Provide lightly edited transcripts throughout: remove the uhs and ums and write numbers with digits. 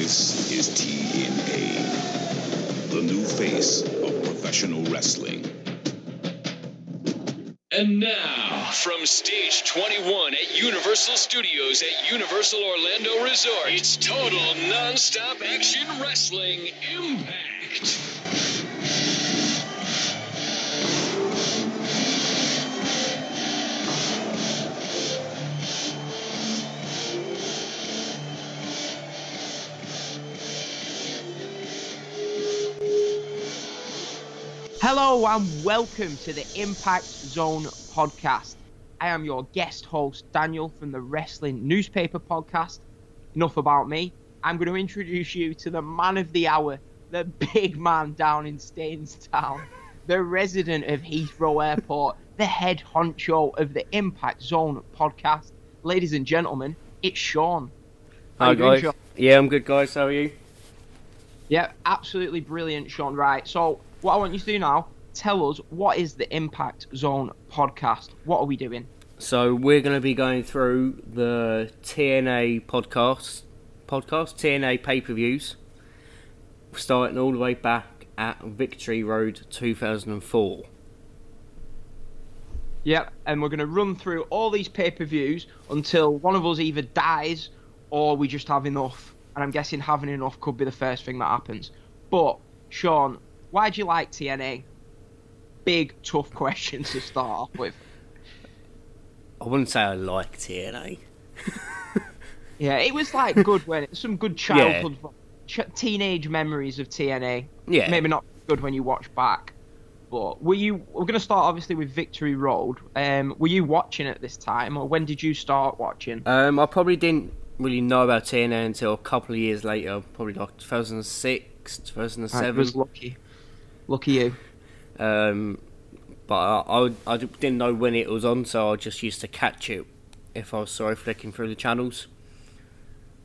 This is TNA, the new face of professional wrestling. And now, from Stage 21 at Universal Studios at Universal Orlando Resort, it's total nonstop action wrestling, Impact. Hello and welcome to the Impact Zone podcast. I am your guest host, Daniel, from the Wrestling Newspaper podcast. Enough about me. I'm going to introduce you to the man of the hour, the big man down in Staines Town, the resident of Heathrow Airport, the head honcho of the Impact Zone podcast. Ladies and gentlemen, it's Sean. Hi, guys. Yeah, I'm good, guys. How are you? Yeah, absolutely brilliant, Sean. Right, so what I want you to do now, tell us, what is the Impact Zone podcast? What are we doing? So we're going to be going through the TNA podcast, TNA pay-per-views, starting all the way back at Victory Road 2004. Yep, and we're going to run through all these pay-per-views until one of us either dies or we just have enough. And I'm guessing having enough could be the first thing that happens. But, Sean, why do you like TNA? Big, tough question to start off with. I wouldn't say I like TNA. Yeah, it was like good when it was some good childhood, teenage memories of TNA. Yeah. Maybe not good when you watch back. But we're going to start obviously with Victory Road. Were you watching at this time, or when did you start watching? I probably didn't really know about TNA until a couple of years later, probably like 2006, 2007. I was lucky. Lucky you. But I didn't know when it was on, so I just used to catch it if I saw it flicking through the channels.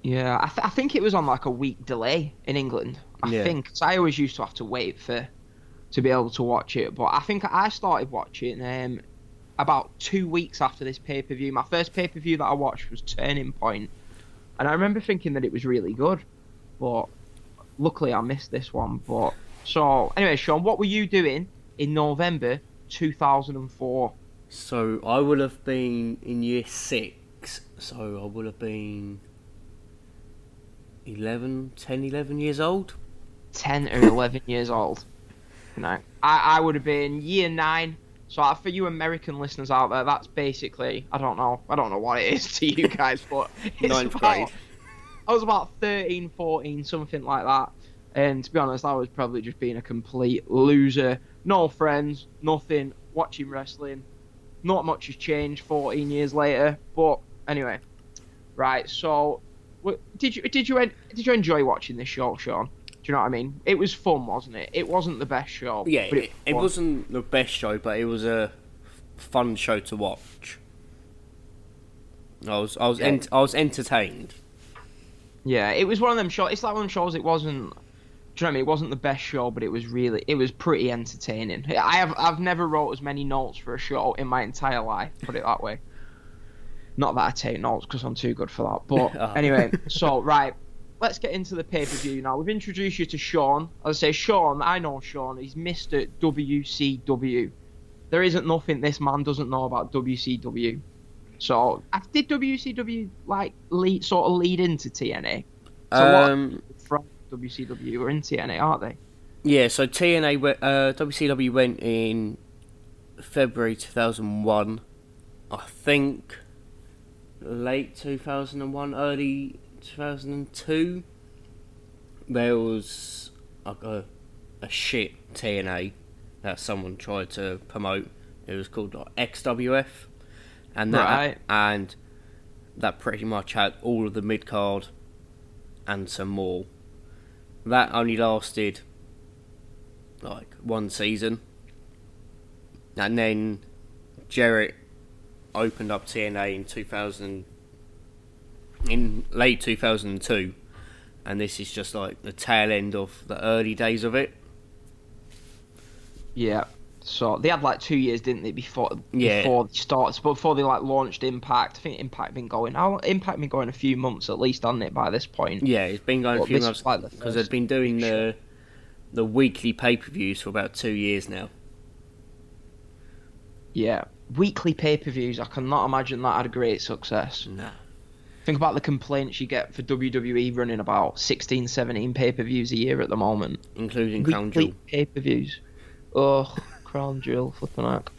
Yeah, I think it was on like a week delay in England, I think. So I always used to have to wait to be able to watch it. But I think I started watching about 2 weeks after this pay-per-view. My first pay-per-view that I watched was Turning Point. And I remember thinking that it was really good. But luckily I missed this one, but... So, anyway, Sean, what were you doing in November 2004? So, I would have been in year 6, so I would have been 11 years old. 10 or 11 years old. No, I would have been year 9, so for you American listeners out there, that's basically, I don't know what it is to you guys, but it's 9th grade. I was about 13, 14, something like that. And to be honest, I was probably just being a complete loser. No friends, nothing, watching wrestling. Not much has changed 14 years later. But anyway, right. So, did you enjoy watching this show, Sean? Do you know what I mean? It was fun, wasn't it? It wasn't the best show. Yeah, but it wasn't the best show, but it was a fun show to watch. I was entertained. Yeah, it was one of them shows. It's like one of them shows. It wasn't. Do you know what I mean? It wasn't the best show, but it was pretty entertaining. I've never wrote as many notes for a show in my entire life, put it that way. Not that I take notes because I'm too good for that. But anyway, so right, let's get into the pay-per-view now. We've introduced you to Sean. As I say, Sean, I know Sean. He's Mr. WCW. There isn't nothing this man doesn't know about WCW. So did WCW lead into TNA? So what from WCW or in TNA, aren't they? Yeah, so TNA WCW went in February 2001, I think late 2001, early 2002. There was like a shit TNA that someone tried to promote. It was called like XWF. And that pretty much had all of the mid card and some more. That only lasted like one season, and then Jarrett opened up TNA in late 2002, and this is just like the tail end of the early days of it. Yeah. So they had like 2 years, didn't they, before they started, before they like launched Impact. I think Impact been going a few months at least, hasn't it, by this point? Yeah, it's been going a few months because they've been doing the weekly pay-per-views for about 2 years now. Yeah, weekly pay-per-views. I cannot imagine that had a great success. No. Think about the complaints you get for WWE running about 16, 17 pay-per-views a year at the moment, including Crown Jewel pay-per-views. Oh, Crown Jewel, flipping heck.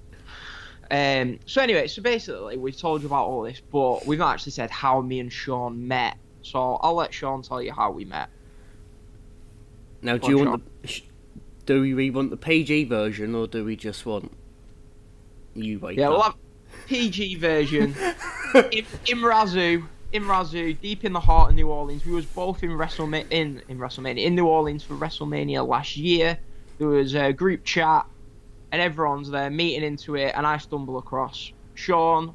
So anyway, so basically we've told you about all this, but we've actually said how me and Sean met. So I'll let Sean tell you how we met. Now, do we want the PG version, or do we just want you? Yeah, we'll have PG version. Imrazu, deep in the heart of New Orleans. We was both in New Orleans for WrestleMania last year. There was a group chat, and everyone's there meeting into it, and I stumble across Sean,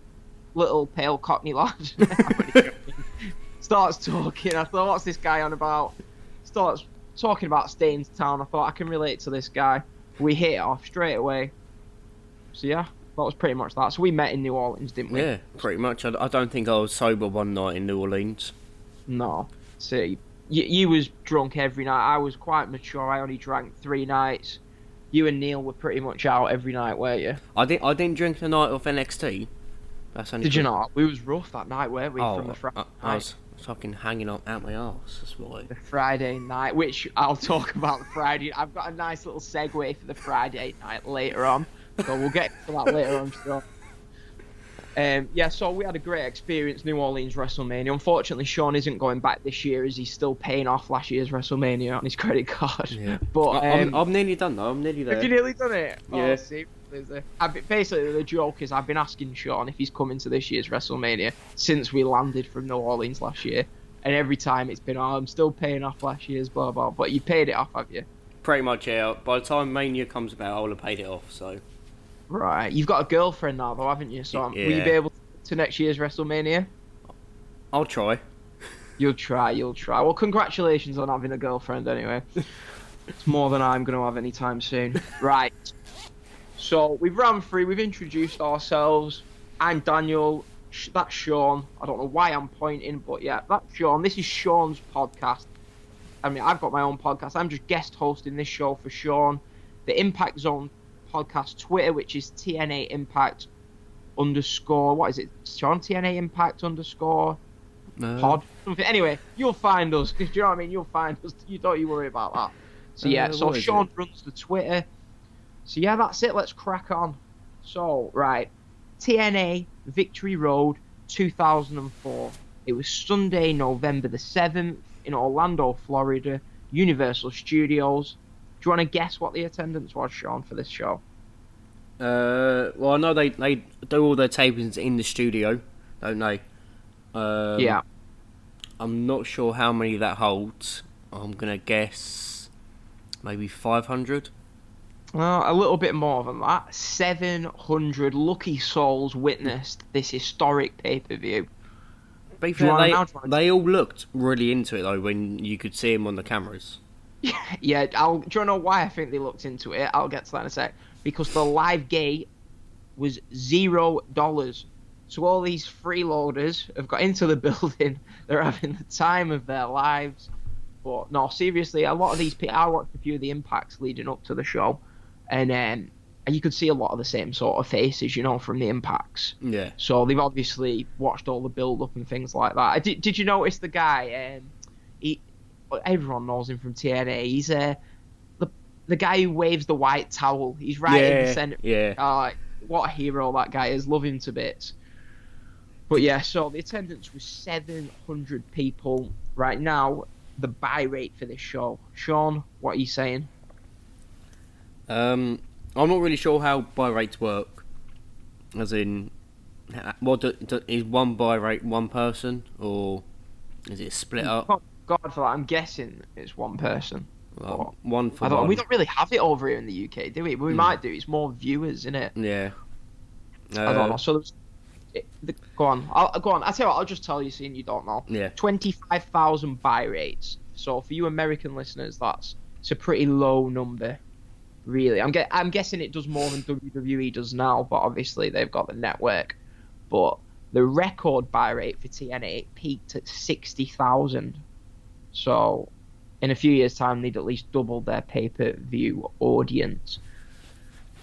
little pale Cockney lad, starts talking. I thought, what's this guy on about? Starts talking about staying in town. I thought, I can relate to this guy. We hit it off straight away. So yeah, that was pretty much that. So we met in New Orleans, didn't we? Yeah, pretty much. I don't think I was sober one night in New Orleans. No. See, you was drunk every night. I was quite mature. I only drank 3 nights. You and Neil were pretty much out every night, weren't you? I didn't drink the night of NXT. Did you not? We was rough that night, weren't we? Oh, from the Friday night. I was fucking hanging out my arse. That's why. The Friday night, which I'll talk about the Friday. I've got a nice little segue for the Friday night later on. So we'll get to that later on, sure. So we had a great experience, New Orleans WrestleMania. Unfortunately, Sean isn't going back this year as he's still paying off last year's WrestleMania on his credit card. Yeah. But I'm nearly done, though. I'm nearly there. Have you nearly done it? Yeah. Oh, see, basically, the joke is I've been asking Sean if he's coming to this year's WrestleMania since we landed from New Orleans last year. And every time it's been, oh, I'm still paying off last year's blah, blah. But you paid it off, have you? Pretty much, yeah. By the time Mania comes about, I will have paid it off, so... Right, you've got a girlfriend now, though, haven't you? So will you be able to next year's WrestleMania? I'll try. You'll try. Well, congratulations on having a girlfriend, anyway. It's more than I'm going to have anytime soon. Right. So we've run through. We've introduced ourselves. I'm Daniel. That's Sean. I don't know why I'm pointing, but yeah, that's Sean. This is Sean's podcast. I mean, I've got my own podcast. I'm just guest hosting this show for Sean. The Impact Zone podcast Twitter, which is TNA Impact _ what is it, Sean? TNA Impact _ pod, something. Anyway, you'll find us. Do you know what I mean? You'll find us. You worry about that. So yeah, so Sean runs the Twitter. So yeah, that's it. Let's crack on. So right, TNA Victory Road 2004. It was Sunday, November the 7th in Orlando, Florida, Universal Studios. Do you want to guess what the attendance was, Sean, for this show? Well, I know they do all their tapings in the studio, don't they? Yeah. I'm not sure how many that holds. I'm going to guess maybe 500? Well, a little bit more than that. 700 lucky souls witnessed this historic pay-per-view. They all looked really into it, though, when you could see them on the cameras. Yeah, do you know why I think they looked into it? I'll get to that in a sec. Because the live gate was $0. So all these freeloaders have got into the building. They're having the time of their lives. But no, seriously, a lot of these people... I watched a few of the Impacts leading up to the show. And you could see a lot of the same sort of faces, you know, from the Impacts. Yeah. So they've obviously watched all the build-up and things like that. Did you notice the guy... everyone knows him from TNA. He's the guy who waves the white towel. He's in the centre. Yeah. What a hero that guy is. Love him to bits. But yeah, so the attendance was 700 people. Right now, the buy rate for this show. Sean, what are you saying? I'm not really sure how buy rates work. As in, what is one buy rate one person? Or is it split up? God, for that, I'm guessing it's one person. Well, one for one. We don't really have it over here in the UK, do we? But we might do. It's more viewers, isn't it? Yeah. I don't know. So go on. Go on. I tell you what. I'll just tell you, seeing you don't know. Yeah. 25,000 buy rates. So for you American listeners, it's a pretty low number. really. I'm guessing it does more than WWE does now, but obviously they've got the network. But the record buy rate for TNA peaked at 60,000. So in a few years' time, they'd at least double their pay-per-view audience.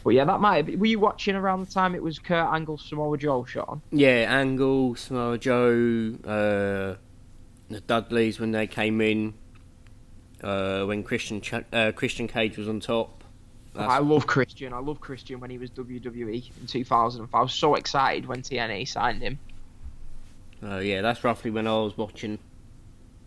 But yeah, that might have... Were you watching around the time it was Kurt Angle, Samoa Joe, Sean? Yeah, Angle, Samoa Joe, the Dudleys when they came in, when Christian Cage was on top. I love Christian when he was WWE in 2005. I was so excited when TNA signed him. Yeah, that's roughly when I was watching.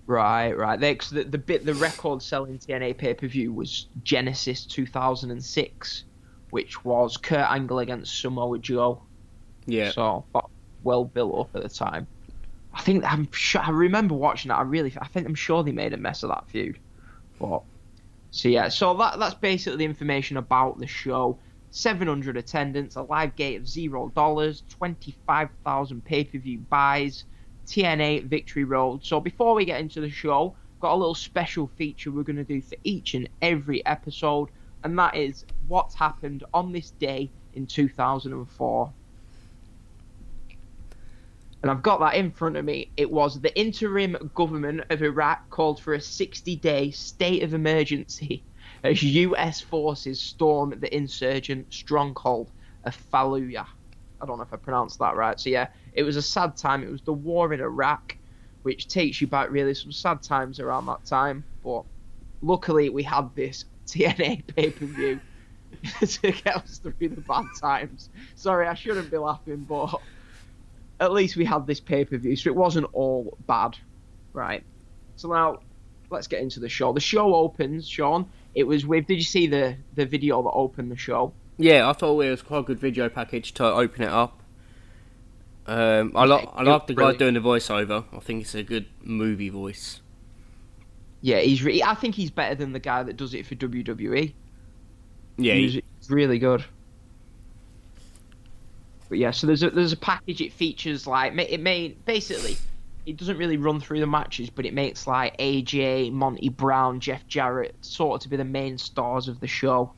Right. The record-selling TNA pay-per-view was Genesis 2006, which was Kurt Angle against Samoa Joe. Yeah. So, well built up at the time. I remember watching that. I think I'm sure they made a mess of that feud. But so yeah, so that's basically the information about the show. 700 attendance, a live gate of $0, 25,000 pay-per-view buys. TNA Victory Road. So before we get into the show, got a little special feature we're going to do for each and every episode, and that is what's happened on this day in 2004. And I've got that in front of me. It was the interim government of Iraq called for a 60-day state of emergency as US forces stormed the insurgent stronghold of Fallujah. I don't know if I pronounced that right. So yeah, it was a sad time. It was the war in Iraq, which takes you back really some sad times around that time. But luckily we had this TNA pay-per-view to get us through the bad times. Sorry, I shouldn't be laughing, but at least we had this pay-per-view, so it wasn't all bad, right? So now let's get into the show. The show opens, Sean. It was with... Did you see the video that opened the show? Yeah, I thought it was quite a good video package to open it up. I like the guy doing the voiceover. I think it's a good movie voice. Yeah, I think he's better than the guy that does it for WWE. Yeah, he's really good. But yeah, so there's a package. It features like it doesn't really run through the matches, but it makes like AJ, Monty Brown, Jeff Jarrett sort of to be the main stars of the show.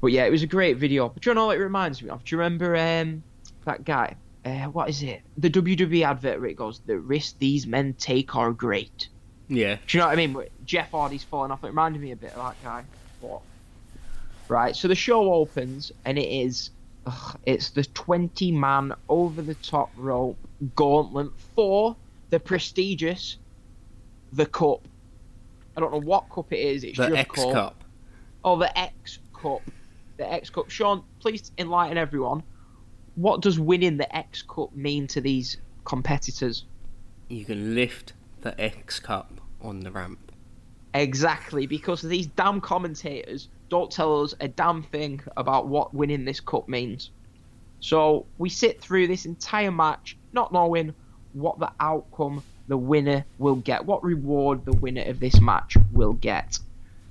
But yeah, it was a great video. But do you know what it reminds me of? Do you remember that guy? What is it? The WWE advert where it goes, "The risks these men take are great." Yeah. Do you know what I mean? But Jeff Hardy's falling off. It reminded me a bit of that guy. But, right, so the show opens, and it's the 20-man over-the-top rope gauntlet for the prestigious The Cup. I don't know what cup it is. It's the just X Cup. Oh, the X Cup. The X Cup. Sean, please enlighten everyone. What does winning the X Cup mean to these competitors? You can lift the X Cup on the ramp. Exactly, because these damn commentators don't tell us a damn thing about what winning this cup means. So we sit through this entire match not knowing what the outcome the winner will get, what reward the winner of this match will get.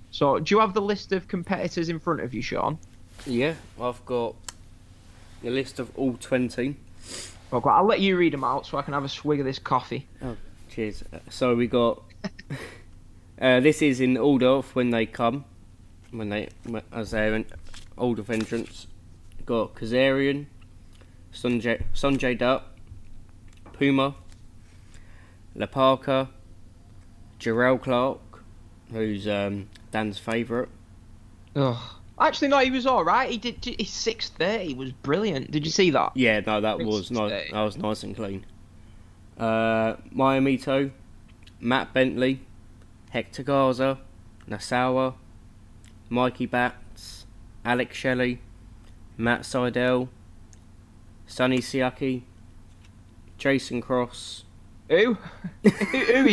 So do you have the list of competitors in front of you, Sean? Yeah, I've got the list of all 20. Okay, I'll let you read them out so I can have a swig of this coffee. Oh, cheers. So we got... this is in order of when they come. As their order of entrance, got Kazarian, Sonjay Dutt, Puma, Laparca, Jarrell Clark, who's Dan's favourite. Oh, actually no, he was all right. He did his 6:30 was brilliant. Did you see that? Yeah, no, that was nice. That was nice and clean. Miyamoto, Matt Bentley, Hector Garza, Nasawa, Mikey Batts, Alex Shelley, Matt Sydal, Sonny Siaki, Jason Cross. Who? who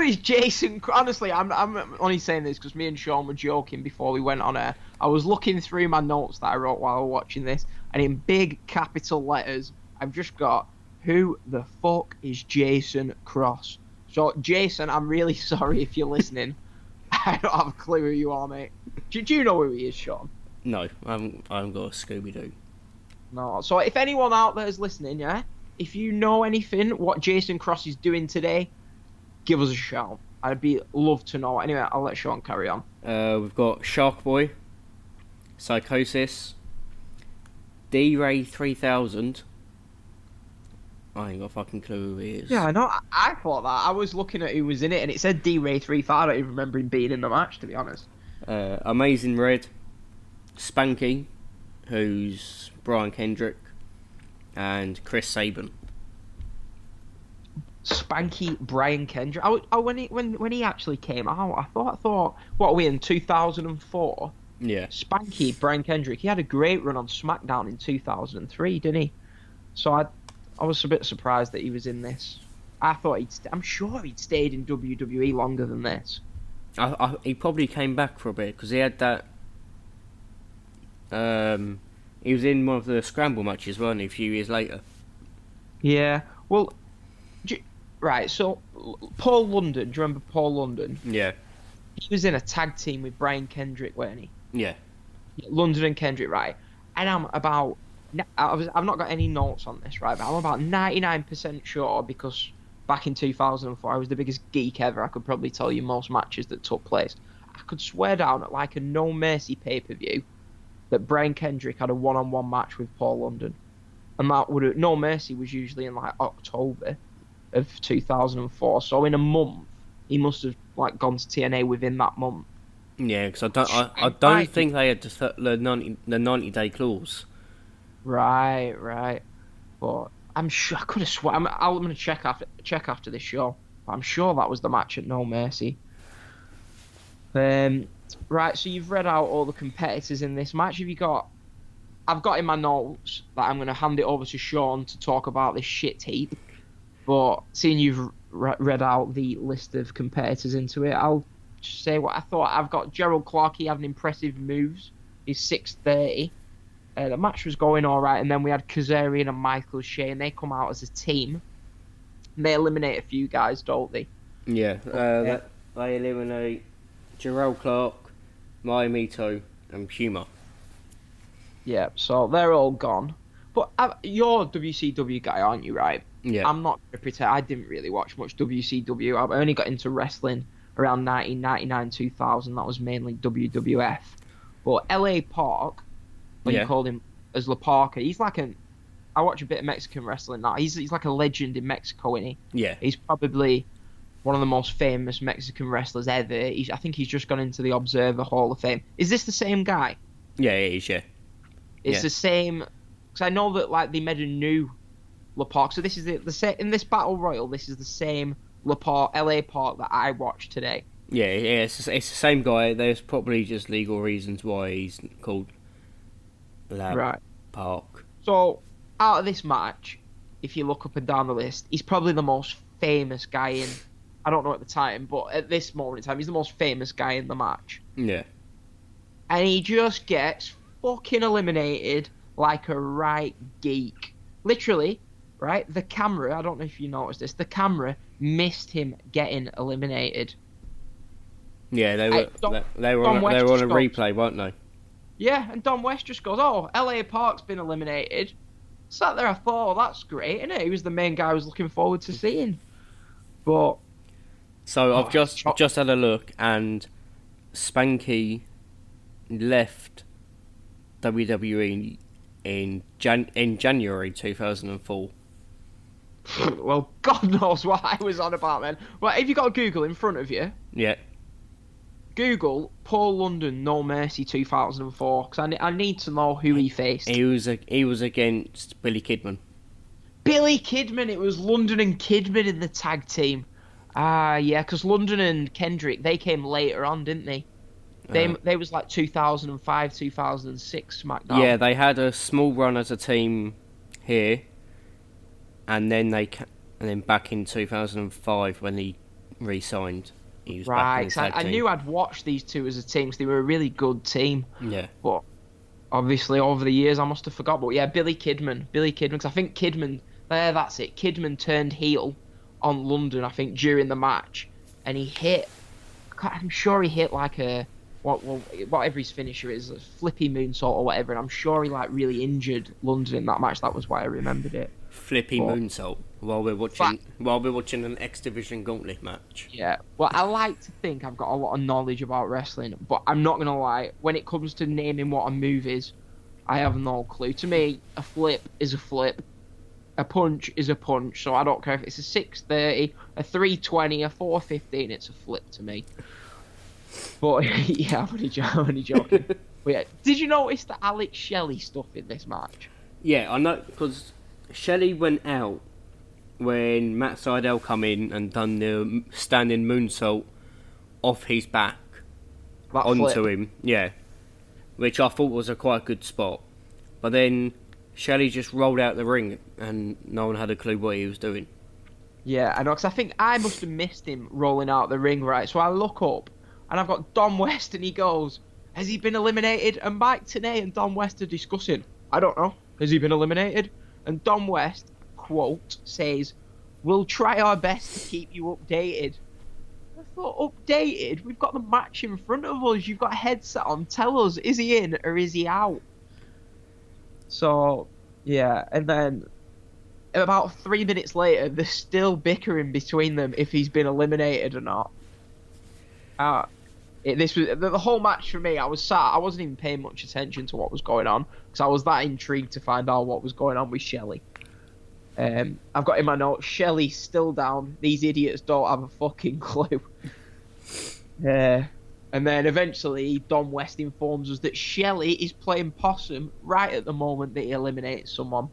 is Jason Cross? Honestly, I'm only saying this because me and Sean were joking before we went on air. I was looking through my notes that I wrote while I was watching this, and in big capital letters, I've just got, "Who the fuck is Jason Cross?" So, Jason, I'm really sorry if you're listening. I don't have a clue who you are, mate. Do you know who he is, Sean? No, I haven't got a Scooby-Doo. No, so if anyone out there is listening, yeah, if you know anything, what Jason Cross is doing today, give us a shout. I'd love to know. Anyway, I'll let Sean carry on. We've got Shark Boy, Psychosis, D-Ray 3000. I ain't got a fucking clue who he is. Yeah, I know. I thought that. I was looking at who was in it, and it said D-Ray 3000. I don't even remember him being in the match, to be honest. Amazing Red, Spanky, who's Brian Kendrick, and Chris Sabin. Spanky Brian Kendrick. When he actually came out, I thought, what are we in, 2004? Yeah. Spanky Brian Kendrick. He had a great run on SmackDown in 2003, didn't he? So I was a bit surprised that he was in this. I thought I'm sure he'd stayed in WWE longer than this. He probably came back for a bit because he had that. He was in one of the Scramble matches, wasn't he? A few years later. Yeah. Well. Right, so Paul London, do you remember Paul London? Yeah. He was in a tag team with Brian Kendrick, weren't he? Yeah. London and Kendrick, right. And I've not got any notes on this, right, but I'm about 99% sure because back in 2004 I was the biggest geek ever. I could probably tell you most matches that took place. I could swear down at like a No Mercy pay-per-view that Brian Kendrick had a one-on-one match with Paul London. And that would No Mercy was usually in like October of 2004, so in a month he must have like gone to TNA within that month. Yeah, because I don't think they had the 90-day clause. Right. But I'm sure I could have sworn. I'm gonna check after this show. I'm sure that was the match at No Mercy. Right. So you've read out all the competitors in this match. Have you got? I've got in my notes that I'm gonna hand it over to Sean to talk about this shit heap. But seeing you've read out the list of competitors into it, I'll just say what I thought. I've got Gerald Clark. He had an impressive moves. He's 6'30". The match was going all right, and then we had Kazarian and Michael Shea, and they come out as a team. And they eliminate a few guys, don't they? Yeah, they eliminate Gerald Clark, Maimito, and Puma. Yeah, so they're all gone. But you're a WCW guy, aren't you, right? Yeah. I'm not going to pretend. I didn't really watch much WCW. I've only got into wrestling around 1999, 2000. That was mainly WWF. But LA Park, when you called him as La Parker, he's like an... I watch a bit of Mexican wrestling now. He's like a legend in Mexico, isn't he? Yeah. He's probably one of the most famous Mexican wrestlers ever. I think he's just gone into the Observer Hall of Fame. Is this the same guy? Yeah, he is, yeah. It's the same... Because I know that like they made a new La Park, so this is the same in this Battle Royal. This is the same LA Park that I watched today. Yeah, it's the same guy. There's probably just legal reasons why he's called Park. So out of this match, if you look up and down the list, he's probably the most famous guy in. I don't know at the time, but at this moment in time, he's the most famous guy in the match. Yeah, and he just gets fucking eliminated. Like a right geek. Literally, right? The camera, I don't know if you noticed this, the camera missed him getting eliminated. Yeah, they were on a replay, weren't they? Yeah, and Don West just goes, oh, LA Park's been eliminated. Sat there, I thought, oh, that's great, isn't it? He was the main guy I was looking forward to seeing. But... So I've just had a look, and Spanky left WWE... in January 2004. Well, God knows what I was on about then. Well, if you got Google in front of you... Yeah. Google Paul London No Mercy 2004, because I need to know who he faced. He was against Billy Kidman. Billy Kidman! It was London and Kidman in the tag team. Yeah, because London and Kendrick, they came later on, didn't they? They was like 2005, 2006 SmackDown. Yeah, they had a small run as a team here, and then back in 2005 when he re-signed, he was back in the tag team. I knew I'd watched these two as a team because they were a really good team. Yeah. But obviously over the years I must have forgot. But yeah, Billy Kidman, because I think Kidman, that's it. Kidman turned heel on London, I think, during the match, and he hit. I'm sure he hit like a. Whatever his finisher is, a flippy moonsault or whatever, and I'm sure he really injured London in that match. That was why I remembered it. flippy moonsault while we're watching an X Division Gauntlet match. Yeah, well, I like to think I've got a lot of knowledge about wrestling, but I'm not going to lie, when it comes to naming what a move is, I have no clue. To me, a flip is a flip. A punch is a punch, so I don't care if it's a 630, a 320, a 415, it's a flip to me. But, yeah, I'm only joking. But yeah, did you notice the Alex Shelley stuff in this match? Yeah, I know, because Shelley went out when Matt Sydal come in and done the standing moonsault off his back onto him. Yeah, which I thought was a quite good spot. But then Shelley just rolled out the ring and no one had a clue what he was doing. Yeah, I know, because I think I must have missed him rolling out the ring, right? So I look up and I've got Don West and he goes, has he been eliminated? And Mike Tenay and Don West are discussing, I don't know, has he been eliminated? And Don West, quote, says, we'll try our best to keep you updated. I thought, updated? We've got the match in front of us. You've got a headset on. Tell us, is he in or is he out? So, yeah, and then about 3 minutes later, they're still bickering between them if he's been eliminated or not. This was the whole match for me. I was sat, I wasn't even paying much attention to what was going on because I was that intrigued to find out what was going on with Shelley. I've got in my notes, Shelley's still down. These idiots don't have a fucking clue. Yeah. And then eventually, Don West informs us that Shelley is playing possum right at the moment that he eliminates someone.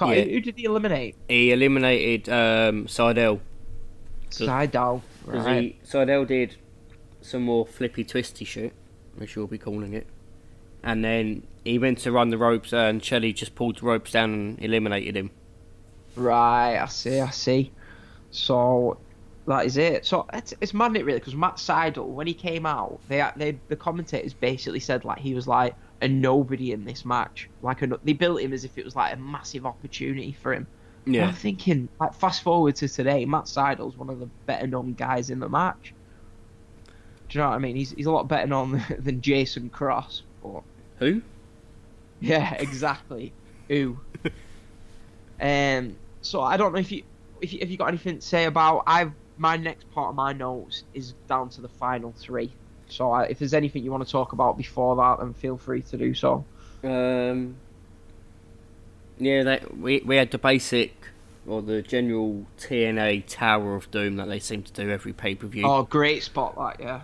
Who did he eliminate? He eliminated Sydal. Sydal, right. Sydal did some more flippy twisty shit, which you'll be calling it. And then he went to run the ropes and Shelley just pulled the ropes down and eliminated him. Right, I see. So that is it. So it's madness, really, because Matt Sydal, when he came out, the commentators basically said like he was like a nobody in this match. Like they built him as if it was like a massive opportunity for him. Yeah. And I'm thinking, like, fast forward to today, Matt Sydal's one of the better known guys in the match. Do you know what I mean? He's a lot better known than Jason Cross. But who? Yeah, exactly. Who? So I don't know if you got anything to say about. My next part of my notes is down to the final three. So if there's anything you want to talk about before that, then feel free to do so. Yeah, we had the basic, or the general TNA Tower of Doom that they seem to do every pay-per-view. Oh, great spotlight, yeah.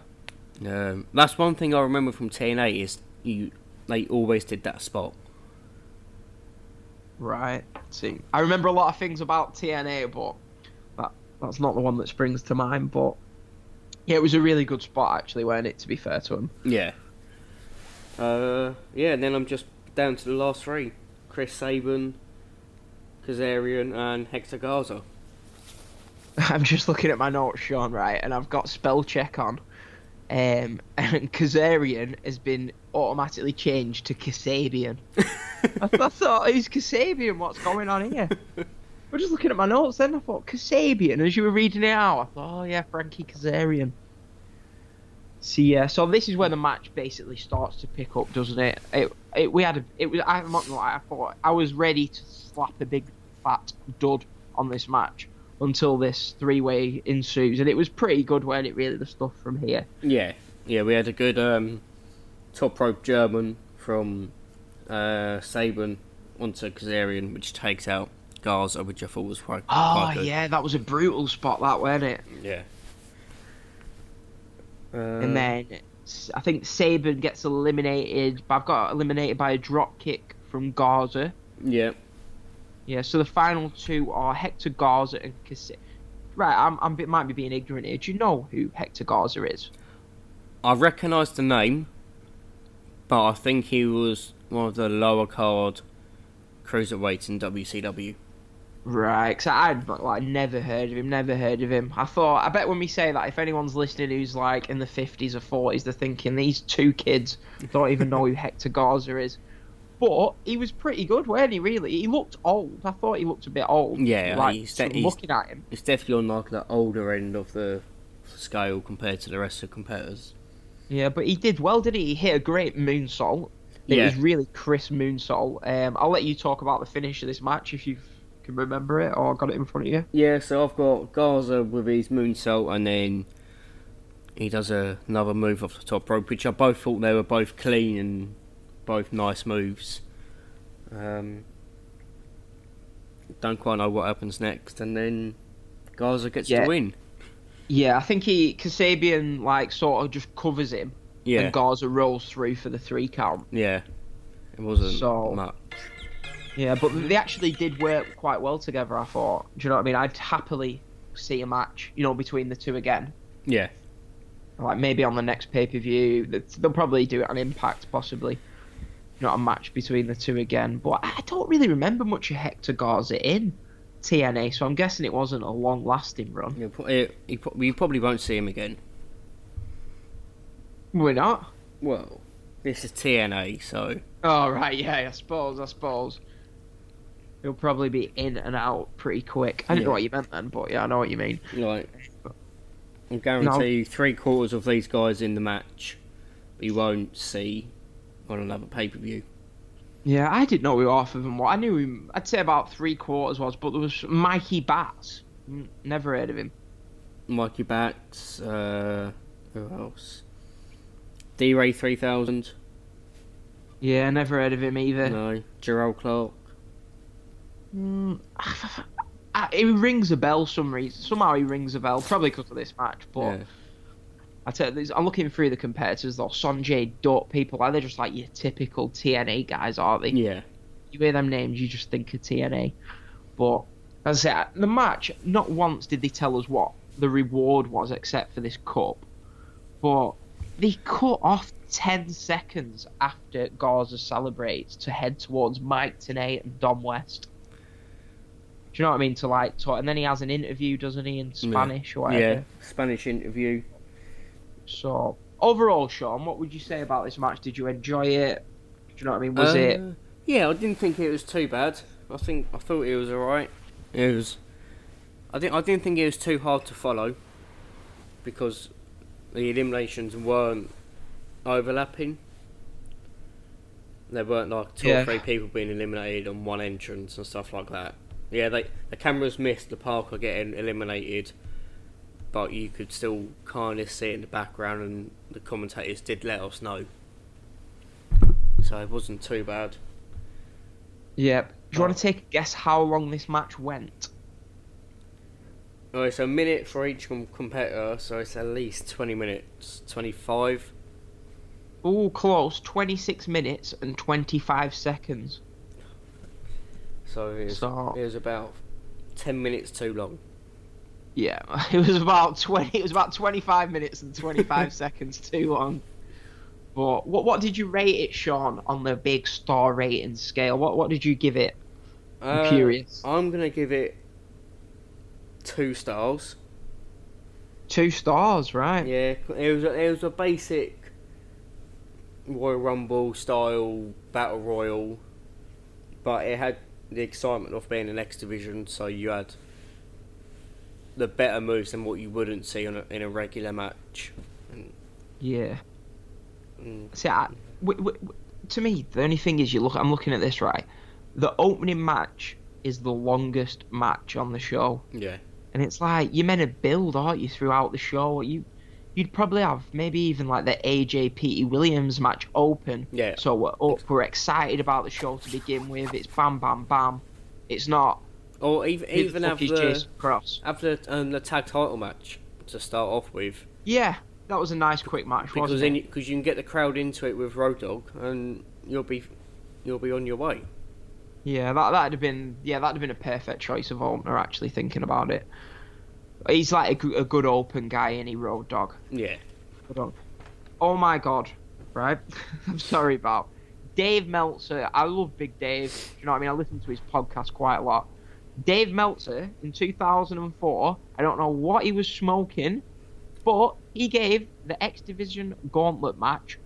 That's one thing I remember from TNA is they always did that spot. Right. See, I remember a lot of things about TNA, but that's not the one that springs to mind, but yeah, it was a really good spot, actually, weren't it, to be fair to him? Yeah. Yeah, and then I'm just down to the last three. Chris Sabin, Kazarian, and Hector Garza. I'm just looking at my notes, Sean, right, and I've got spell check on. And Kazarian has been automatically changed to Kasabian. I thought, who's Kasabian? What's going on here? We're just looking at my notes then. I thought, Kasabian, as you were reading it out, I thought, oh yeah, Frankie Kazarian. So yeah, so this is where the match basically starts to pick up, doesn't it? I'm not gonna lie, I thought I was ready to slap a big fat dud on this match until this three-way ensues, and it was pretty good, weren't it, really, the stuff from here? Yeah, we had a good top rope German from Sabin onto Kazarian, which takes out Garza, which I thought was quite good. Yeah, that was a brutal spot, that, weren't it? Yeah. And then I think Sabin gets eliminated, but I've got eliminated by a drop kick from Garza. Yeah. Yeah, so the final two are Hector Garza and Kasabian. Right, I might be being ignorant here. Do you know who Hector Garza is? I recognise the name, but I think he was one of the lower card cruiserweights in WCW. Right, because I'd never heard of him. I thought, I bet when we say that, if anyone's listening who's like in the 50s or 40s, they're thinking these two kids don't even know who Hector Garza is. But he was pretty good, weren't he, really? He looked old. I thought he looked a bit old. Yeah, like, he's looking at him. He's definitely on like the older end of the scale compared to the rest of the competitors. Yeah, but he did well, didn't he? He hit a great moonsault. It was really crisp moonsault. I'll let you talk about the finish of this match if you Can you remember it, or got it in front of you? Yeah, so I've got Garza with his moonsault, and then he does another move off the top rope, which I both thought they were both clean and both nice moves. Don't quite know what happens next, and then Garza gets the win. Yeah, I think Kasabian like sort of just covers him, and Garza rolls through for the 3 count. Yeah, it wasn't much. Yeah, but they actually did work quite well together, I thought. Do you know what I mean? I'd happily see a match, you know, between the two again. Yeah. Like, maybe on the next pay-per-view. They'll probably do it on Impact, possibly. Not a match between the two again. But I don't really remember much of Hector Garza in TNA, so I'm guessing it wasn't a long-lasting run. You probably won't see him again. We're not? Well, this is TNA, so... Oh, right, yeah, I suppose. He'll probably be in and out pretty quick. I didn't know what you meant then, but yeah, I know what you mean. Right. I guarantee 3/4 of these guys in the match you won't see on another pay-per-view. Yeah, I didn't know who half of them were. I knew him, I'd say about 3/4 was, but there was Mikey Batts. Never heard of him. Mikey Batts, who else? D-Ray 3000. Yeah, never heard of him either. No, Gerald Clark. It rings a bell some reason. Somehow he rings a bell, probably because of this match. But I tell you this, I'm looking through the competitors though. Sonjay Dutt, people like they're just like your typical TNA guys, aren't they? Yeah. You hear them names, you just think of TNA. But as I say, the match, not once did they tell us what the reward was, except for this cup. But they cut off 10 seconds after Garza celebrates to head towards Mike Tenay and Dom West. Do you know what I mean? To like talk, and then he has an interview, doesn't he, in Spanish or whatever? Yeah, Spanish interview. So overall, Sean, what would you say about this match? Did you enjoy it? Do you know what I mean? Was it? Yeah, I didn't think it was too bad. I thought it was alright. It was. I didn't think it was too hard to follow because the eliminations weren't overlapping. There weren't like 2 or 3 people being eliminated on one entrance and stuff like that. Yeah, the cameras missed the Parker getting eliminated, but you could still kind of see it in the background, and the commentators did let us know. So it wasn't too bad. Yeah. Do you want to take a guess how long this match went? Oh, it's a minute for each competitor, so it's at least 20 minutes, 25. Oh, close. 26 minutes and 25 seconds. So it was about 10 minutes too long. Yeah, it was about 25 minutes and 25 seconds too long. But what did you rate it, Sean, on the big star rating scale? What did you give it? I'm curious. I'm gonna give it 2 stars. 2 stars, right? Yeah, it was a basic Royal Rumble style battle royal, but it had the excitement of being an X Division, so you had the better moves than what you wouldn't see in a regular match. See, to me, the only thing is I'm looking at this right. The opening match is the longest match on the show. Yeah. And it's like you're meant to build, aren't you, throughout the show? You'd probably have maybe even like the AJ Petey Williams match open. Yeah. So we're up, we're excited about the show to begin with. It's bam, bam, bam. It's not. Or even have the tag title match to start off with. Yeah, that was a nice quick match. Wasn't it? Because you can get the crowd into it with Road Dogg, and you'll be on your way. Yeah, that'd have been a perfect choice of opener. Actually, thinking about it. He's like a good open guy, any Road Dogg. Yeah. Oh my God, right? I'm sorry about Dave Meltzer. I love Big Dave. Do you know what I mean? I listen to his podcast quite a lot. Dave Meltzer in 2004. I don't know what he was smoking, but he gave the X Division Gauntlet match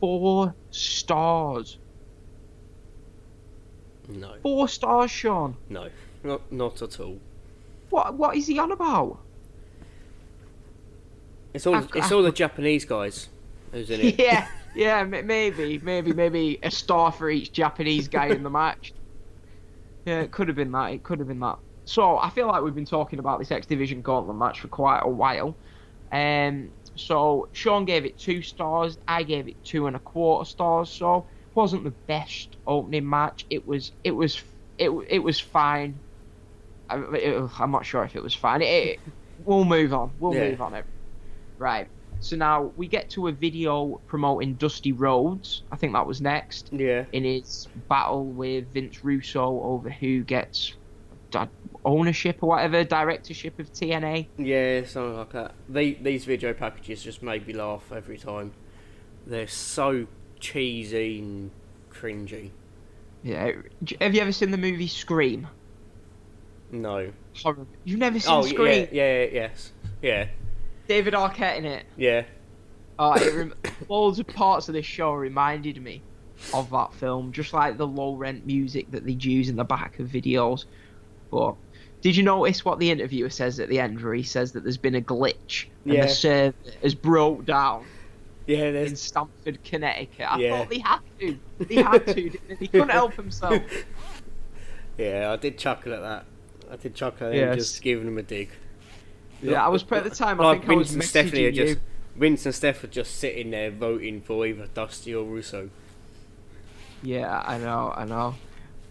4 stars. No. 4 stars, Sean. No, not at all. What is he on about? It's all the Japanese guys, isn't it? Yeah, maybe a star for each Japanese guy in the match. Yeah, it could have been that. It could have been that. So I feel like we've been talking about this X Division Gauntlet match for quite a while. So Sean gave it 2 stars. I gave it 2.25 stars. So it wasn't the best opening match. It was fine. I'm not sure if it was fine. We'll move on. We'll move on. Right. So now we get to a video promoting Dusty Rhodes. I think that was next. Yeah. In his battle with Vince Russo over who gets ownership or whatever, directorship of TNA. Yeah, something like that. These video packages just made me laugh every time. They're so cheesy and cringy. Yeah. Have you ever seen the movie Scream? No. Horrible. You've never seen Scream? Yeah. David Arquette in it. Yeah. Loads of parts of this show reminded me of that film, just like the low rent music that they use in the back of videos. But did you notice what the interviewer says at the end, where he says that there's been a glitch and the server has broke down? Yeah, in Stamford, Connecticut. I thought they had to. They had to. They couldn't help themselves. Yeah, I did chuckle at that. I did chuckle at him just giving him a dig. Yeah, I was at the time. I think Vince and Steph are just sitting there voting for either Dusty or Russo. Yeah, I know,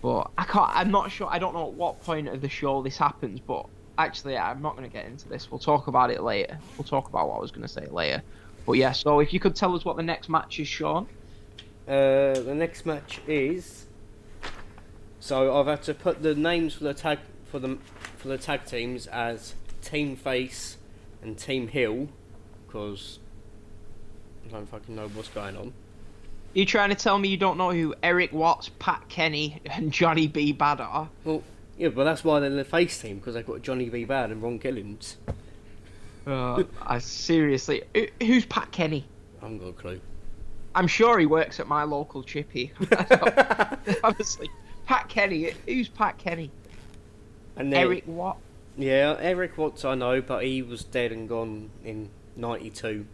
but I can't. I'm not sure. I don't know at what point of the show this happens. But actually, I'm not going to get into this. We'll talk about it later. We'll talk about what I was going to say later. But yeah, so if you could tell us what the next match is, Sean. The next match is. So I've had to put the names for the tag tag teams as Team Face and Team Heel, because I don't fucking know what's going on. You trying to tell me you don't know who Eric Watts, Pat Kenney, and Johnny B. Badd are? Well, yeah, but that's why they're the face team, because they've got Johnny B. Badd and Ron Killings. I seriously, who's Pat Kenney? I haven't got a clue. I'm sure he works at my local chippy. Obviously, Pat Kenney. Who's Pat Kenney? And then, Eric Watts. Yeah, Eric Watts I know, but he was dead and gone in 92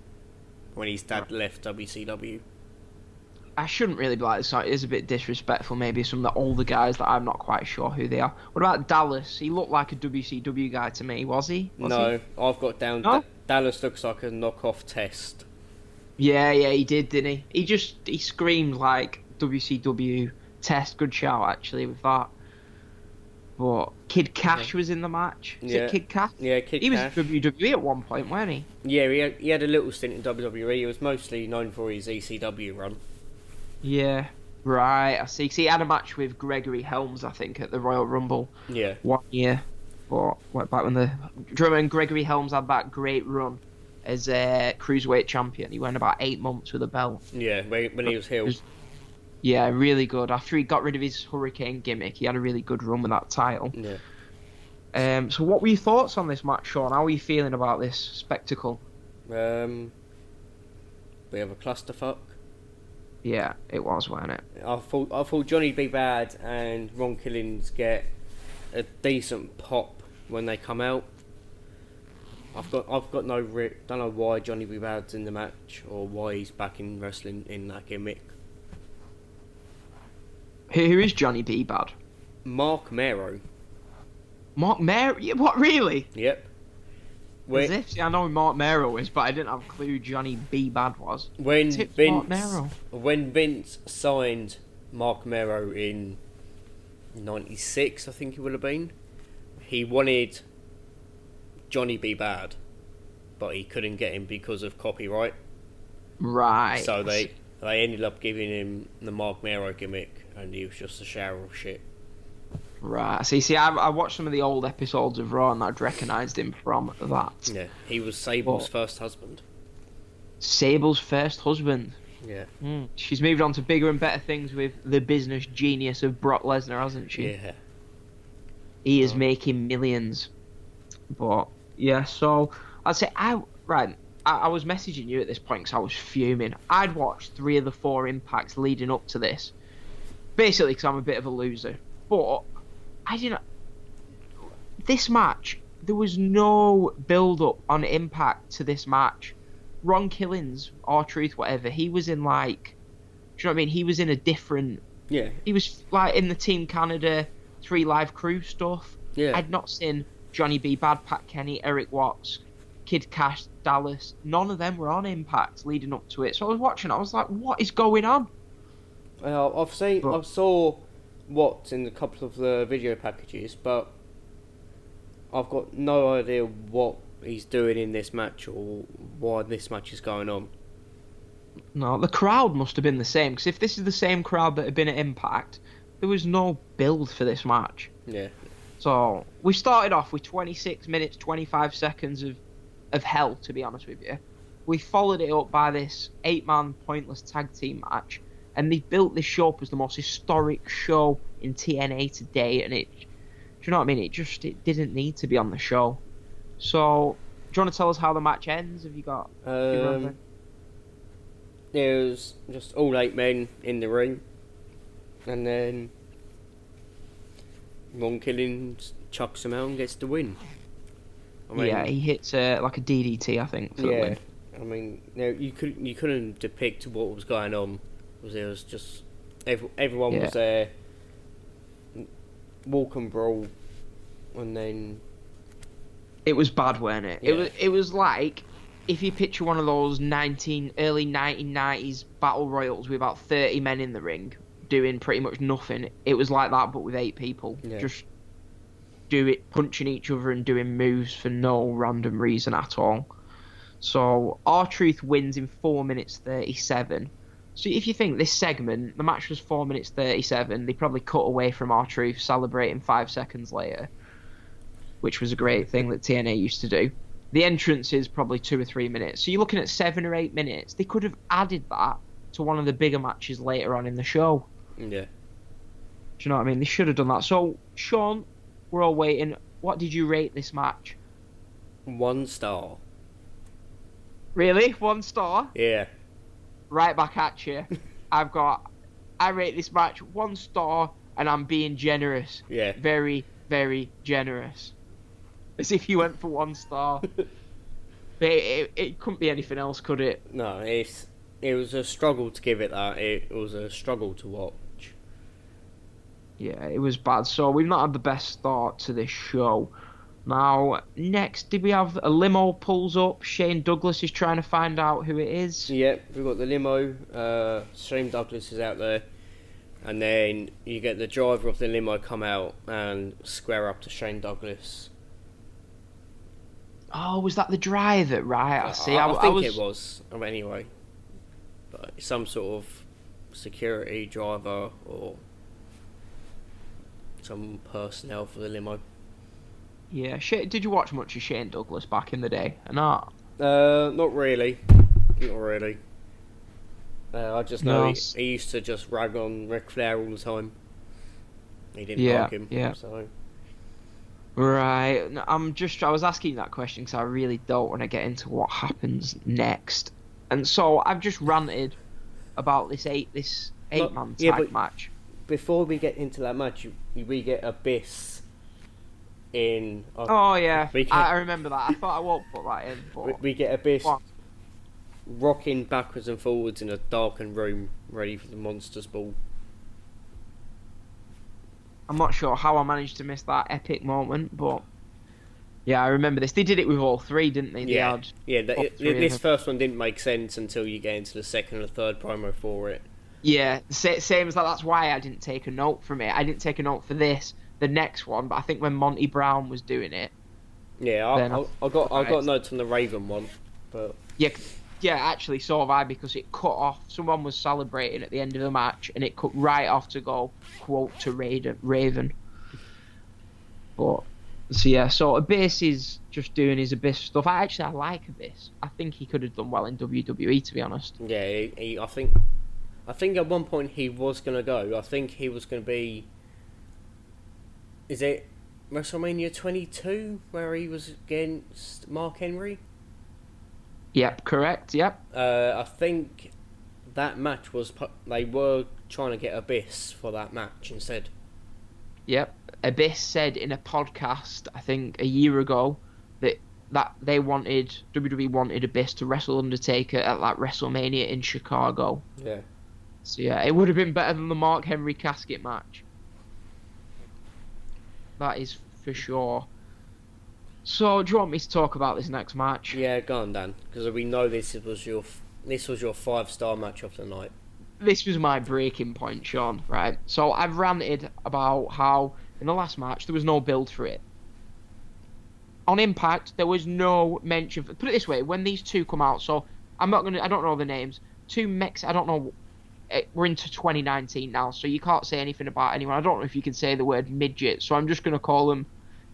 when his dad left WCW. I shouldn't really be like this. It is a bit disrespectful, maybe, some of the older guys that I'm not quite sure who they are. What about Dallas? He looked like a WCW guy to me, was he? I've got down... No? Dallas looks like a knockoff Test. Yeah, he did, didn't he? He screamed like WCW Test. Good shout, actually, with that. But Kid Kash was in the match. Is it Kid Kash? Yeah, Kid Kash. He was in WWE at one point, weren't he? Yeah, he had a little stint in WWE. He was mostly known for his ECW run. Yeah, right, I see. Because he had a match with Gregory Helms, I think, at the Royal Rumble. Yeah. 1 year. Or back when Gregory Helms had that great run as a Cruiserweight champion. He went about 8 months with a belt. Yeah, when he was heel. Yeah, really good. After he got rid of his Hurricane gimmick, he had a really good run with that title. Yeah. So what were your thoughts on this match, Sean? How are you feeling about this spectacle? We have a clusterfuck. Yeah, it was, wasn't it? I thought Johnny B. Badd and Ron Killings get a decent pop when they come out. I've got no rip. Don't know why Johnny B. Badd's in the match or why he's back in wrestling in that gimmick. Who is Johnny B. Badd? Mark Mero. Mark Mero? What, really? Yep. I know who Mark Mero is, but I didn't have a clue who Johnny B. Badd was. When Vince signed Mark Mero in 96, I think it would have been, he wanted Johnny B. Badd, but he couldn't get him because of copyright. Right. So they ended up giving him the Mark Mero gimmick. And he was just a shower of shit. Right. See, I watched some of the old episodes of Raw and I'd recognised him from that. Yeah, he was Sable's first husband. Sable's first husband. Yeah. Mm. She's moved on to bigger and better things with the business genius of Brock Lesnar, hasn't she? Yeah. He is making millions. But, yeah, so I'd say, I was messaging you at this point because I was fuming. I'd watched 3 of the 4 Impacts leading up to this. Basically, because I'm a bit of a loser. But I didn't. This match, there was no build-up on Impact to this match. Ron Killings, R-Truth, whatever, he was in like, do you know what I mean? He was in a different. Yeah. He was like in the Team Canada Three Live Crew stuff. Yeah. I'd not seen Johnny B. Badd, Pat Kenney, Eric Watts, Kid Kash, Dallas. None of them were on Impact leading up to it. So I was watching, I was like, what is going on? I saw Watts in a couple of the video packages, but I've got no idea what he's doing in this match or why this match is going on. No, the crowd must have been the same, because if this is the same crowd that had been at Impact, there was no build for this match. Yeah. So we started off with 26 minutes, 25 seconds of hell, to be honest with you. We followed it up by this 8-man pointless tag team match, and they built this show up as the most historic show in TNA today, and it, do you know what I mean? It didn't need to be on the show. So, do you want to tell us how the match ends? Have you got... There was just all 8 men in the ring, and then Ron Killings chucks him out and gets the win. I mean, yeah, he hits like a DDT, I think, for the win. I mean, you couldn't depict what was going on. It was just everyone was there, walk and brawl, and then it was bad, weren't it? Yeah. It was like, if you picture one of those early 1990s battle royals with about 30 men in the ring doing pretty much nothing, it was like that, but with 8 people. Yeah. Just punching each other and doing moves for no random reason at all. So, R-Truth wins in 4 minutes 37. So, if you think this segment, the match was 4 minutes 37, they probably cut away from R-Truth celebrating 5 seconds later, which was a great thing that TNA used to do. The entrance is probably 2 or 3 minutes. So you're looking at 7 or 8 minutes. They could have added that to one of the bigger matches later on in the show. Yeah. Do you know what I mean? They should have done that. So, Sean, we're all waiting. What did you rate this match? 1 star. Really? 1 star? Yeah. Right back at you. I rate this match 1 star, and I'm being generous. Yeah. Very, very generous. As if you went for 1 star. But it couldn't be anything else, could it? No, it was a struggle to give it that. It was a struggle to watch. Yeah, it was bad. So we've not had the best start to this show. Now, next, did we have a limo pulls up? Shane Douglas is trying to find out who it is. Yep, we've got the limo. Shane Douglas is out there. And then you get the driver of the limo come out and square up to Shane Douglas. Oh, was that the driver? Right, I see. I think it was, anyway. But some sort of security driver or some personnel for the limo. Yeah, did you watch much of Shane Douglas back in the day? Not? Not really. I just know he used to just rag on Ric Flair all the time. He didn't like him, so... Right, I was asking that question because I really don't want to get into what happens next. And so I've just ranted about this eight-man tag match. Before we get into that match, we get Abyss in... I remember that. I thought I won't put that in. But we get Abyss rocking backwards and forwards in a darkened room, ready for the Monsters Ball. I'm not sure how I managed to miss that epic moment, but yeah, I remember this. They did it with all 3, didn't they? This first one didn't make sense until you get into the second or third promo for it. Yeah, same as that. That's why I didn't take a note from it. I didn't take a note for this, the next one, but I think when Monty Brown was doing it... Yeah, I got notes on the Raven one, but... Yeah, actually, so have I, because it cut off. Someone was celebrating at the end of the match, and it cut right off to go, quote, to Raven. But, so Abyss is just doing his Abyss stuff. I like Abyss. I think he could have done well in WWE, to be honest. Yeah, I think at one point he was going to go. I think he was going to be... Is it WrestleMania 22, where he was against Mark Henry? Yep, correct, yep. I think that match was... They were trying to get Abyss for that match instead. Yep. Abyss said in a podcast, I think, a year ago, that they wanted... WWE wanted Abyss to wrestle Undertaker at that WrestleMania in Chicago. Yeah. So, yeah, it would have been better than the Mark Henry casket match. That is for sure. So, do you want me to talk about this next match? Yeah, go on, Dan, because we know this was your 5-star match of the night. This was my breaking point, Sean, right? So I've ranted about how in the last match there was no build for it. On Impact, there was no mention. Put it this way: when these two come out, so I don't know the names. Two Mex. I don't know. We're into 2019 now, so you can't say anything about anyone. I don't know if you can say the word midget, so I'm just going to call them.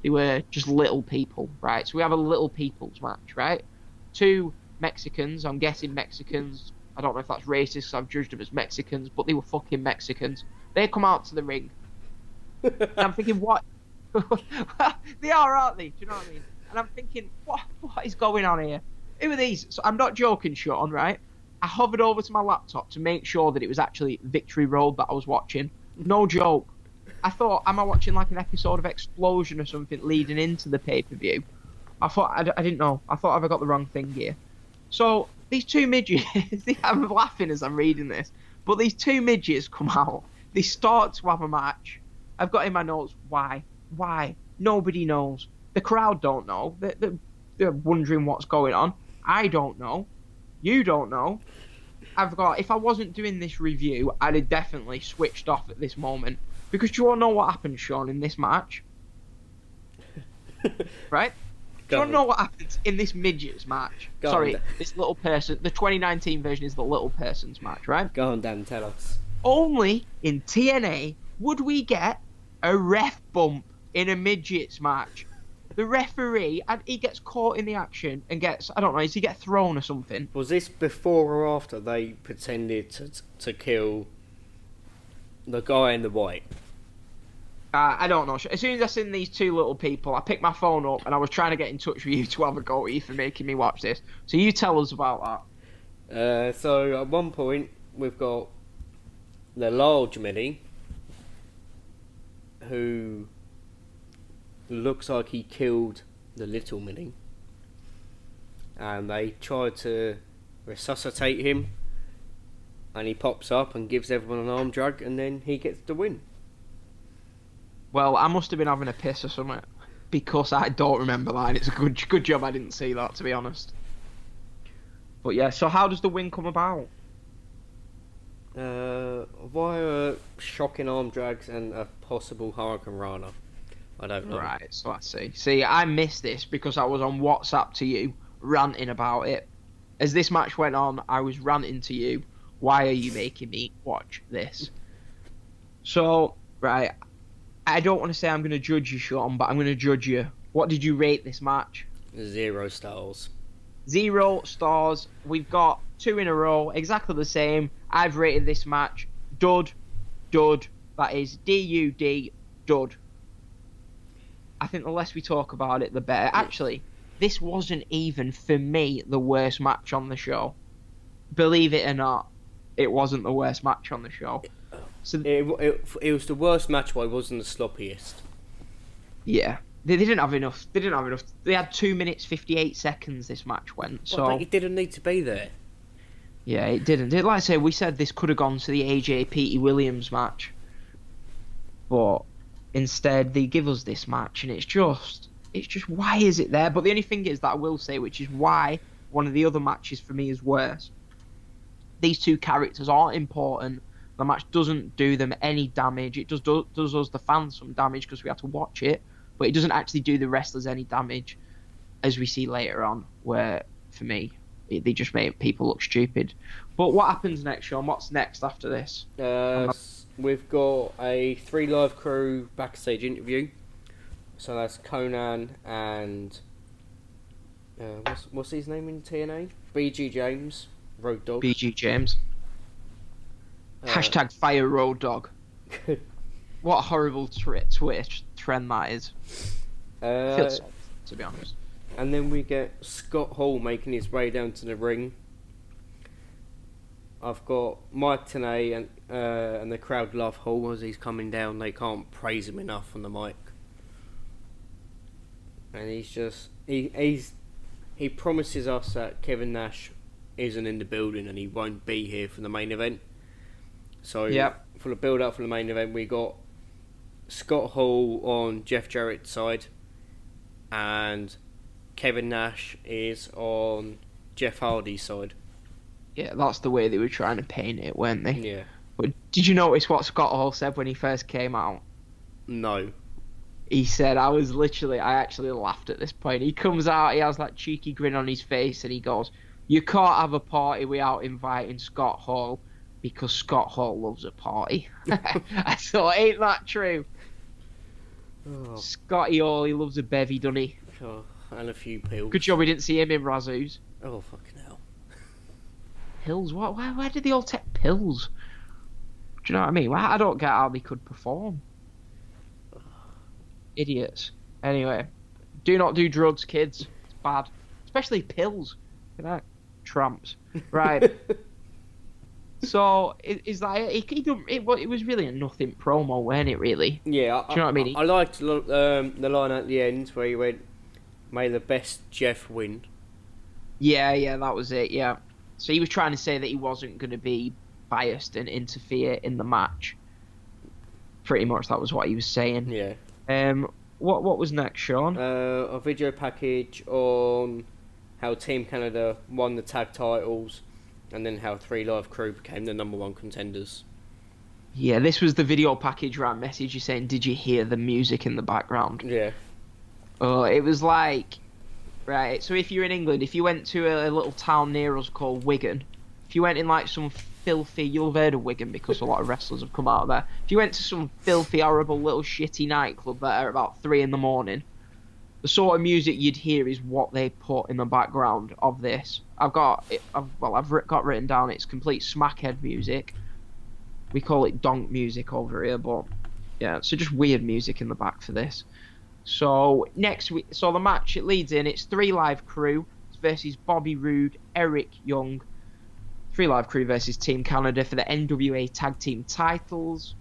They were just little people, right? So we have a little people's match, right? Two Mexicans. I'm guessing Mexicans. I don't know if that's racist, so I've judged them as Mexicans, but they were fucking Mexicans. They come out to the ring. And I'm thinking, what? They are, aren't they? Do you know what I mean? And I'm thinking, what is going on here? Who are these? So I'm not joking, Sean, right? I hovered over to my laptop to make sure that it was actually Victory Road that I was watching. No joke. I thought, am I watching like an episode of Explosion or something leading into the pay-per-view? I thought, I didn't know. I thought, have I got the wrong thing here? So these two midgets, I'm laughing as I'm reading this, but these two midgets come out. They start to have a match. I've got in my notes, why? Why? Nobody knows. The crowd don't know. They're wondering what's going on. I don't know. You don't know. I've got, if I wasn't doing this review, I'd have definitely switched off at this moment. Because do you all know what happened, Sean, in this match? Right? Do you all know what happens in this midget's match? Sorry, this little person. The 2019 version is the little person's match, right? Go on, Dan, tell us. Only in TNA would we get a ref bump in a midget's match. The referee, and he gets caught in the action and gets, I don't know, does he get thrown or something? Was this before or after they pretended to kill the guy in the white? I don't know. As soon as I seen these two little people, I picked my phone up and I was trying to get in touch with you to have a go at you for making me watch this. So you tell us about that. So at one point, we've got the large mini who looks like he killed the little mini. And they try to resuscitate him. And he pops up and gives everyone an arm drag and then he gets the win. Well, I must have been having a piss or something, because I don't remember that. And it's a good job I didn't see that, to be honest. But yeah, so how does the win come about? Via shocking arm drags and a possible Hurricane Rana. I don't know. Right, so I see. See, I missed this because I was on WhatsApp to you, ranting about it. As this match went on, I was ranting to you, why are you making me watch this? So, right, I don't want to say I'm going to judge you, Sean, but I'm going to judge you. What did you rate this match? 0 stars. 0 stars. We've got two in a row, exactly the same. I've rated this match dud. That is D-U-D, dud. I think the less we talk about it, the better. Actually, this wasn't even, for me, the worst match on the show. Believe it or not, it wasn't the worst match on the show. So it was the worst match, but it wasn't the sloppiest. Yeah, they didn't have enough. They had 2 minutes 58 seconds. This match went, so it didn't need to be there. Yeah, it didn't. Like I say, we said this could have gone to the AJ Petey Williams match, but instead they give us this match, and it's just why is it there? But the only thing is that I will say, which is why one of the other matches for me is worse. These two characters aren't important. The match doesn't do them any damage. It just does us, the fans, some damage because we had to watch it, but it doesn't actually do the wrestlers any damage, as we see later on, where, for me, they just make people look stupid. But what happens next, Sean? What's next after this? We've got a 3 Live Crew backstage interview. So that's Conan and... what's his name in TNA? BG James. Road Dog. BG James. Hashtag fire Road Dog. What a horrible Twitch trend that is. Feels sad, to be honest. And then we get Scott Hall making his way down to the ring. I've got Mike Tenay and the crowd love Hall as he's coming down. They can't praise him enough on the mic. And he's just... He promises us that Kevin Nash isn't in the building and he won't be here for the main event. So, yep. For the build-up for the main event, we got Scott Hall on Jeff Jarrett's side, and Kevin Nash is on Jeff Hardy's side. Yeah, that's the way they were trying to paint it, weren't they? Yeah. But did you notice what Scott Hall said when he first came out? No. He said, I actually laughed at this point. He comes out, he has that cheeky grin on his face, and he goes, "You can't have a party without inviting Scott Hall, because Scott Hall loves a party." I thought, ain't that true? Oh. Scotty Hall, he loves a bevy, doesn't he? Oh, and a few pills. Good job we didn't see him in Razoo's. Oh, fucking hell. Pills? What? Why did they all take pills? Do you know what I mean? Well, I don't get how they could perform. Idiots. Anyway, do not do drugs, kids. It's bad. Especially pills. Look at that. Tramps. Right. So, is that it? It was really a nothing promo, wasn't it, really? Yeah. Do you know what I mean? I liked the line at the end where he went, "May the best Jeff win." Yeah, that was it, yeah. So he was trying to say that he wasn't going to be biased and interfere in the match. Pretty much that was what he was saying. Yeah. What was next, Sean? A video package on how Team Canada won the tag titles, and then how Three Live Crew became the number one contenders. Yeah, this was the video package where I messaged you saying, "Did you hear the music in the background?" Yeah. Oh, it was like, right. So if you're in England, if you went to a little town near us called Wigan, if you went in like some filthy, you'll have heard of Wigan because a lot of wrestlers have come out of there. If you went to some filthy, horrible, little shitty nightclub there at about 3 a.m, the sort of music you'd hear is what they put in the background of this. I've got written down. It's complete smackhead music. We call it donk music over here, but yeah, so just weird music in the back for this. So next week, so the match it leads in. It's Three Live Crew versus Bobby Roode, Eric Young. Three Live Crew versus Team Canada for the NWA Tag Team titles.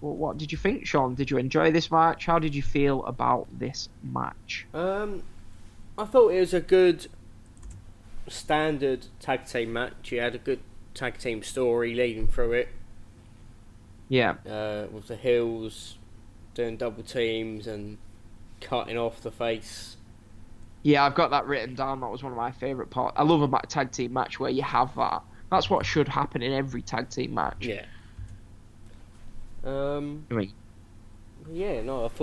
Well, what did you think, Sean? Did you enjoy this match? How did you feel about this match? I thought it was a good standard tag team match. You had a good tag team story leading through it. Yeah. With the heels doing double teams and cutting off the face. Yeah, I've got that written down. That was one of my favourite parts. I love a tag team match where you have that. That's what should happen in every tag team match. Yeah. I thought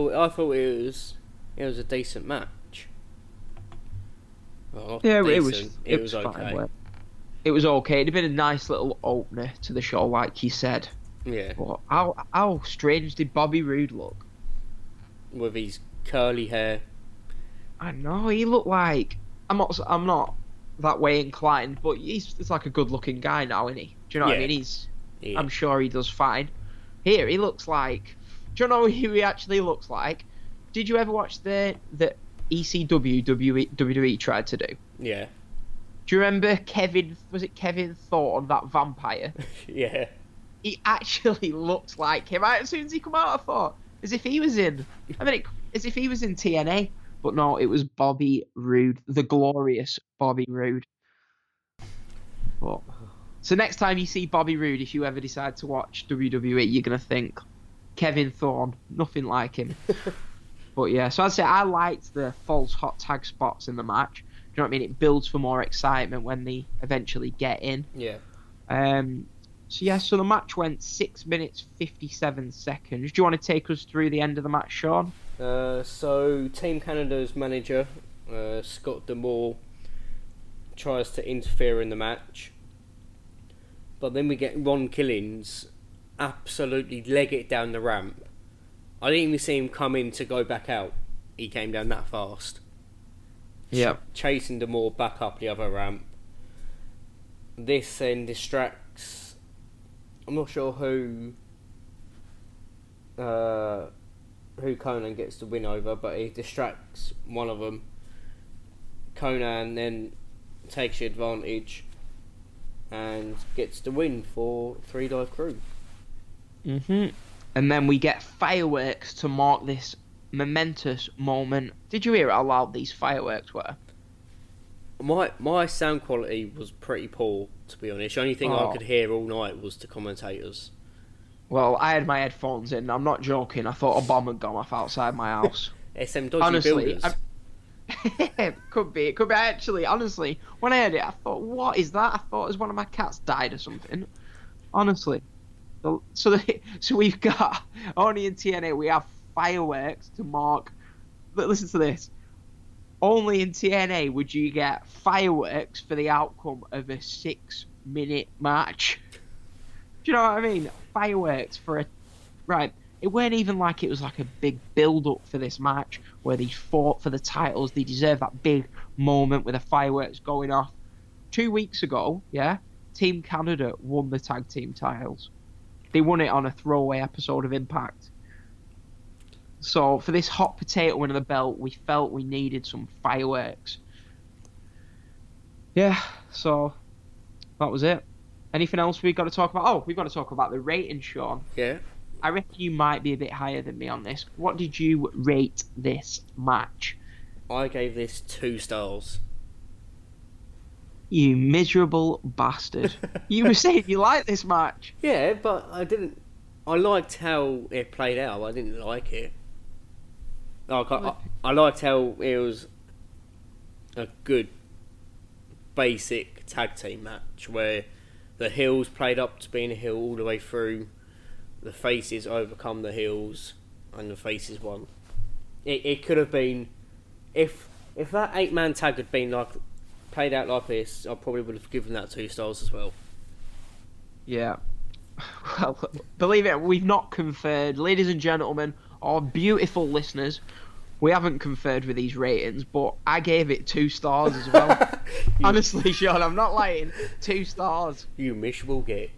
it was a decent match. Well, yeah, decent. It was okay. Fine, it was okay. It'd been a nice little opener to the show, like you said. Yeah. But how strange did Bobby Roode look? With his curly hair. I know, he looked like... I'm not that way inclined, but he's like a good-looking guy now, isn't he? Do you know what I mean? I'm sure he does fine. Here, he looks like... Do you know who he actually looks like? Did you ever watch the ECW WWE tried to do? Yeah. Do you remember Kevin... Was it Kevin Thorne, that vampire? Yeah. He actually looked like him. As soon as he came out, I thought, as if he was in... I mean, as if he was in TNA. But no, it was Bobby Roode, the glorious Bobby Roode. But... So next time you see Bobby Roode, if you ever decide to watch WWE, you're going to think, Kevin Thorne, nothing like him. But yeah, so I'd say I liked the false hot tag spots in the match. Do you know what I mean? It builds for more excitement when they eventually get in. Yeah. So the match went 6 minutes 57 seconds. Do you want to take us through the end of the match, Sean? So Team Canada's manager, Scott D'Amore, tries to interfere in the match. But then we get Ron Killings absolutely leg it down the ramp. I didn't even see him come in to go back out. He came down that fast. Yeah. Chasing D'Amore back up the other ramp. This then distracts... I'm not sure who Conan gets the win over, but he distracts one of them. Conan then takes advantage and gets the win for Three Live Crew. Mhm. And then we get fireworks to mark this momentous moment. Did you hear how loud these fireworks were? My sound quality was pretty poor, to be honest. The only thing I could hear all night was the commentators. Well, I had my headphones in. I'm not joking. I thought a bomb had gone off outside my house. Honestly, It could be. Honestly, when I heard it, I thought, what is that? I thought it was one of my cats died or something. Honestly. So we've got, only in TNA, we have fireworks to mark. Listen to this. Only in TNA would you get fireworks for the outcome of a 6-minute match. Do you know what I mean? Fireworks for a... Right. It weren't even like it was like a big build-up for this match where they fought for the titles. They deserved that big moment with the fireworks going off. 2 weeks ago, yeah, Team Canada won the tag team titles. They won it on a throwaway episode of Impact. So for this hot potato win of the belt, we felt we needed some fireworks. Yeah, so that was it. Anything else we've got to talk about? Oh, we've got to talk about the rating, Sean. Yeah. I reckon you might be a bit higher than me on this. What did you rate this match? I gave this 2 stars. You miserable bastard. You were saying you liked this match. Yeah, but I didn't. I liked how it played out. I didn't like it. Like, I liked how it was a good basic tag team match where the heels played up to being a heel all the way through. The faces overcome the heels, and the faces won. It could have been, if that 8-man tag had been like played out like this, I probably would have given that 2 stars as well. Yeah, well, believe it, we've not conferred, ladies and gentlemen, our beautiful listeners. We haven't conferred with these ratings, but I gave it 2 stars as well. Honestly, Sean, I'm not lying. 2 stars. You miserable git.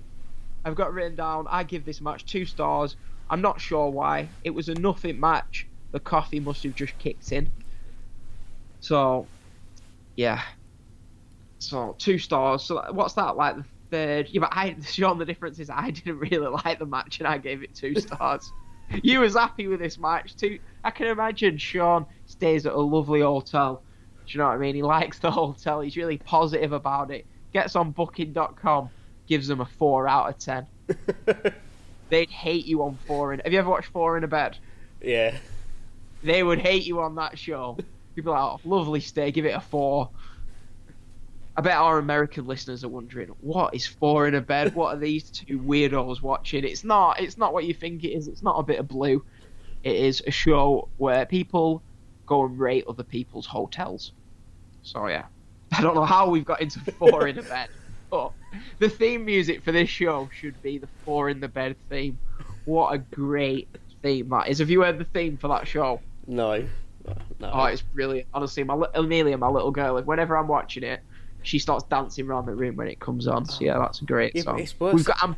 I've got written down, I give this match 2 stars. I'm not sure why. It was a nothing match. The coffee must have just kicked in. So, yeah. So, 2 stars. So, what's that, like the third? Yeah, but Sean, the difference is I didn't really like the match and I gave it 2 stars. You was happy with this match too. I can imagine Sean stays at a lovely hotel. Do you know what I mean? He likes the hotel. He's really positive about it. Gets on booking.com. Gives them a 4 out of 10. They'd hate you on 4 in. Have you ever watched 4 in a Bed? Yeah. They would hate you on that show. You'd be like, oh, lovely stay, give it a 4. I bet our American listeners are wondering, what is 4 in a Bed? What are these two weirdos watching? It's not what you think it is. It's not a bit of blue. It is a show where people go and rate other people's hotels. So yeah, I don't know how we've got into 4 in a Bed. But the theme music for this show should be the 4 in the Bed theme. What a great theme that is. Have you heard the theme for that show? No. Oh, it's brilliant. Honestly, Amelia, my little girl, whenever I'm watching it, she starts dancing around the room when it comes on. So yeah, that's a great song.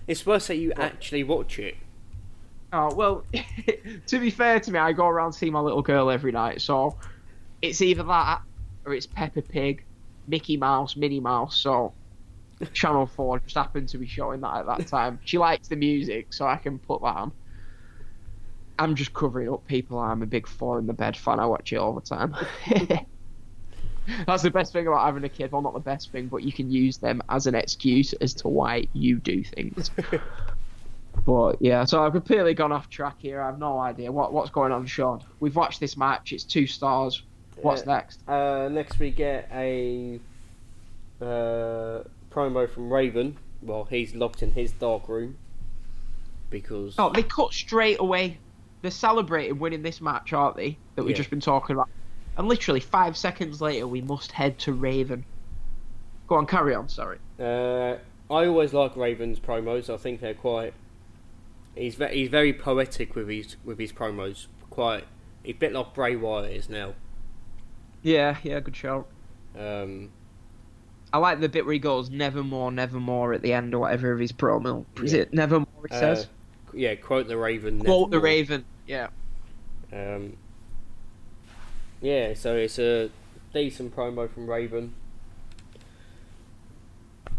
It's worse that you actually watch it. Oh, well, to be fair to me, I go around seeing my little girl every night. So it's either that or it's Peppa Pig, Mickey Mouse, Minnie Mouse, so... Channel 4 just happened to be showing that at that time. She likes the music, so I can put that on. I'm just covering up people. I'm a big 4 in the Bed fan. I watch it all the time. That's the best thing about having a kid. Well, not the best thing, but you can use them as an excuse as to why you do things. But yeah, so I've completely gone off track here. I have no idea what's going on, Sean. We've watched this match. It's 2 stars. What's next? Next we get a... promo from Raven. Well, he's locked in his dark room because... Oh, they cut straight away. They're celebrating winning this match, aren't they? That we've just been talking about. And literally 5 seconds later, we must head to Raven. Go on, carry on, sorry. I always like Raven's promos. I think they're quite... He's very poetic with his promos. Quite... A bit like Bray Wyatt is now. Yeah, good shout. I like the bit where he goes, nevermore, nevermore at the end or whatever of his promo. Is it nevermore, he says? Yeah, quote the Raven. Quote the Raven, yeah. Yeah, so it's a decent promo from Raven.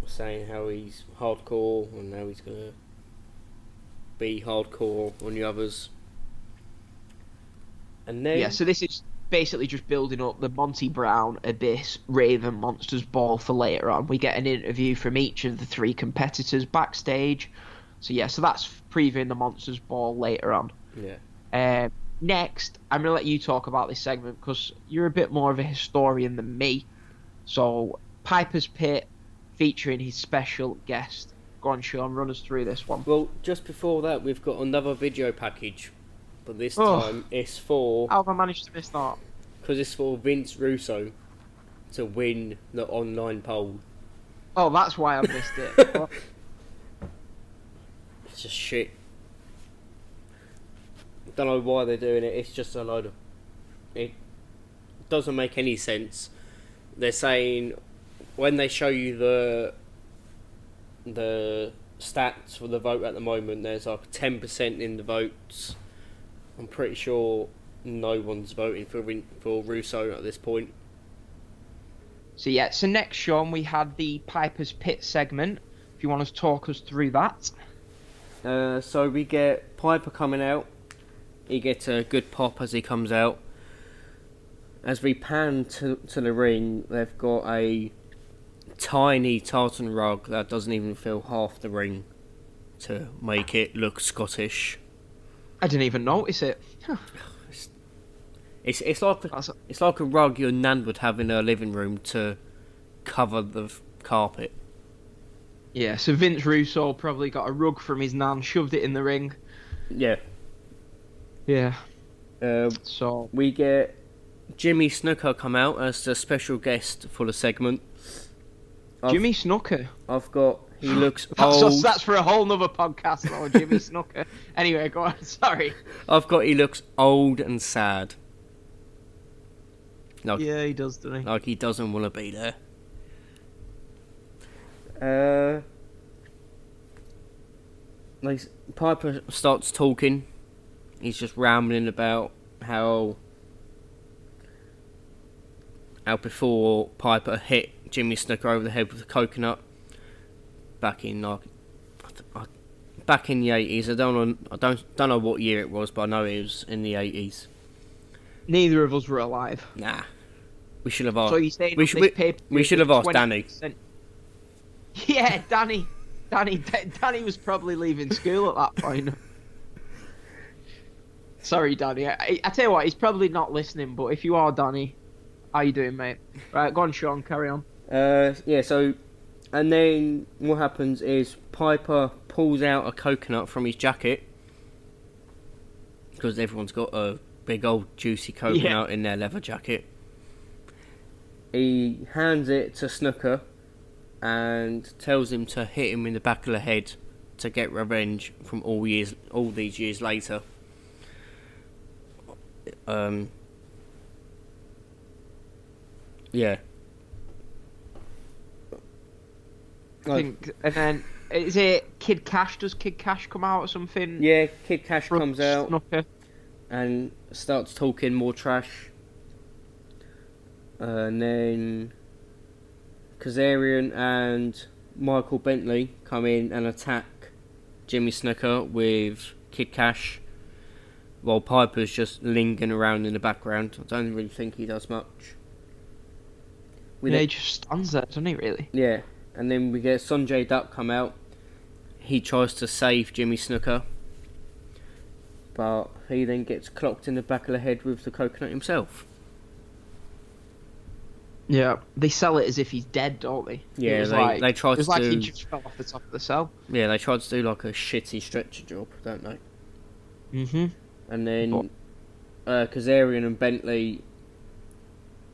Saying how he's hardcore and how he's going to be hardcore on the others. And then... Yeah, so this is... basically just building up the Monty Brown, Abyss, Raven, Monsters Ball for later on. We get an interview from each of the 3 competitors backstage. So yeah, so that's previewing the Monsters Ball later on. Yeah. Next, I'm going to let you talk about this segment because you're a bit more of a historian than me. So Piper's Pit featuring his special guest. Go on, Sean, run us through this one. Well, just before that, we've got another video package, but this time it's for... How have I managed to miss that? Because it's for Vince Russo to win the online poll. Oh, that's why I missed it. It's just shit. Don't know why they're doing it. It's just a load of... It doesn't make any sense. They're saying when they show you the stats for the vote at the moment, there's like 10% in the votes. I'm pretty sure no one's voting for Russo at this point. So yeah, so next, Sean, we had the Piper's Pit segment. If you want to talk us through that. So we get Piper coming out. He gets a good pop as he comes out. As we pan to the ring, they've got a tiny tartan rug that doesn't even fill half the ring to make it look Scottish. I didn't even notice it. It's like a rug your nan would have in her living room to cover the carpet. Yeah, so Vince Russo probably got a rug from his nan, shoved it in the ring. Yeah. Yeah. So we get Jimmy Snooker come out as the special guest for the segment. Jimmy Snooker. He looks old. That's for a whole nother podcast, or Jimmy Snooker. Anyway, go on. Sorry. He looks old and sad. Like, yeah, he does, doesn't he? Like he doesn't want to be there. Piper starts talking. He's just rambling about how before Piper hit Jimmy Snooker over the head with a coconut back in the '80s. I don't know what year it was, but I know it was in the '80s. Neither of us were alive. Nah, we should have asked. So you saying we should have asked Danny? Yeah, Danny was probably leaving school at that point. Sorry, Danny. I tell you what, he's probably not listening. But if you are, Danny, how you doing, mate? Right, go on, Sean. Carry on. Yeah. So, and then what happens is Piper pulls out a coconut from his jacket because everyone's got a big old juicy coconut in their leather jacket. He hands it to Snooker and tells him to hit him in the back of the head to get revenge from all these years later. Yeah. And then is it Kid Kash? Does Kid Kash come out or something? Yeah, Kid Kash comes out and starts talking more trash. And then Kazarian and Michael Bentley come in and attack Jimmy Snooker with Kid Kash, while Piper's just lingering around in the background. I don't really think he does much. He just stands there, doesn't he, really? Yeah. And then we get Sonjay Dutt come out. He tries to save Jimmy Snooker, but he then gets clocked in the back of the head with the coconut himself. Yeah. They sell it as if he's dead, don't they? Yeah, they try to do... It's like he just fell off the top of the cell. Yeah, they tried to do like a shitty stretcher job, don't they? Mm-hmm. And then Kazarian and Bentley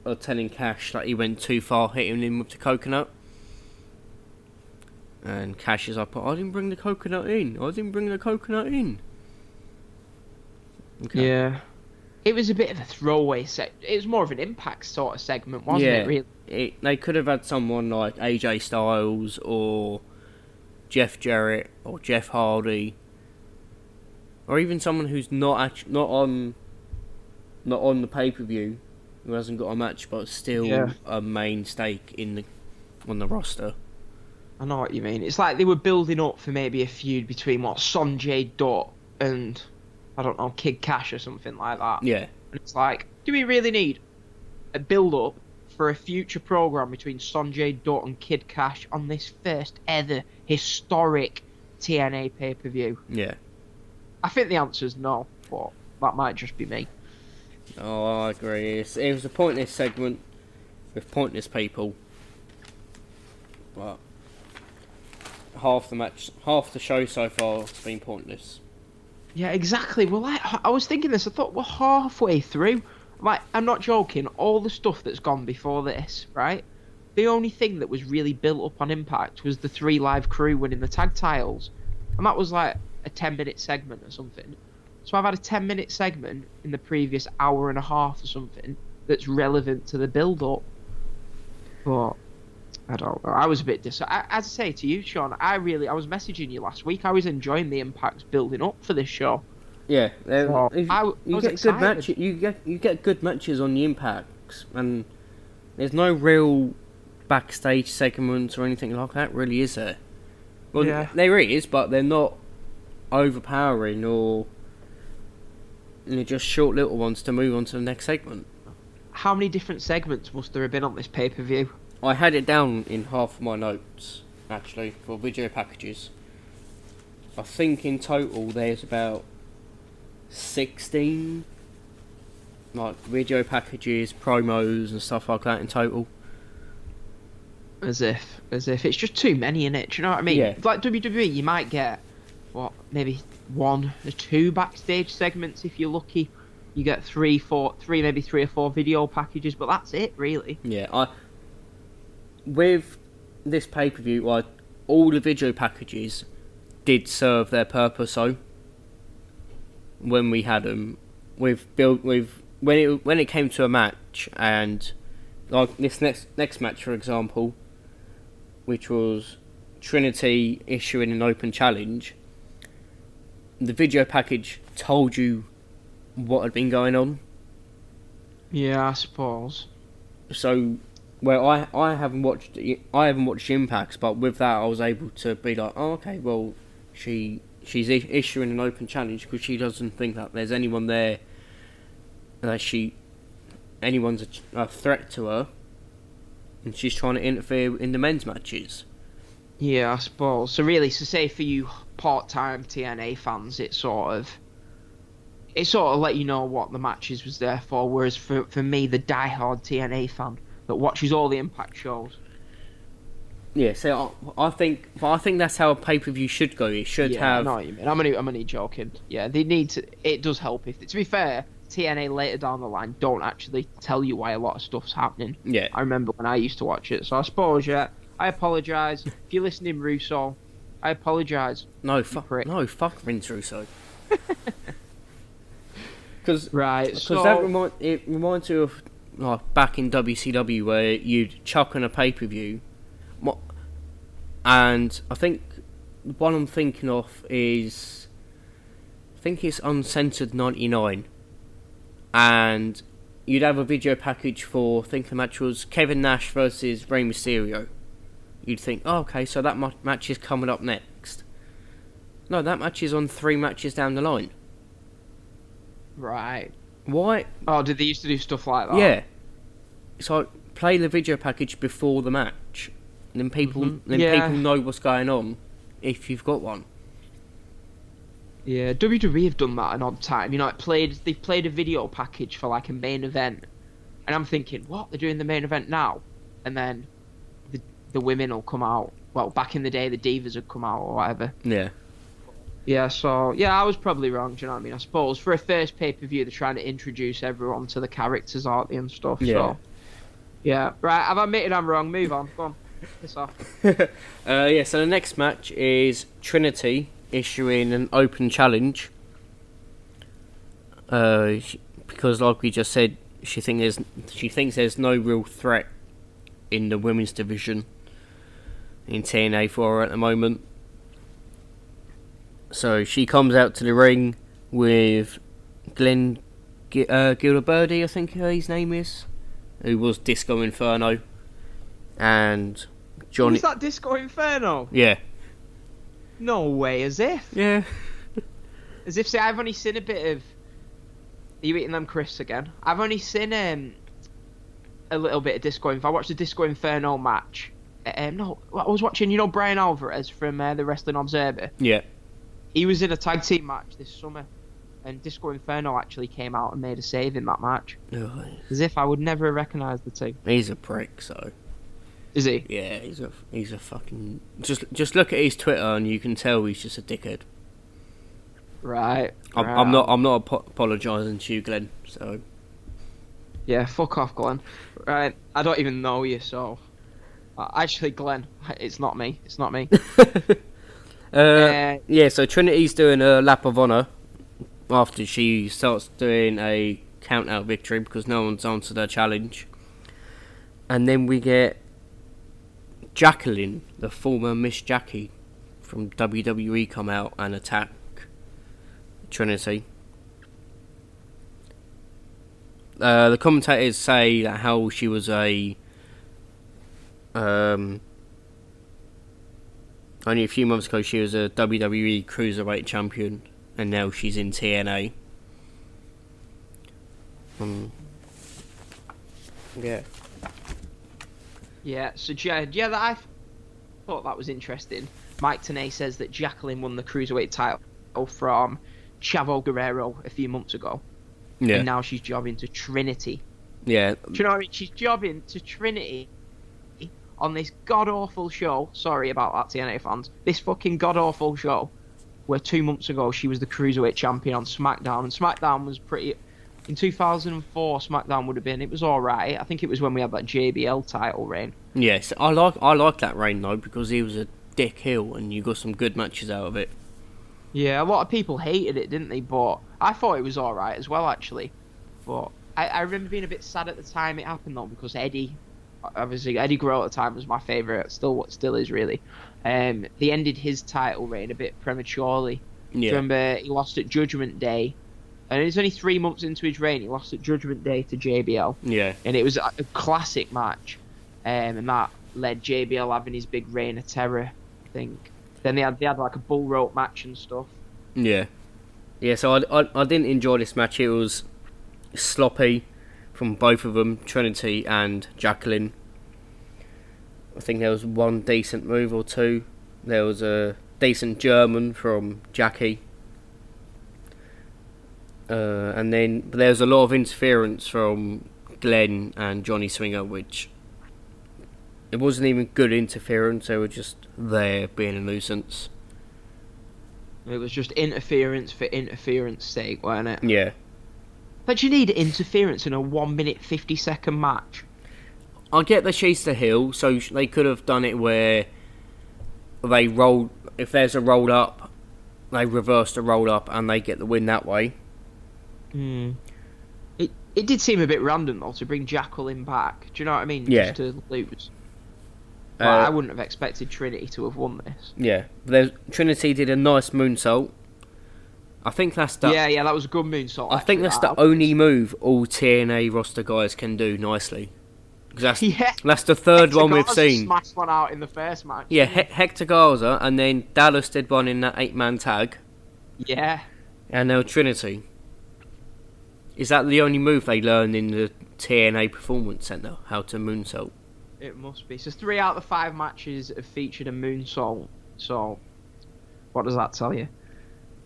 are telling Kash that he went too far hitting him with the coconut. And Kash is like, I didn't bring the coconut in. Okay. Yeah. It was a bit of a throwaway set. It was more of an Impact sort of segment, wasn't it, really? They could have had someone like AJ Styles or Jeff Jarrett or Jeff Hardy, or even someone who's not on the pay-per-view, who hasn't got a match but still a main stake on the roster. I know what you mean. It's like they were building up for maybe a feud between Sonjay Dutt and I don't know, Kid Kash or something like that. Yeah. And it's like, do we really need a build up for a future program between Sonjay Dutt and Kid Kash on this first ever historic TNA pay-per-view? Yeah. I think the answer is no, but that might just be me. Oh, I agree. It was a pointless segment with pointless people. But half the match, half the show so far has been pointless. Yeah, exactly. Well, I was thinking this. I thought we're halfway through. Like, I'm not joking. All the stuff that's gone before this, right? The only thing that was really built up on Impact was the Three Live Crew winning the tag titles. And that was like a 10-minute segment or something. So I've had a 10-minute segment in the previous hour and a half or something that's relevant to the build-up. But I don't know. I was a bit as I say to you, Sean, I was messaging you last week. I was enjoying the Impacts building up for this show. Yeah, you get good matches on the Impacts, and there's no real backstage segments or anything like that, really, is there? Well, yeah. There is, but they're not overpowering, or they're just short little ones to move on to the next segment. How many different segments must there have been on this pay-per-view? I had it down in half of my notes, actually, for video packages. I think in total there's about 16, like, video packages, promos and stuff like that in total. As if it's just too many, innit? Do you know what I mean? Yeah. Like WWE, you might get maybe 1 or 2 backstage segments if you're lucky. You get maybe three or four video packages, but that's it, really. Yeah, with this pay-per-view, all the video packages did serve their purpose, though. When we had them, when it came to a match, and like this next match, for example, which was Trinity issuing an open challenge, the video package told you what had been going on. Yeah, I suppose. So, well, I haven't watched Impacts, but with that I was able to be like, oh, okay, well, she's issuing an open challenge because she doesn't think that there's anyone there that anyone's a threat to her, and she's trying to interfere in the men's matches. Yeah, I suppose. So really, say for you part-time TNA fans, it sort of let you know what the matches was there for, whereas for me, the die-hard TNA fan that watches all the Impact shows. Yeah, so I think that's how a pay-per-view should go. It should have. I know what you mean. I'm only joking. Yeah, they need to. It does help if, to be fair, TNA later down the line don't actually tell you why a lot of stuff's happening. Yeah. I remember when I used to watch it. So I suppose, yeah, I apologise. If you're listening, Russo, I apologise. No, fuck Vince Russo. Because it reminds you of, like, back in WCW where you'd chuck on a pay-per-view, and I think the one I'm thinking of is, I think it's Uncensored 99. And you'd have a video package for, I think the match was Kevin Nash versus Rey Mysterio. You'd think, oh, okay, so that match is coming up next. No, that match is on 3 matches down the line. Right. Why? Oh, did they used to do stuff like that? Yeah. So play the video package before the match, and then people, people know what's going on if you've got one. Yeah, WWE have done that an odd time. You know, they played a video package for, like, a main event, and I'm thinking, what, they're doing the main event now? And then the women will come out. Well, back in the day, the divas would come out or whatever. Yeah. Yeah, so, yeah, I was probably wrong, do you know what I mean? I suppose for a first pay-per-view, they're trying to introduce everyone to the characters, aren't they, and stuff, yeah. So. Yeah, right, I've admitted I'm wrong, move on, go on, piss off. Yeah, so the next match is Trinity issuing an open challenge. Because, like we just said, she thinks there's no real threat in the women's division in TNA for her at the moment. So she comes out to the ring with Glenn Gilberti, I think his name is, who was Disco Inferno, and Johnny. Who's that, Disco Inferno? Yeah. No way, as if. Yeah. As if, see, I've only seen a bit of. Are you eating them crisps again? I've only seen a little bit of Disco Inferno. I watched the Disco Inferno match, No, I was watching, you know, Brian Alvarez from the Wrestling Observer? Yeah. He was in a tag team match this summer, and Disco Inferno actually came out and made a save in that match. Oh. As if I would never have recognised the two. He's a prick, so. Is he? Yeah, he's a fucking... Just look at his Twitter and you can tell he's just a dickhead. Right. I'm not apologising to you, Glenn, so... Yeah, fuck off, Glenn. Right, I don't even know you, so... Actually, Glenn, it's not me. Yeah, so Trinity's doing a lap of honour after she starts doing a count-out victory because no one's answered her challenge. And then we get Jacqueline, the former Miss Jackie from WWE, come out and attack Trinity. The commentators say that how she was a... only a few months ago she was a WWE Cruiserweight Champion and now she's in TNA. Yeah, so yeah, that I thought that was interesting. Mike Tenay says that Jacqueline won the Cruiserweight title from Chavo Guerrero a few months ago. Yeah. And now she's jobbing to Trinity. Yeah. Do you know what I mean? She's jobbing to Trinity on this god-awful show, sorry about that, TNA fans, this fucking god-awful show, where 2 months ago she was the Cruiserweight Champion on SmackDown, and SmackDown was pretty... In 2004, SmackDown would have been... It was alright. I think it was when we had that JBL title reign. Yes, I like that reign, though, because he was a dick heel, and you got some good matches out of it. Yeah, a lot of people hated it, didn't they? But I thought it was alright as well, actually. But I remember being a bit sad at the time it happened, though, because Eddie Guerrero at the time was my favourite, still is really. They ended his title reign a bit prematurely. Yeah. Remember, he lost at Judgment Day, and it was only 3 months into his reign. He lost at Judgment Day to JBL. Yeah, and it was a classic match, and that led JBL having his big reign of terror, I think. Then they had like a bull rope match and stuff. Yeah, yeah. So I didn't enjoy this match. It was sloppy from both of them, Trinity and Jacqueline. I think there was one decent move or two. There was a decent German from Jackie. And then there was a lot of interference from Glenn and Johnny Swinger, which it wasn't even good interference. They were just there being a nuisance. It was just interference for interference sake, wasn't it? Yeah. But you need interference in a 1-minute 50-second match. I get that she's the heel, so they could have done it where they rolled. If there's a roll up, they reverse the roll up and they get the win that way. Mm. It did seem a bit random though to bring Jacqueline back. Do you know what I mean? Yeah. Just to lose. Well, I wouldn't have expected Trinity to have won this. Yeah, Trinity did a nice moonsault. I think that's that. Yeah, that was a good moonsault. I think that's the only move all TNA roster guys can do nicely. That's the third one we've seen. Hector Garza smashed one out in the first match. Yeah, Hector Garza, and then Dallas did one in that 8-man tag. Yeah. And now Trinity. Is that the only move they learned in the TNA Performance Center? How to moonsault? It must be. So 3 out of 5 matches have featured a moonsault. So, what does that tell you?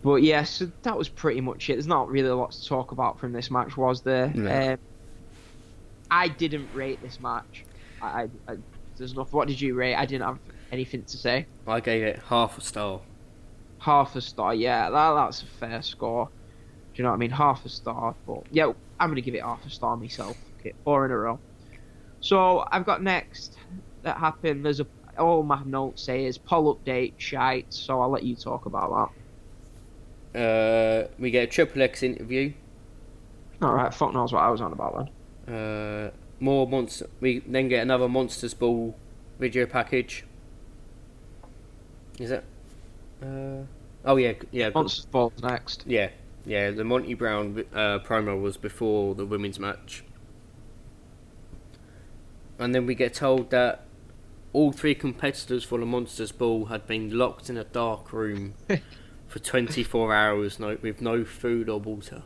But yeah, so that was pretty much it. There's not really a lot to talk about from this match, was there? No. I didn't rate this match. There's nothing. What did you rate? I didn't have anything to say. I gave it half a star. Half a star, yeah. That's a fair score. Do you know what I mean? Half a star. But yeah, I'm going to give it half a star myself. Okay, 4 in a row. So I've got next that happened. All my notes say is poll update, shite. So I'll let you talk about that. We get a Triple X interview. Alright, fuck knows what I was on about then. More monster. We then get another Monsters Ball video package. Is that? Oh yeah. Monsters Ball next. Yeah. The Monty Brown promo was before the women's match, and then we get told that all 3 competitors for the Monsters Ball had been locked in a dark room. For 24 hours with no food or water.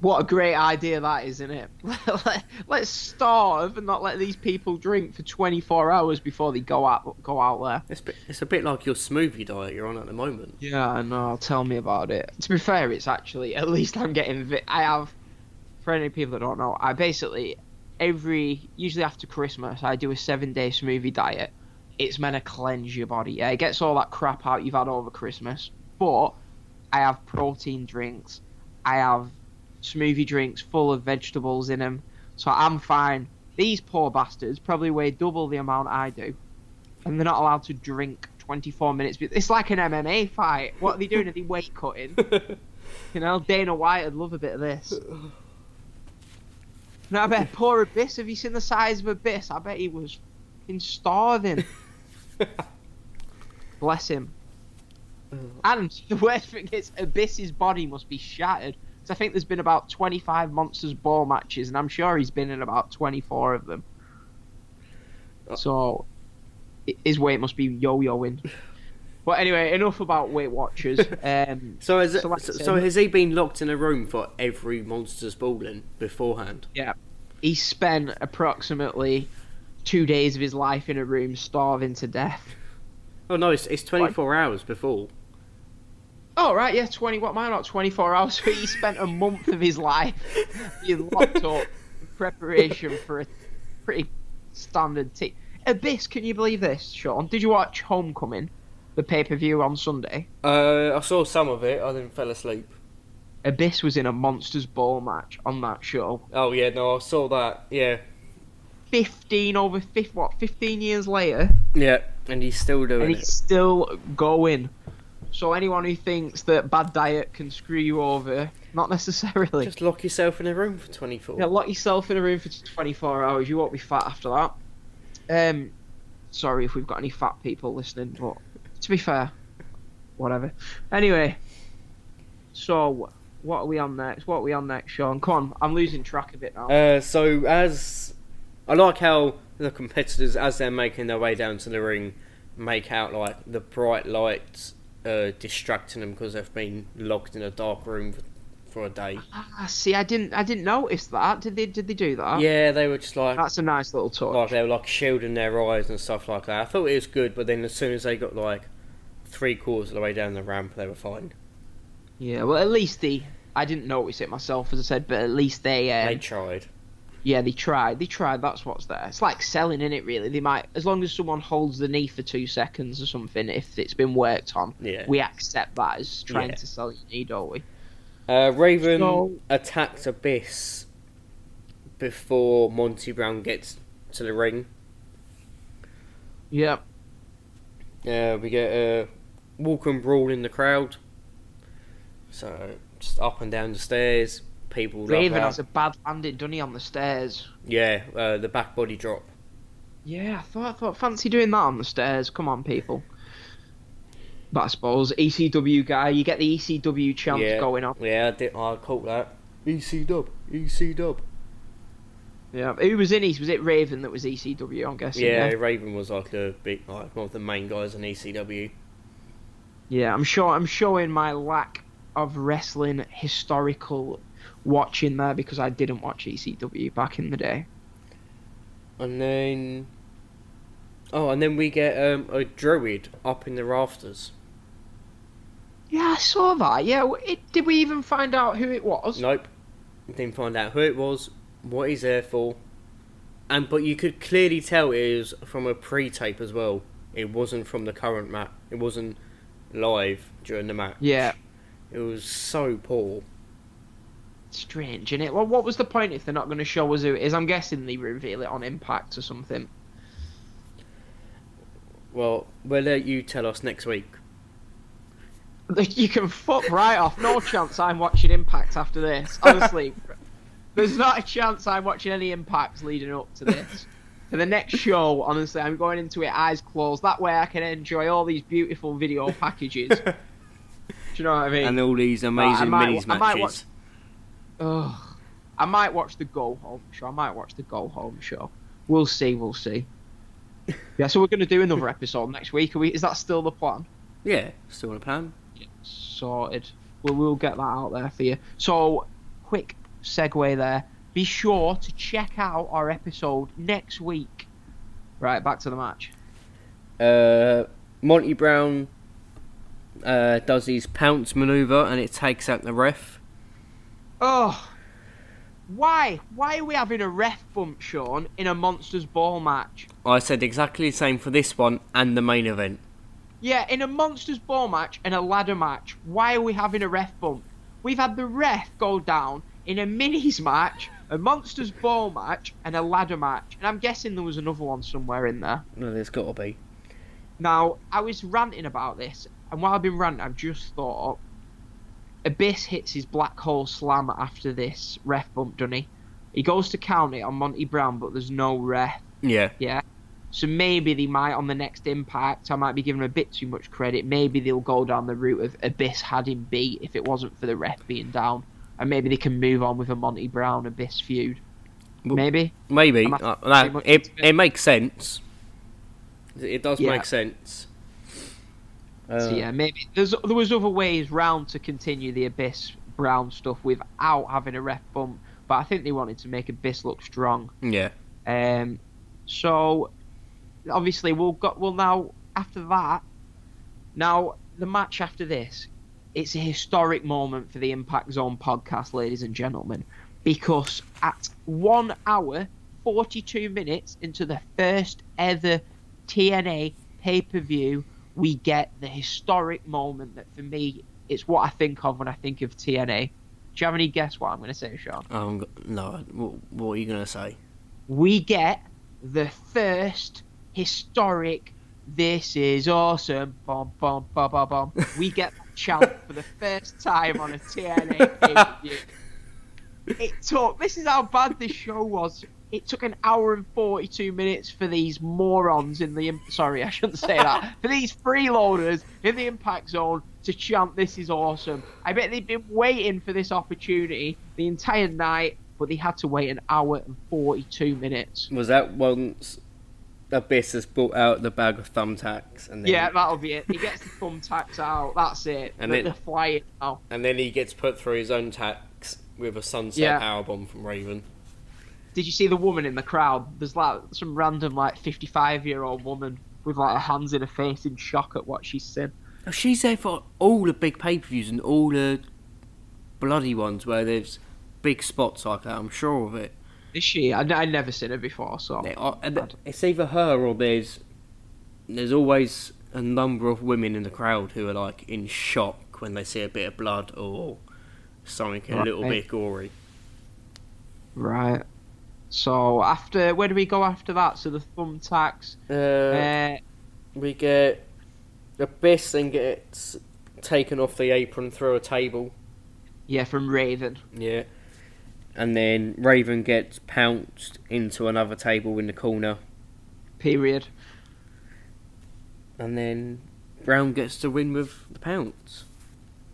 What a great idea that is, isn't it? Let's starve and not let these people drink for 24 hours before they go out there. It's a bit like your smoothie diet you're on at the moment. Yeah, I know. Tell me about it. To be fair, it's actually, at least I'm getting... for any people that don't know, I basically, usually after Christmas, I do a 7-day smoothie diet. It's meant to cleanse your body. Yeah, it gets all that crap out you've had over Christmas. But I have protein drinks. I have... smoothie drinks full of vegetables in them, so I'm fine. These poor bastards probably weigh double the amount I do, and they're not allowed to drink 24 minutes. It's like an MMA fight. What are they doing? Are they weight cutting? You know, Dana White would love a bit of this. And I bet poor Abyss, have you seen the size of Abyss? I bet he was fucking starving. Bless him. And the worst thing is, Abyss's body must be shattered. I think there's been about 25 Monsters Ball matches, and I'm sure he's been in about 24 of them. So his weight must be yo-yoing. But anyway, enough about Weight Watchers. So has he been locked in a room for every Monsters Ball then beforehand? Yeah. He spent approximately 2 days of his life in a room starving to death. Oh no, it's 24 hours before. Oh, right, yeah, 20, what, mine, not 24 hours. So he spent a month of his life being locked up in preparation for a pretty standard team. Abyss, can you believe this, Sean? Did you watch Homecoming, the pay-per-view on Sunday? I saw some of it, I then fell asleep. Abyss was in a Monsters Ball match on that show. Oh, yeah, no, I saw that, yeah. 15 years later? Yeah, and he's still doing it. And he's still going. So anyone who thinks that bad diet can screw you over, not necessarily. Just lock yourself in a room for 24. Yeah, lock yourself in a room for 24 hours. You won't be fat after that. Sorry if we've got any fat people listening, but to be fair, whatever. Anyway, so what are we on next? What are we on next, Sean? Come on, I'm losing track of it now. So as I like how the competitors, as they're making their way down to the ring, make out like the bright lights. Distracting them because they've been locked in a dark room for a day. See, I didn't notice that. Did they do that? Yeah, they were just like... That's a nice little touch. Like, they were like shielding their eyes and stuff like that. I thought it was good, but then as soon as they got like 3/4 of the way down the ramp, they were fine. Yeah, well, at least I didn't notice it myself, as I said, but at least they... they tried. Yeah, they tried, that's what's there. It's like selling, innit, really. They might, as long as someone holds the knee for 2 seconds or something, if it's been worked on, yeah. We accept that as trying to sell your knee, don't we? Raven attacked Abyss before Monty Brown gets to the ring. Yeah. We get a walk and brawl in the crowd. So, just up and down the stairs. Raven has a bad landing, doesn't he, on the stairs? Yeah, the back body drop. Yeah, I thought, fancy doing that on the stairs. Come on, people. But I suppose, ECW guy, you get the ECW chant going on. Yeah, I caught that. ECW. Yeah, who was in East? Was it Raven that was ECW, I'm guessing? Yeah, Raven was like a big, like one of the main guys in ECW. Yeah, I'm showing my lack of wrestling historical watching there because I didn't watch ECW back in the day. And then we get a druid up in the rafters. Yeah, I saw that. Yeah, did we even find out who it was? Nope, didn't find out who it was, what he's there for, but you could clearly tell it was from a pre-tape as well. It wasn't from the current match. It wasn't live during the match. Yeah, it was so poor. Strange, isn't it? Well, what was the point if they're not going to show us who it is? I'm guessing they reveal it on Impact or something. Well, we'll let you tell us next week. You can fuck right off. No chance I'm watching Impact after this. Honestly, there's not a chance I'm watching any Impacts leading up to this. For the next show, honestly, I'm going into it eyes closed. That way I can enjoy all these beautiful video packages. Do you know what I mean? And all these amazing minis matches. I might watch the Go Home Show. We'll see, Yeah, so we're going to do another episode next week. Is that still the plan? Yeah, still the plan. Yeah, sorted. We'll get that out there for you. So, quick segue there. Be sure to check out our episode next week. Right, back to the match. Monty Brown does his pounce maneuver and it takes out the ref. Oh, why? Why are we having a ref bump, Sean, in a Monsters Ball match? I said exactly the same for this one and the main event. Yeah, in a Monsters Ball match and a ladder match, why are we having a ref bump? We've had the ref go down in a Minis match, a Monsters Ball match, and a ladder match. And I'm guessing there was another one somewhere in there. No, there's got to be. Now, I was ranting about this, and while I've been ranting, I've just thought, Abyss hits his black hole slam after this ref bump, doesn't he? He goes to count it on Monty Brown, but there's no ref. Yeah. Yeah. So maybe they might, on the next Impact, I might be giving him a bit too much credit. Maybe they'll go down the route of Abyss had him beat if it wasn't for the ref being down. And maybe they can move on with a Monty Brown Abyss feud. Well, maybe. Maybe. It makes sense. It does make sense. So yeah, maybe there was other ways round to continue the Abyss Brown stuff without having a ref bump, but I think they wanted to make Abyss look strong. Yeah. So obviously we'll now after that. Now the match after this, it's a historic moment for the Impact Zone podcast, ladies and gentlemen, because at 1 hour 42 minutes into the first ever TNA pay-per-view, we get the historic moment that, for me, it's what I think of when I think of TNA. Do you have any guess what I'm going to say, Sean? No. What are you going to say? We get the first historic "This is awesome." Bom, bom, bom, bom, bom. We get that chant for the first time on a TNA pay-per-view. This is how bad this show was. It took an hour and 42 minutes for these morons in the... Sorry, I shouldn't say that. For these freeloaders in the Impact Zone to chant, "This is awesome." I bet they've been waiting for this opportunity the entire night, but they had to wait an hour and 42 minutes. Was that once Abyss has brought out the bag of thumbtacks? And then... Yeah, that'll be it. He gets the thumbtacks out. That's it. And then they're flying out. And then he gets put through his own tacks with a sunset power bomb from Raven. Did you see the woman in the crowd? There's like some random 55-year-old woman with her hands in her face in shock at what she's seen. Oh, she's there for all the big pay-per-views and all the bloody ones where there's big spots like that. I'm sure of it. Is she? I never seen her before. So it's either her or there's always a number of women in the crowd who are in shock when they see a bit of blood or something a little bit gory. Right. So where do we go after that? So the thumbtacks. We get Abyss and gets taken off the apron through a table. Yeah, from Raven. Yeah, and then Raven gets pounced into another table in the corner. Period. And then Brown gets to win with the pounce.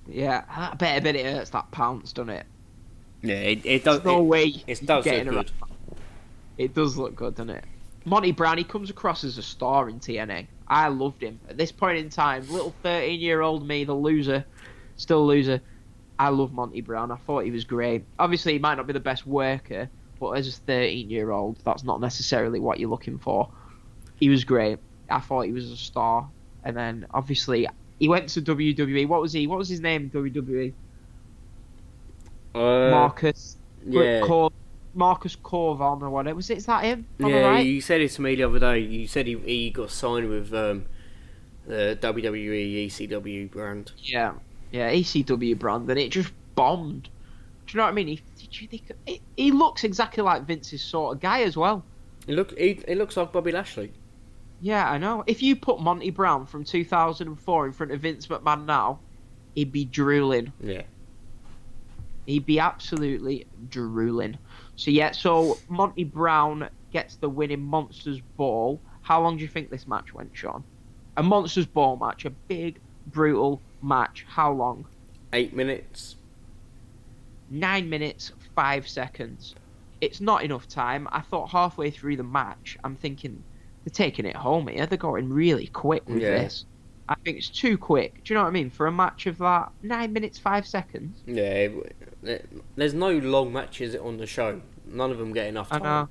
Yeah, I bet it hurts, that pounce, doesn't it? Yeah, it does. There's no way. It does look good. It does look good, doesn't it? Monty Brown, he comes across as a star in TNA. I loved him. At this point in time, little 13-year-old me, the loser, still loser, I love Monty Brown. I thought he was great. Obviously, he might not be the best worker, but as a 13-year-old, that's not necessarily what you're looking for. He was great. I thought he was a star. And then, obviously, he went to WWE. What was his name in WWE? Marcus. Yeah. Marcus Corvon or whatever. Is that him? Yeah, right? You said it to me the other day. You said he got signed with the WWE ECW brand. Yeah, ECW brand, and it just bombed. Do you know what I mean? He looks exactly like Vince's sort of guy as well. He looks like Bobby Lashley. Yeah, I know. If you put Monty Brown from 2004 in front of Vince McMahon now, he'd be drooling. Yeah. He'd be absolutely drooling. So Monty Brown gets the win in Monsters Ball. How long do you think this match went, Sean? A Monsters Ball match, a big, brutal match. How long? 8 minutes. 9 minutes, 5 seconds. It's not enough time. I thought halfway through the match, I'm thinking, they're taking it home here. They're going really quick with this. I think it's too quick. Do you know what I mean? For a match of that, 9 minutes, 5 seconds. Yeah, there's no long matches on the show. None of them get enough time.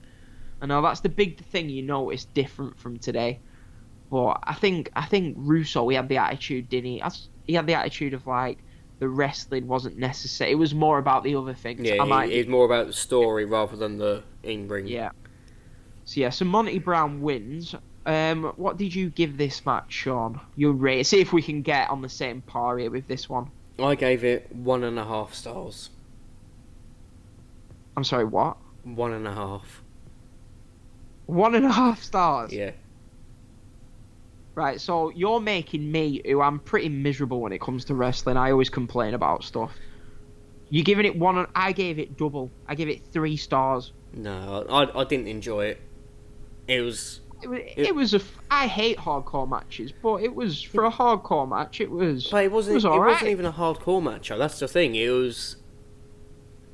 I know that's the big thing you notice different from today. But I think Russo, he had the attitude, didn't he? He had the attitude of like the wrestling wasn't necessary. It was more about the other things. Yeah, it's more about the story rather than the in-ring. Yeah. So Monty Brown wins. What did you give this match, Sean? Your rate. See if we can get on the same par here with this one. I gave it 1.5 stars. I'm sorry, what? 1.5. 1.5 stars? Yeah. Right, so you're making me, who I'm pretty miserable when it comes to wrestling, I always complain about stuff. You're giving it one, I gave it double. I gave it 3 stars. No, I didn't enjoy it. It was... I hate hardcore matches, but it was for a hardcore match. It was. But it was all right. It wasn't even a hardcore match. That's the thing. It was.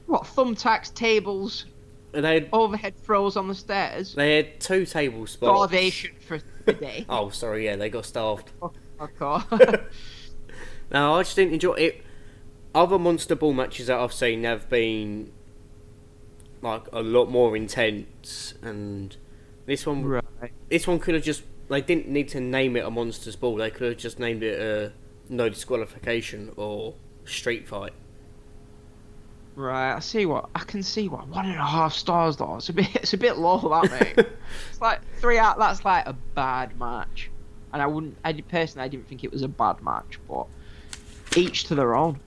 What, thumbtacks, tables, and they had overhead throws on the stairs. They had 2 table spots. Starvation for the day. Oh, sorry. Yeah, they got starved. Hardcore. No, I just didn't enjoy it. Other Monster Ball matches that I've seen have been like a lot more intense and. This one could have just... They didn't need to name it a Monsters Ball. They could have just named it a no disqualification or street fight. Right, I can see what 1.5 stars though. It's a bit low, that, mate. It's like 3 out. That's like a bad match. And I didn't think it was a bad match, but each to their own.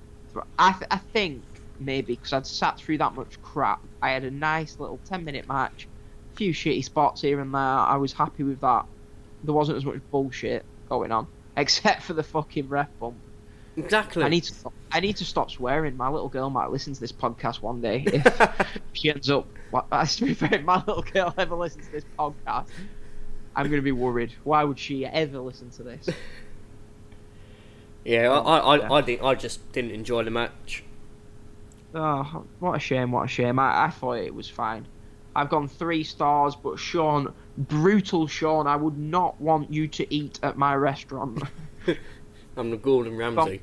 I think maybe because I'd sat through that much crap, I had a nice little 10-minute match. Few shitty spots here and there. I was happy with that. There wasn't as much bullshit going on, except for the fucking ref bump. Exactly. I need to stop swearing. My little girl might listen to this podcast one day. If she ends up. If my little girl ever listens to this podcast, I'm going to be worried. Why would she ever listen to this? Yeah, I just didn't enjoy the match. Oh, what a shame! What a shame! I thought it was fine. I've gone 3 stars, but Sean, brutal Sean, I would not want you to eat at my restaurant. I'm the Gordon Ramsay.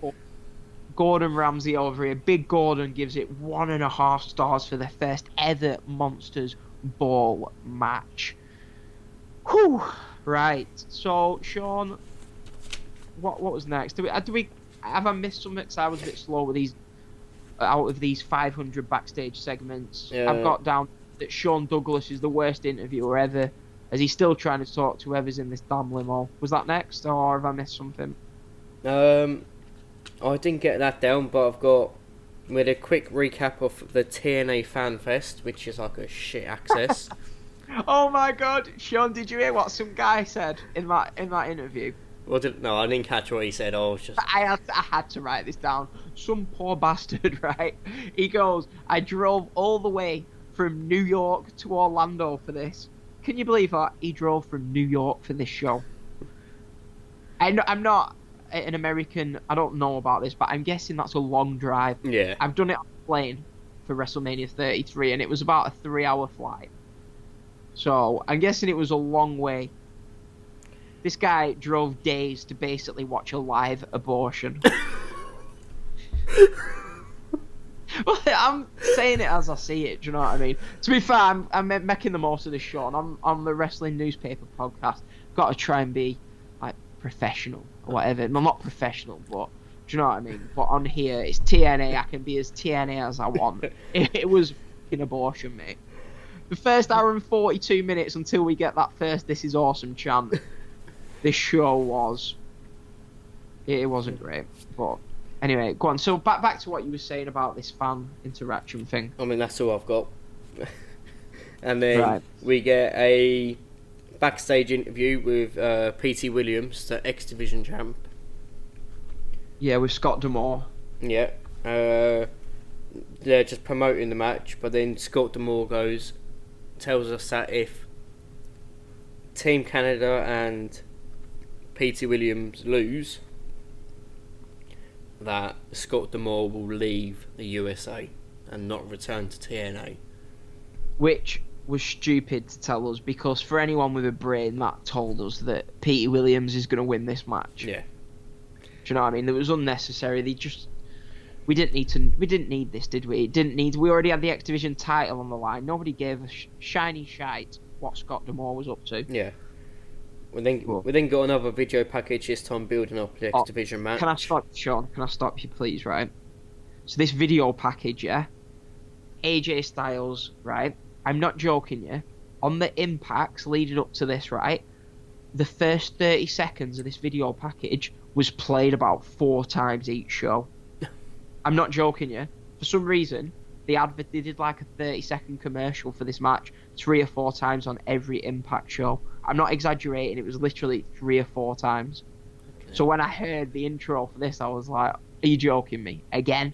Gordon Ramsay over here. Big Gordon gives it 1.5 stars for the first ever Monsters Ball match. Whew. Right. So, Sean, what was next? Have I missed something? Because I was a bit slow with these. Out of these 500 backstage segments, yeah. I've got down. That Sean Douglas is the worst interviewer ever, as he's still trying to talk to whoever's in this damn limo. Was that next, or have I missed something? I didn't get that down, but I've got with a quick recap of the TNA Fan Fest, which is like a shit access. Oh my god, Sean, did you hear what some guy said in that interview? No, I didn't catch what he said. I had to write this down. Some poor bastard, right? He goes, I drove all the way from New York to Orlando for this. Can you believe that? He drove from New York for this show. I'm not an American. I don't know about this, but I'm guessing that's a long drive. Yeah. I've done it on a plane for WrestleMania 33, and it was about a 3-hour flight. So I'm guessing it was a long way. This guy drove days to basically watch a live abortion. Well, I'm saying it as I see it, do you know what I mean? To be fair, I'm making the most of this, Sean. I'm on the Wrestling Newspaper podcast. Got to try and be, like, professional or whatever. I'm not professional, but do you know what I mean? But on here, it's TNA. I can be as TNA as I want. It was an abortion, mate. The first hour and 42 minutes until we get that first This Is Awesome chant, this show was... It wasn't great, but... Anyway, go on. So back to what you were saying about this fan interaction thing. I mean, that's all I've got. And then We get a backstage interview with Petey Williams, the X Division champ. Yeah, with Scott D'Amore. Yeah. They're just promoting the match, but then Scott D'Amore tells us that if Team Canada and Petey Williams lose... that Scott D'Amore will leave the USA and not return to TNA. Which was stupid to tell us, because for anyone with a brain, that told us that Petey Williams is going to win this match. Yeah. Do you know what I mean? It was unnecessary. They just, we didn't need this, did we? It didn't need. We already had the X Division title on the line. Nobody gave a shiny shite what Scott D'Amore was up to. Yeah. We then got another video package this time building up the X Division match. Can I stop, Sean? Can I stop you, please? Right. So this video package, yeah. AJ Styles, right? I'm not joking, yeah. On the Impacts leading up to this, right? The first 30 seconds of this video package was played about 4 times each show. I'm not joking, yeah. For some reason, they did like a 30-second commercial for this match 3 or 4 times on every Impact show. I'm not exaggerating. It was literally 3 or 4 times. Okay. So when I heard the intro for this, I was like, "Are you joking me again?"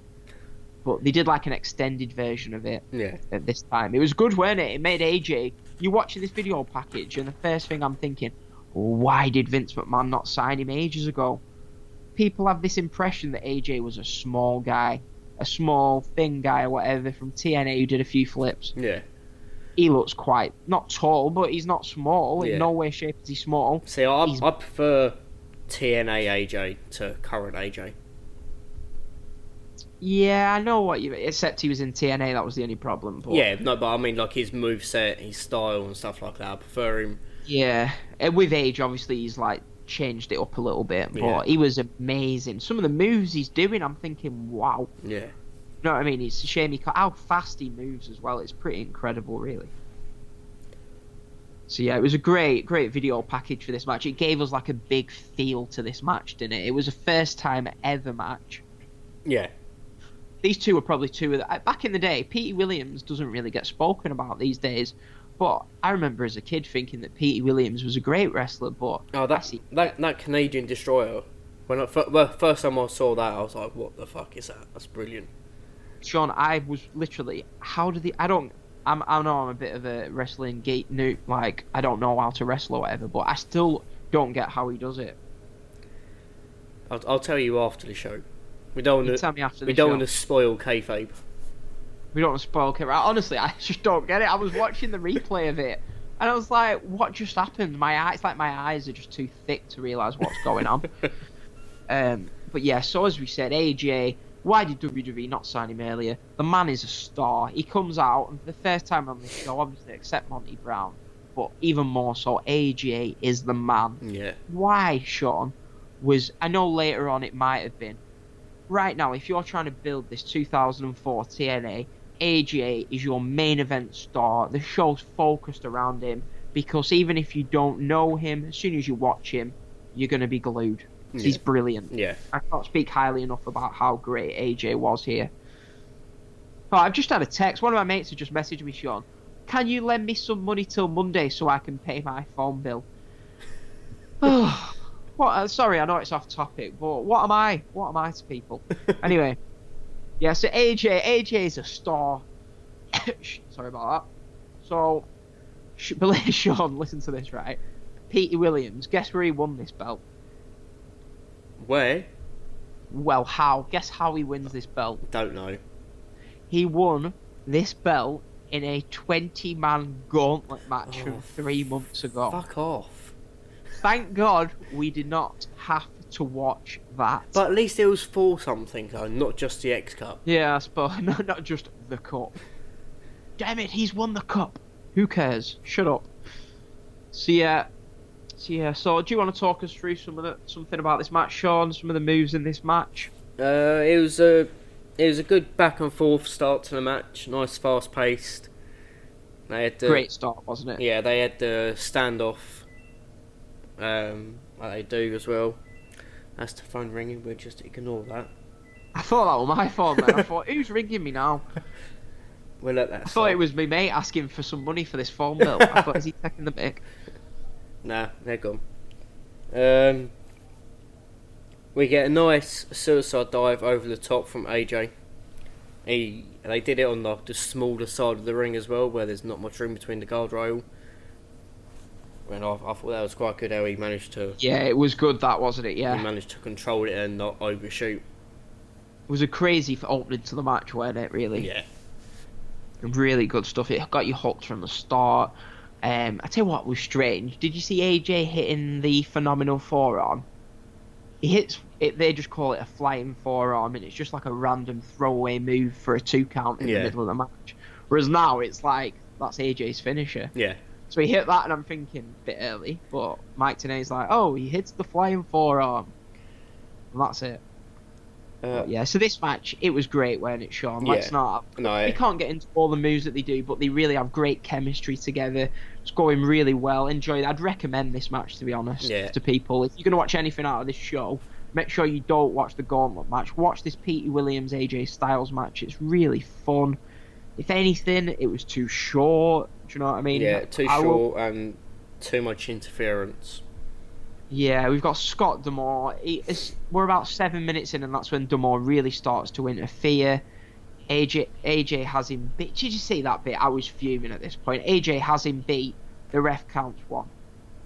But they did like an extended version of it. Yeah. At this time, it was good, wasn't it? It made AJ. You watch this video package, and the first thing I'm thinking, why did Vince McMahon not sign him ages ago? People have this impression that AJ was a small guy, a small thin guy or whatever from TNA who did a few flips. Yeah. He looks quite, not tall, but he's not small. Yeah. In no way, shape is he small. See, I prefer TNA AJ to current AJ. Yeah, I know what you mean. Except he was in TNA, that was the only problem. But... yeah, no, but I mean, like, his moveset, his style and stuff like that, I prefer him. Yeah, and with age, obviously, he's, like, changed it up a little bit, but yeah. He was amazing. Some of the moves he's doing, I'm thinking, wow. Yeah. You know what I mean? It's a shame how fast he moves as well. It's pretty incredible, really. So, yeah, it was a great, great video package for this match. It gave us, like, a big feel to this match, didn't it? It was a first-time-ever match. Yeah. These two were probably two of the... Back in the day, Petey Williams doesn't really get spoken about these days, but I remember as a kid thinking that Petey Williams was a great wrestler, but... Oh, that Canadian Destroyer. When first time I saw that, I was like, what the fuck is that? That's brilliant. Sean, I was literally... How do they... I know I'm a bit of a wrestling geek noob. Like, I don't know how to wrestle or whatever, but I still don't get how he does it. I'll tell you after the show. We don't want to spoil kayfabe. We don't want to spoil kayfabe. Honestly, I just don't get it. I was watching the replay of it, and I was like, "What just happened?" My eyes are just too thick to realize what's going on. But yeah, so as we said, AJ, why did WWE not sign him earlier? The man is a star. He comes out, and for the first time on this show, obviously, except Monty Brown, but even more so, AJ is the man. Yeah. Why, Sean? I know later on it might have been. Right now, if you're trying to build this 2004 TNA, AJ is your main event star. The show's focused around him because even if you don't know him, as soon as you watch him, you're going to be glued. Yeah. He's brilliant. Yeah, I can't speak highly enough about how great AJ was here. But I've just had a text. One of my mates had just messaged me, Sean, can you lend me some money till Monday so I can pay my phone bill? What? Sorry, I know it's off topic, but what am I? What am I to people? Anyway, yeah. So AJ is a star. Sorry about that. So, Sean, listen to this, right? Petey Williams. Guess where he won this belt? Where? Well, how? Guess how he wins this belt? Don't know. He won this belt in a 20-man gauntlet match from 3 months ago. Fuck off. Thank God we did not have to watch that. But at least it was for something, though, not just the X Cup. Yeah, I suppose. No, not just the cup. Damn it, he's won the cup. Who cares? Shut up. So do you want to talk us through something about this match, Sean? Some of the moves in this match? It was a good back and forth start to the match. Nice, fast paced. Great start, wasn't it? Yeah, they had the standoff. Like they do as well. That's the phone ringing. We'll just ignore that. I thought that was my phone, man. I thought, who's ringing me now? We'll let that slide. I thought it was my mate asking for some money for this phone bill. I thought, is he taking the mic? Nah, they're gone. We get a nice suicide dive over the top from AJ. They did it on the smaller side of the ring as well, where there's not much room between the guardrail. And I thought that was quite good how he managed to... Yeah, it was good that, wasn't it? Yeah. He managed to control it and not overshoot. It was a crazy opening to the match, wasn't it, really? Yeah. Really good stuff. It got you hooked from the start. I tell you what was strange. Did you see AJ hitting the phenomenal forearm? He hits... they just call it a flying forearm, and it's just like a random throwaway move for a 2 count in the middle of the match. Whereas now it's like, that's AJ's finisher. Yeah. So he hit that, and I'm thinking a bit early, but Mike Tenay's like, oh, he hits the flying forearm. And that's it. Yeah, so this match, it was great, weren't it, Sean? We can't get into all the moves that they do, but they really have great chemistry together. It's going really well. Enjoy it. I'd recommend this match, to be honest, to people. If you're going to watch anything out of this show, make sure you don't watch the Gauntlet match. Watch this Petey Williams, AJ Styles match. It's really fun. If anything, it was too short. Do you know what I mean? Yeah, too short and too much interference. Yeah, we've got Scott D'Amore. We're about 7 minutes in, and that's when D'Amore really starts to interfere. AJ has him beat. Did you see that bit? I was fuming at this point. AJ has him beat. The ref counts 1.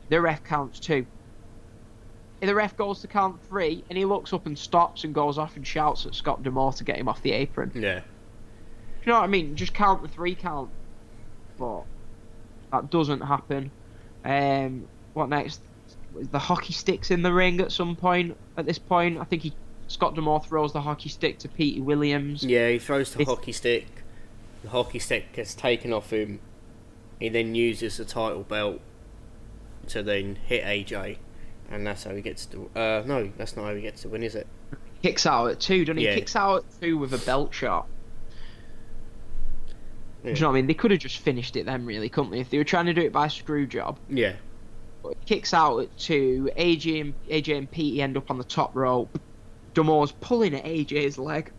The ref counts 2. The ref goes to count 3, and he looks up and stops and goes off and shouts at Scott D'Amore to get him off the apron. Yeah. Do you know what I mean? Just count the 3 count. But that doesn't happen. What next? The hockey stick's in the ring at some point. At this point, I think Scott D'Amore throws the hockey stick to Petey Williams. Yeah, he throws the hockey stick. The hockey stick gets taken off him. He then uses the title belt to then hit AJ, and that's how he gets to. No, that's not how he gets to win, is it? Kicks out at 2, doesn't he? Yeah. Kicks out at 2 with a belt shot. Yeah. Do you know what I mean? They could have just finished it then, really, couldn't they? If they were trying to do it by screw job. Yeah. Kicks out at 2. AJ and Petey end up on the top rope. D'Amore's pulling at AJ's leg.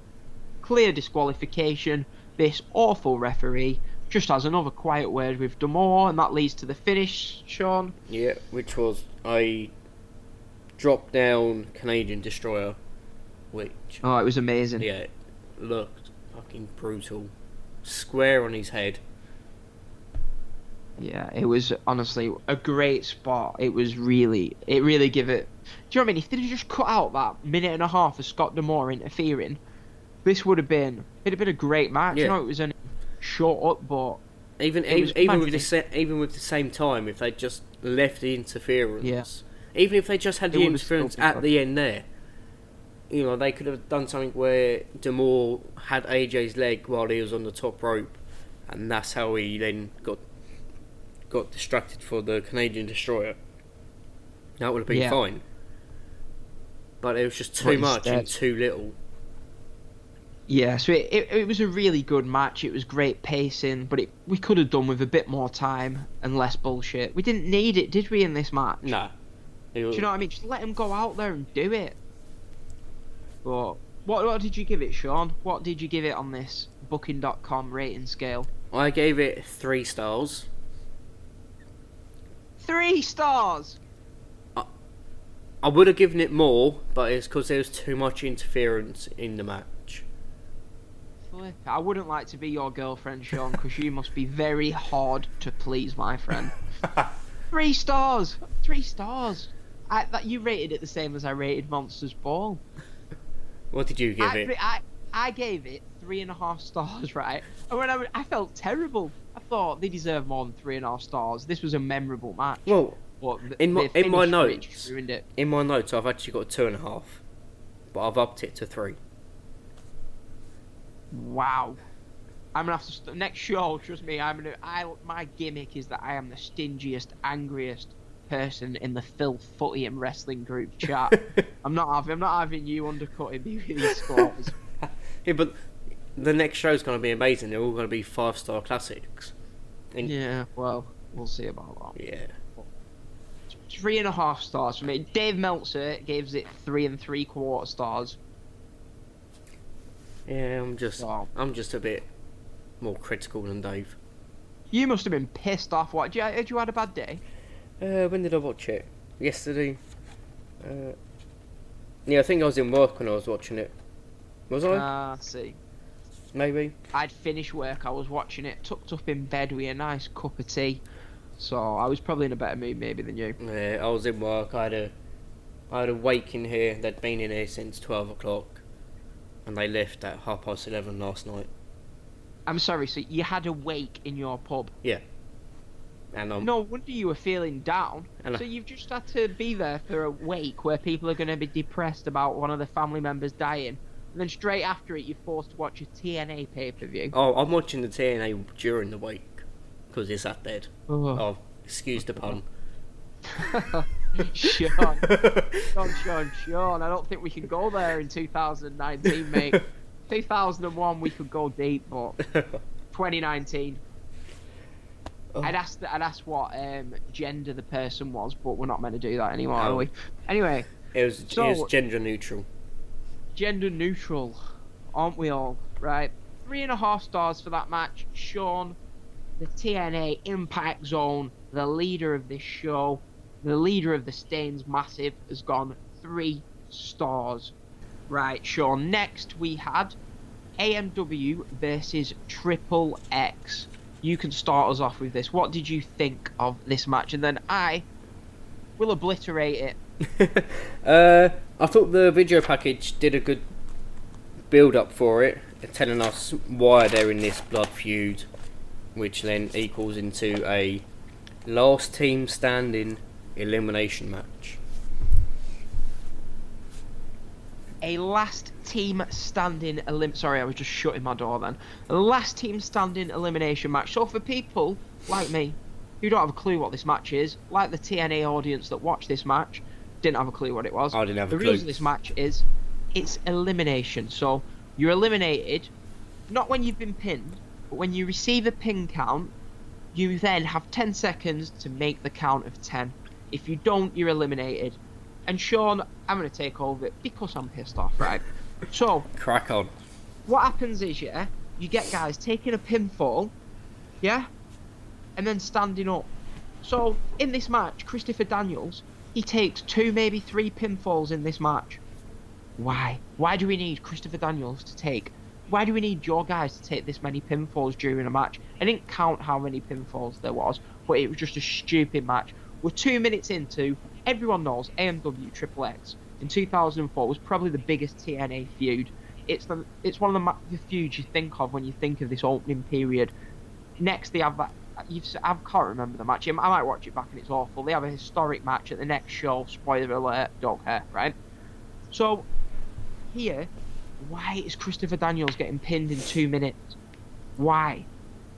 Clear disqualification. This awful referee just has another quiet word with D'Amore, and that leads to the finish, Sean. Yeah, which was a drop down Canadian destroyer. It was amazing. Yeah, it looked fucking brutal. Square on his head. Yeah, it was honestly a great spot. It really gave it. Do you know what I mean? If they had just cut out that 1.5 minutes of Scott D'Amore interfering, this would have been. It'd have been a great match. Yeah. You know, it was only short up, but even with the same time, if they just left the interference, even if they just had the interference at the end there, you know, they could have done something where D'Amore had AJ's leg while he was on the top rope, and that's how he then got distracted for the Canadian destroyer. That would have been fine, but it was just too much and too little. So it was a really good match. It was great pacing, but we could have done with a bit more time and less bullshit. We didn't need it, did we, in this match? No. Do you know what I mean? Just let him go out there and do it. But what did you give it, Sean? What did you give it on this Booking.com rating scale? I gave it 3 stars. 3 stars! I would have given it more, but it's because there was too much interference in the match. Flip. I wouldn't like to be your girlfriend, Sean, because you must be very hard to please, my friend. 3 stars! 3 stars! You rated it the same as I rated Monsters Ball. What did you give it? I gave it 3.5 stars, right? And when I felt terrible. I thought they deserve more than 3.5 stars. This was a memorable match. Well, in my notes, I've actually got 2.5, but I've upped it to 3. Wow, I'm gonna have to next show. Trust me, my gimmick is that I am the stingiest, angriest person in the Phil Footy and Wrestling group chat. I'm not having you undercutting me with these scores. Yeah, but. The next show's going to be amazing. They're all going to be 5-star classics. Well, we'll see about that. Yeah. 3.5 stars for me. Dave Meltzer gives it 3.75 stars. Yeah, I'm just a bit more critical than Dave. You must have been pissed off. What? Did you had a bad day? When did I watch it? Yesterday. I think I was in work when I was watching it. Was I? Ah, see. Maybe I'd finished work, I was watching it tucked up in bed with a nice cup of tea, so I was probably in a better mood maybe than you. Yeah, I was in work. I had a wake in here. They'd been in here since 12 o'clock and they left at 11:30 last night. I'm sorry, so you had a wake in your pub? Yeah. And no wonder you were feeling down. So you've just had to be there for a week where people are going to be depressed about one of the family members dying. And then straight after it, you're forced to watch a TNA pay-per-view. Oh, I'm watching the TNA during the week because it's that dead. Oh, excuse the pun. Sean, I don't think we can go there in 2019, mate. 2001, we could go deep, but 2019... Oh. I'd ask what gender the person was, but we're not meant to do that anymore, are we? Anyway, it was gender neutral. Gender neutral, aren't we all? Right, 3.5 stars for that match. Sean, the TNA Impact Zone, the leader of this show, the leader of the Stains Massive, has gone 3 stars. Right, Sean. Next we had AMW versus Triple X. You can start us off with this. What did you think of this match? And then I will obliterate it. I thought the video package did a good build-up for it, telling us why they're in this blood feud, which then equals into a last team standing elimination match. A last team standing Sorry, I was just shutting my door then. A last team standing elimination match. So for people like me who don't have a clue what this match is, like the TNA audience that watched this match, didn't have a clue what it was. I didn't have a clue. The reason this match is, it's elimination. So you're eliminated, not when you've been pinned, but when you receive a pin count, you then have 10 seconds to make the count of 10. If you don't, you're eliminated. And Sean, I'm going to take over it because I'm pissed off, right? So, crack on. What happens is, you get guys taking a pinfall, and then standing up. So, in this match, Christopher Daniels, he takes 2, maybe 3 pinfalls in this match. Why? Why do we need Christopher Daniels to take... Why do we need your guys to take this many pinfalls during a match? I didn't count how many pinfalls there was, but it was just a stupid match. We're 2 minutes into... Everyone knows AMW Triple X in 2004 was probably the biggest TNA feud. It's one of the feuds you think of when you think of this opening period. Next, they have that. I can't remember the match. I might watch it back and it's awful. They have a historic match at the next show. Spoiler alert, dog hair, right? So, here, why is Christopher Daniels getting pinned in 2 minutes? Why?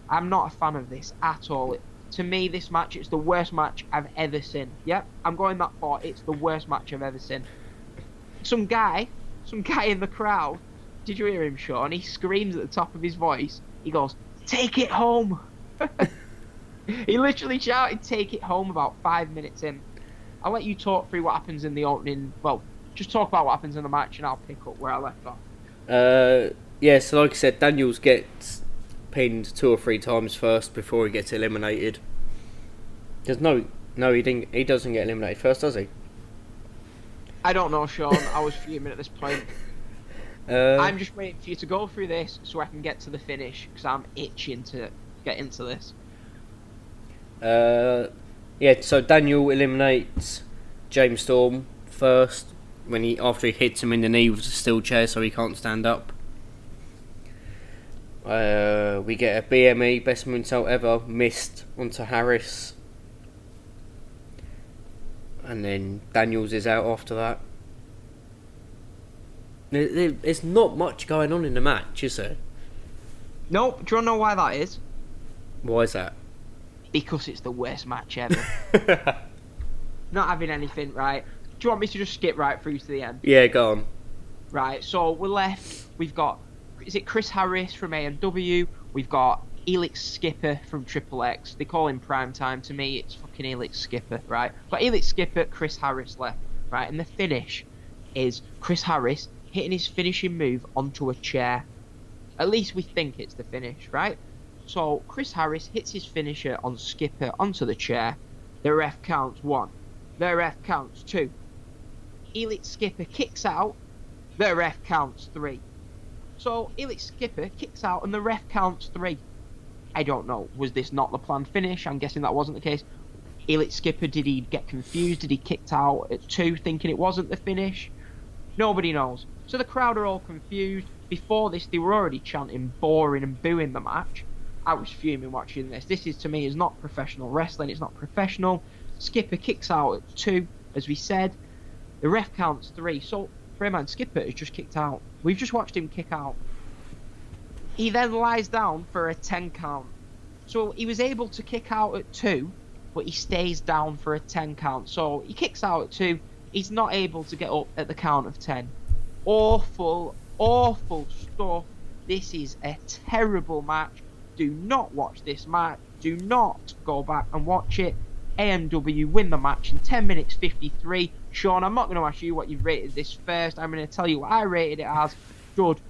I'm not a fan of this at all. To me, this match, it's the worst match I've ever seen. Yep, I'm going that far. It's the worst match I've ever seen. Some guy in the crowd, did you hear him, Sean? He screams at the top of his voice. He goes, "Take it home." He literally shouted, "Take it home," about 5 minutes in. I'll let you talk through what happens in the opening. Well, just talk about what happens in the match and I'll pick up where I left off. So like I said, Daniels gets... pinned 2 or 3 times first before he gets eliminated. There's no, he doesn't get eliminated first, does he? I don't know, Sean. I was fuming at this point. I'm just waiting for you to go through this so I can get to the finish because I'm itching to get into this. So Daniel eliminates James Storm first when after he hits him in the knee with a steel chair, so he can't stand up. We get a BME, best moonsault ever, missed onto Harris. And then Daniels is out after that. There's not much going on in the match, is there? Nope. Do you want to know why that is? Why is that? Because it's the worst match ever. Not having anything, right? Do you want me to just skip right through to the end? Yeah, go on. Right, so we're left. We've got... Is it Chris Harris from AMW? We've got Elix Skipper from Triple X. They call him Primetime. To me, it's fucking Elix Skipper, right? But Elix Skipper, Chris Harris left, right? And the finish is Chris Harris hitting his finishing move onto a chair. At least we think it's the finish, right? So Chris Harris hits his finisher on Skipper onto the chair. The ref counts 1. The ref counts 2. Elix Skipper kicks out. The ref counts 3. So, Elix Skipper kicks out and the ref counts 3. I don't know. Was this not the planned finish? I'm guessing that wasn't the case. Elix Skipper, did he get confused? Did he kicked out at 2 thinking it wasn't the finish? Nobody knows. So the crowd are all confused. Before this, they were already chanting, boring and booing the match. I was fuming watching this. This is, to me, is not professional wrestling. It's not professional. Skipper kicks out at 2, as we said. The ref counts 3. So, Freeman Skipper has just kicked out. We've just watched him kick out. He then lies down for a 10 count. So, he was able to kick out at 2, but he stays down for a 10 count. So, he kicks out at 2. He's not able to get up at the count of 10. Awful, awful stuff. This is a terrible match. Do not watch this match. Do not go back and watch it. AMW win the match in 10 minutes 53. Sean, I'm not going to ask you what you've rated this first. I'm going to tell you what I rated it as. Dud.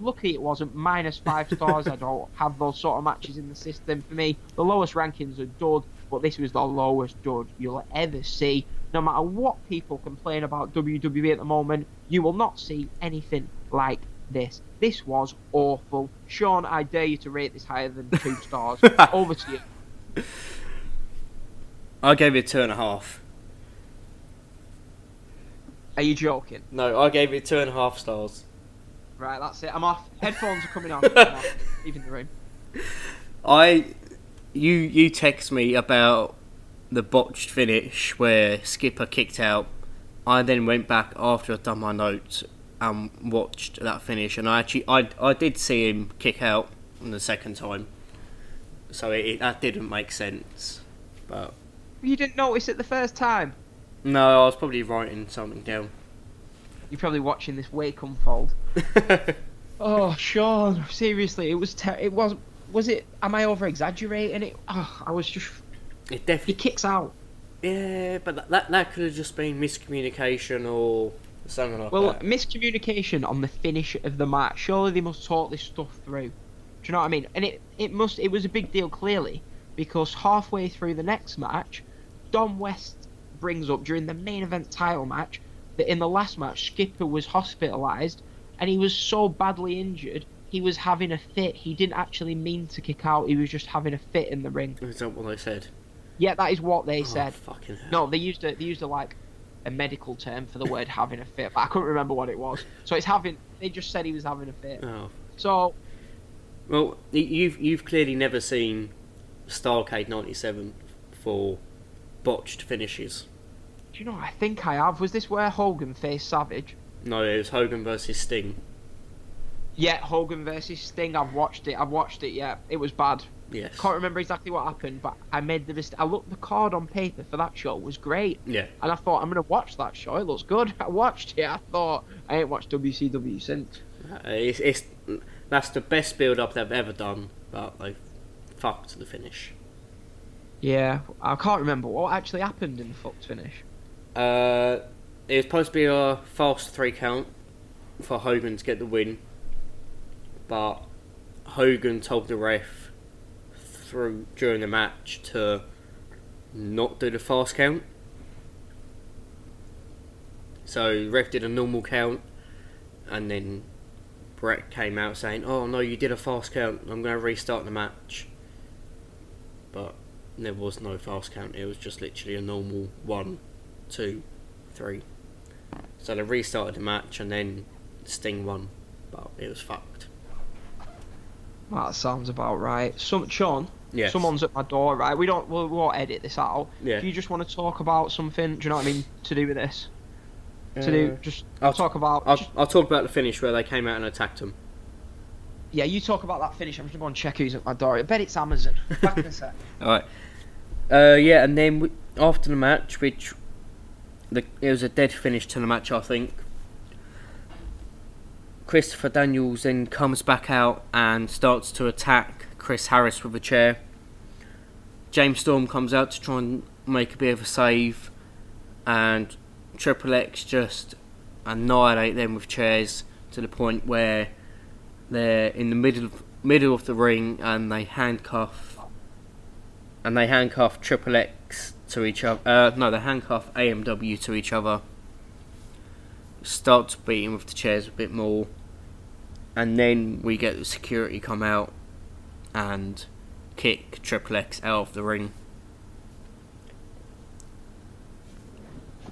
Lucky it wasn't -5 stars. I don't have those sort of matches in the system for me. The lowest rankings are dud, but this was the lowest dud you'll ever see. No matter what people complain about WWE at the moment, you will not see anything like this. This was awful. Sean, I dare you to rate this higher than 2 stars. Over to you. I gave it 2.5. Are you joking? No, I gave it 2.5 stars. Right, that's it. I'm off. Headphones are coming off. Leaving the room. You text me about the botched finish where Skipper kicked out. I then went back after I'd done my notes and watched that finish, and I did see him kick out on the second time, so that didn't make sense. But you didn't notice it the first time? No, I was probably writing something down. You're probably watching this wake unfold. Oh, Sean, seriously, it was. Am I over exaggerating it? Oh, I was just. It definitely kicks out. Yeah, but that could have just been miscommunication or something like that. Well, miscommunication on the finish of the match. Surely they must talk this stuff through. Do you know what I mean? And it was a big deal, clearly, because halfway through the next match, Don West brings up during the main event title match that in the last match, Skipper was hospitalised and he was so badly injured. He was having a fit. He didn't actually mean to kick out. He was just having a fit in the ring. Is that what they said? Yeah, that is what they said. Fucking hell. No, they used a medical term for the word having a fit, but I couldn't remember what it was. So they just said he was having a fit. Oh. So, well, you've clearly never seen Starrcade 97 for botched finishes. Do you know what I think I have? Was this where Hogan faced Savage? No, it was Hogan versus Sting. Yeah, Hogan versus Sting. I've watched it, yeah. It was bad. Yes. Can't remember exactly what happened, but I made the mistake. I looked, the card on paper for that show was great. Yeah. And I thought, I'm going to watch that show. It looks good. I watched it. I thought, I ain't watched WCW since. That's the best build-up they've ever done, but they fucked the finish. Yeah. I can't remember what actually happened in the fucked finish. It was supposed to be a fast 3 count for Hogan to get the win. But Hogan told the ref during the match to not do the fast count. So the ref did a normal count, and then Brett came out saying, "Oh no, you did a fast count. I'm going to restart the match." But there was no fast count. It was just literally a normal 1, 2, 3. So they restarted the match, and then Sting won, but it was fucked. That sounds about right. Sean, yes. Someone's at my door, right? We won't edit this out. Yeah. Do you just want to talk about something? Do you know what I mean? To do with this? I'll talk about the finish where they came out and attacked him. Yeah, you talk about that finish. I'm just going to go and check who's at my door. I bet it's Amazon. Back in a sec. All right. Yeah, and then after the match, it was a dead finish to the match, I think. Christopher Daniels then comes back out and starts to attack Chris Harris with a chair. James Storm comes out to try and make a bit of a save, and Triple X just annihilate them with chairs to the point where they're in the middle of the ring, and they handcuff Triple X to each other. They handcuff AMW to each other. Start to beat him with the chairs a bit more, and then we get the security come out and kick Triple X out of the ring.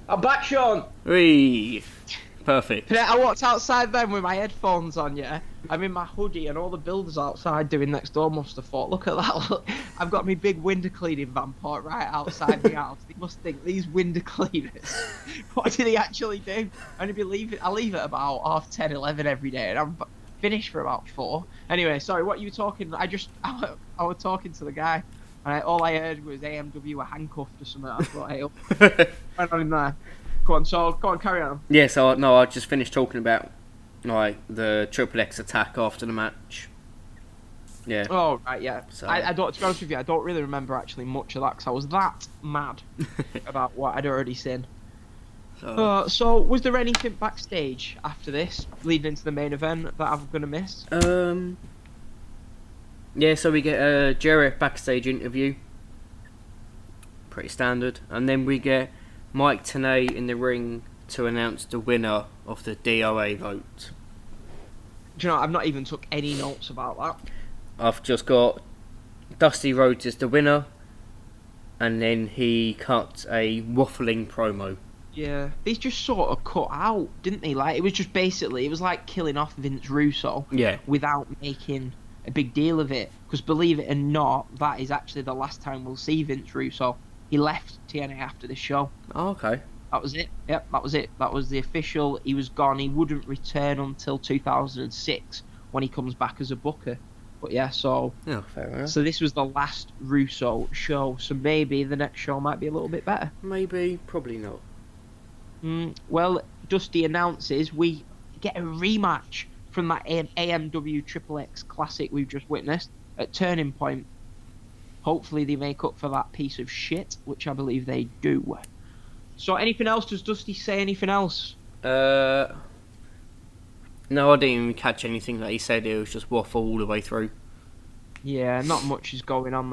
I'm back, Sean. Hey, perfect. Yeah, I walked outside then with my headphones on, yeah. I'm in my hoodie, and all the builders outside doing next door must have thought, look at that, look. I've got my big window cleaning van parked right outside the house. They must think, these window cleaners, what do they actually do? And if you leave it, I leave at about 10, 11 every day, and I'm finished for about 4. Anyway, sorry, what are you talking? I was talking to the guy, and all I heard was AMW were handcuffed or something. I thought, hey, went on in there. Go on, carry on. Yeah, so I just finished talking about like the Triple X attack after the match. Yeah. Oh, right, yeah. So. I don't, to be honest with you, I don't really remember actually much of that because I was that mad about what I'd already seen. So, was there anything backstage after this, leading into the main event, that I'm going to miss? Yeah, so we get a Jarrett backstage interview. Pretty standard. And then we get Mike Tenay in the ring to announce the winner of the DOA vote. Do you know, I've not even took any notes about that. I've just got Dusty Rhodes as the winner, and then he cut a waffling promo. Yeah, they just sort of cut out, didn't they? Like, it was like killing off Vince Russo. Yeah. Without making a big deal of it, because believe it or not, that is actually the last time we'll see Vince Russo. He left TNA after this show. Oh, okay. That was it. Yep, that was it. That was the official. He was gone. He wouldn't return until 2006 when he comes back as a booker. But yeah, so... Oh, fair enough. So this was the last Russo show, so maybe the next show might be a little bit better. Maybe, probably not. Well, Dusty announces we get a rematch from that AMW Triple X Classic we've just witnessed at Turning Point. Hopefully they make up for that piece of shit, which I believe they do. So anything else? Does Dusty say anything else? No, I didn't even catch anything that he said. It was just waffle all the way through. Yeah, not much is going on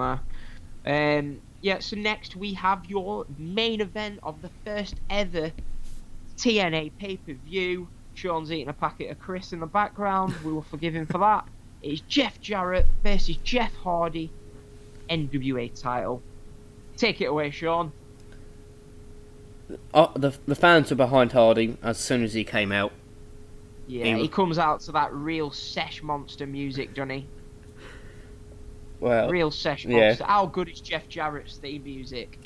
there. Yeah, so next we have your main event of the first ever TNA pay-per-view. Sean's eating a packet of crisps in the background. We will forgive him for that. It's Jeff Jarrett versus Jeff Hardy, NWA title. Take it away, Sean. The fans were behind Hardy as soon as he came out. Yeah, he comes out to that real sesh monster music, doesn't he? Well, real sesh monster. Yeah. How good is Jeff Jarrett's theme music?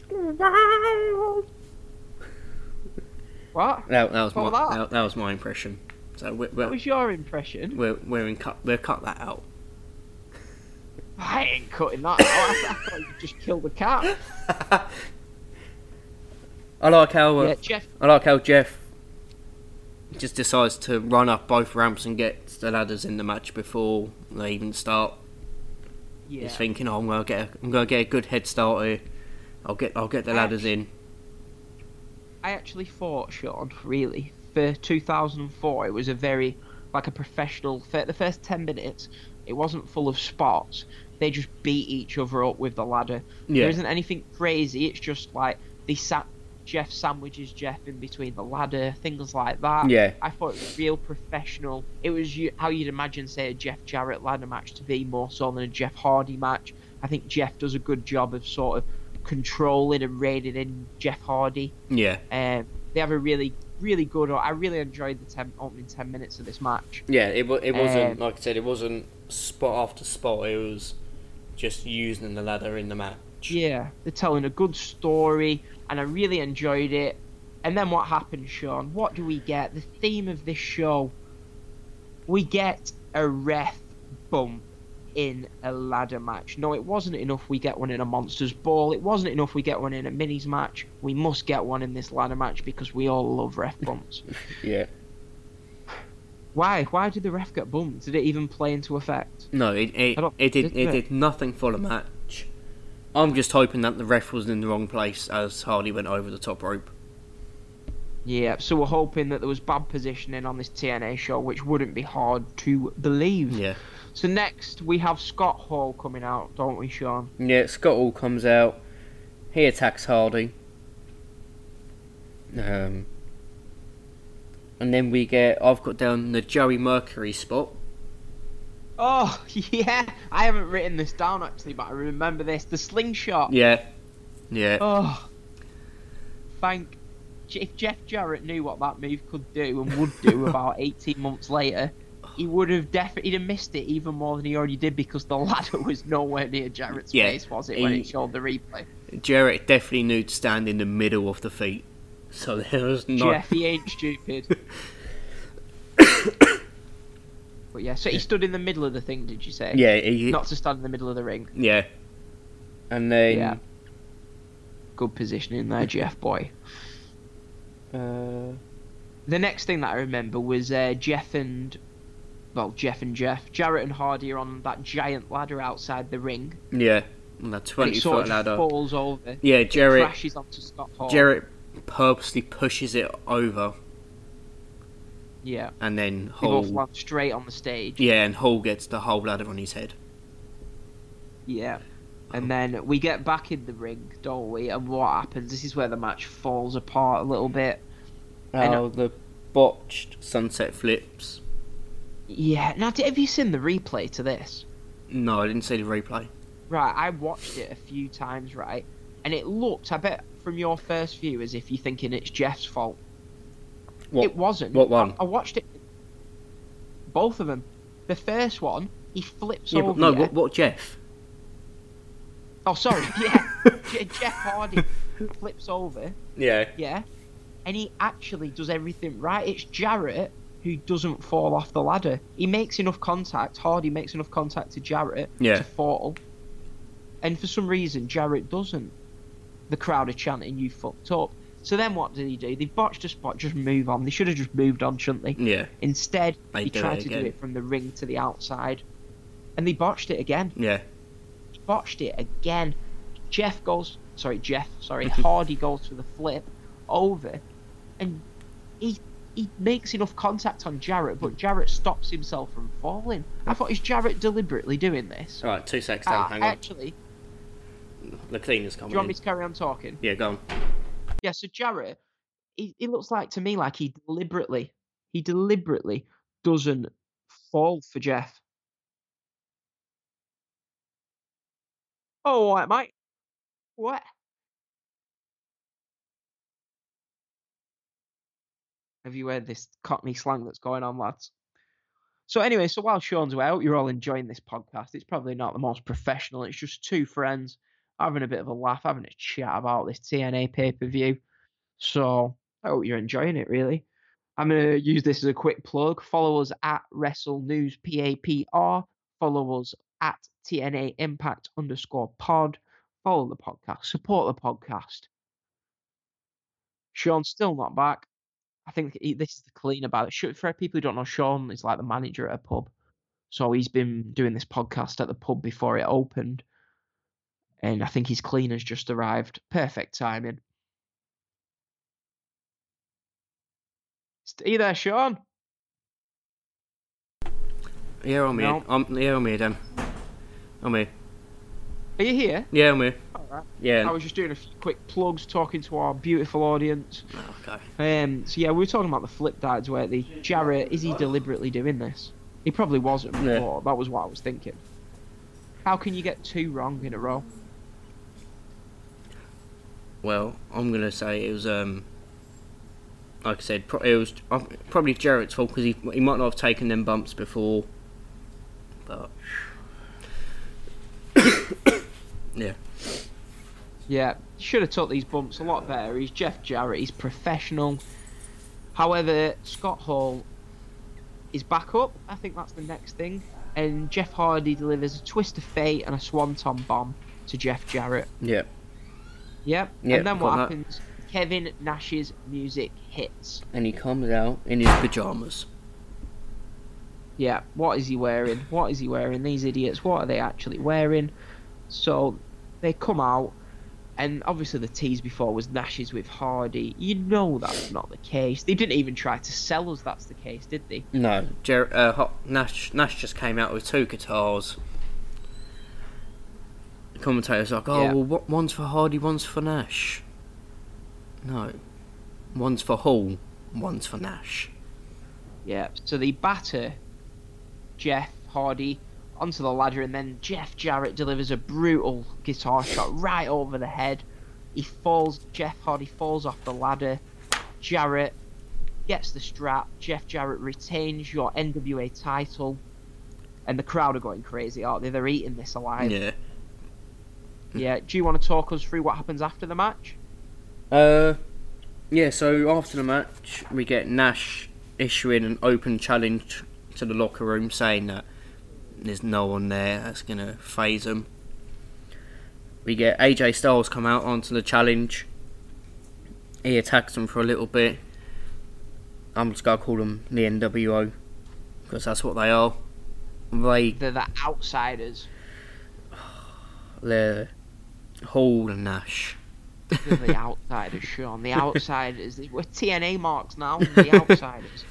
What? That was my impression. So that was your impression? They'll cut that out. I ain't cutting that out. I thought you just killed the cat. I like how Jeff just decides to run up both ramps and get the ladders in the match before they even start. Yeah. He's thinking, "Oh, I'm gonna get a good head start here. I'll get the ladders in." I actually thought, Sean, really, for 2004, it was a professional. For the first 10 minutes, it wasn't full of spots. They just beat each other up with the ladder. Yeah. There isn't anything crazy. It's just like they sat. Jeff sandwiches Jeff in between the ladder, things like that. Yeah. I thought it was real professional. It was how you'd imagine, say, a Jeff Jarrett ladder match to be, more so than a Jeff Hardy match. I think Jeff does a good job of sort of controlling and reining in Jeff Hardy. Yeah. They have a really, really good... I really enjoyed the opening 10 minutes of this match. Yeah, it wasn't, like I said, it wasn't spot after spot. It was just using the ladder in the match. Yeah, they're telling a good story, and I really enjoyed it. And then what happened, Sean? What do we get? The theme of this show, we get a ref bump in a ladder match. No, it wasn't enough we get one in a Monsters Ball. It wasn't enough we get one in a Minis match. We must get one in this ladder match because we all love ref bumps. Yeah. Why? Why did the ref get bumped? Did it even play into effect? No, it did nothing for the match. I'm just hoping that the ref was in the wrong place as Hardy went over the top rope. Yeah, so we're hoping that there was bad positioning on this TNA show, which wouldn't be hard to believe. Yeah. So next, we have Scott Hall coming out, don't we, Sean? Yeah, Scott Hall comes out. He attacks Hardy. And then we get... I've got down the Joey Mercury spot. Oh, yeah. I haven't written this down, actually, but I remember this. The slingshot. Yeah. Yeah. Oh. Thank if Jeff Jarrett knew what that move could do and would do about 18 months later, he would have definitely missed it even more than he already did, because the ladder was nowhere near Jarrett's face, was it, when it showed the replay? Jarrett definitely knew to stand in the middle of the feet. So there was not... Jeff, he ain't stupid. But yeah, so he stood in the middle of the thing, did you say? Yeah. Not to stand in the middle of the ring. Yeah. And then... Yeah. Good positioning there, Jeff boy. The next thing that I remember was Jeff and Jeff. Jarrett and Hardy are on that giant ladder outside the ring. Yeah, on that 20-foot ladder. It falls over. Yeah, Jarrett... It crashes onto Scott Hall. Jarrett purposely pushes it over. Yeah. And then Hall... They both land straight on the stage. Yeah, and Hall gets the whole ladder on his head. Yeah. And then we get back in the ring, don't we? And what happens? This is where the match falls apart a little bit. Oh, the botched sunset flips. Yeah. Now, have you seen the replay to this? No, I didn't see the replay. Right, I watched it a few times, right? And it looked, I bet, from your first view, as if you're thinking it's Jeff's fault. What? It wasn't. What one? I watched it. Both of them. The first one, he flips over. But no, what Jeff? Oh, sorry, yeah. Jeff Hardy flips over. Yeah. Yeah. And he actually does everything right. It's Jarrett who doesn't fall off the ladder. He makes enough contact. Hardy makes enough contact to Jarrett to fall. And for some reason, Jarrett doesn't. The crowd are chanting, "You fucked up." So then what did he do? They botched a spot. Just move on. They should have just moved on, shouldn't they? Yeah. Instead, he tried to do it from the ring to the outside. And they botched it again. Yeah. Botched it again. Hardy goes for the flip over, and he makes enough contact on Jarrett, but Jarrett stops himself from falling. I thought, is Jarrett deliberately doing this? Alright, 2 seconds, hang on. Actually, the cleaner's coming. Do you want me to carry on talking? Yeah, go on. Yeah, so Jarrett, he looks like to me like he deliberately doesn't fall for Jeff. Oh, Mike. What? Have you heard this Cockney slang that's going on, lads? So anyway, so while Sean's away, I hope you're all enjoying this podcast. It's probably not the most professional. It's just two friends having a bit of a laugh, having a chat about this TNA pay-per-view. So I hope you're enjoying it, really. I'm going to use this as a quick plug. Follow us at WrestleNewsPAPR. Follow us at TNA Impact _pod. Follow the podcast. Support the podcast. Sean's still not back. I think this is the clean about it. For people who don't know, Sean is like the manager at a pub. So he's been doing this podcast at the pub before it opened. And I think his cleaner's just arrived. Perfect timing. Stay there, Sean. Yeah, I'm here then. I'm here. Are you here? Yeah, I'm here. Alright. Yeah. I was just doing a few quick plugs, talking to our beautiful audience. Okay. So yeah, we were talking about the flip dives where Jarrett, is he deliberately doing this? He probably wasn't before. That was what I was thinking. How can you get two wrong in a row? Well, I'm going to say it was, like I said, it was probably Jarrett's fault because he might not have taken them bumps before, but... Yeah, should have took these bumps a lot better. He's Jeff Jarrett, he's professional. However, Scott Hall is back up. I think that's the next thing. And Jeff Hardy delivers a twist of fate and a swanton bomb to Jeff Jarrett. Yeah. Yep. Yeah. And then what happens? Kevin Nash's music hits. And he comes out in his pyjamas. Yeah, what is he wearing? What is he wearing? These idiots, what are they actually wearing? So they come out, and obviously the tease before was Nash's with Hardy. You know that's not the case. They didn't even try to sell us that's the case, did they? No. Nash just came out with two guitars. The commentator's like, well, one's for Hardy, one's for Nash. No. One's for Hall, one's for Nash. Yeah, so they batter Jeff Hardy onto the ladder, and then Jeff Jarrett delivers a brutal guitar shot right over the head. Jeff Hardy falls off the ladder, Jarrett gets the strap. Jeff Jarrett retains your NWA title. And the crowd are going crazy, aren't they? They're eating this alive. Yeah. Yeah. Do you want to talk us through what happens after the match? Yeah, so after the match, we get Nash issuing an open challenge to the locker room, saying that there's no one there that's going to phase him. We get AJ Styles come out onto the challenge. He attacks him for a little bit. I'm just going to call them the NWO, because that's what they are. They're the outsiders. They're Hall and Nash. They're the outsiders, Sean. The outsiders. We're TNA marks now. The outsiders.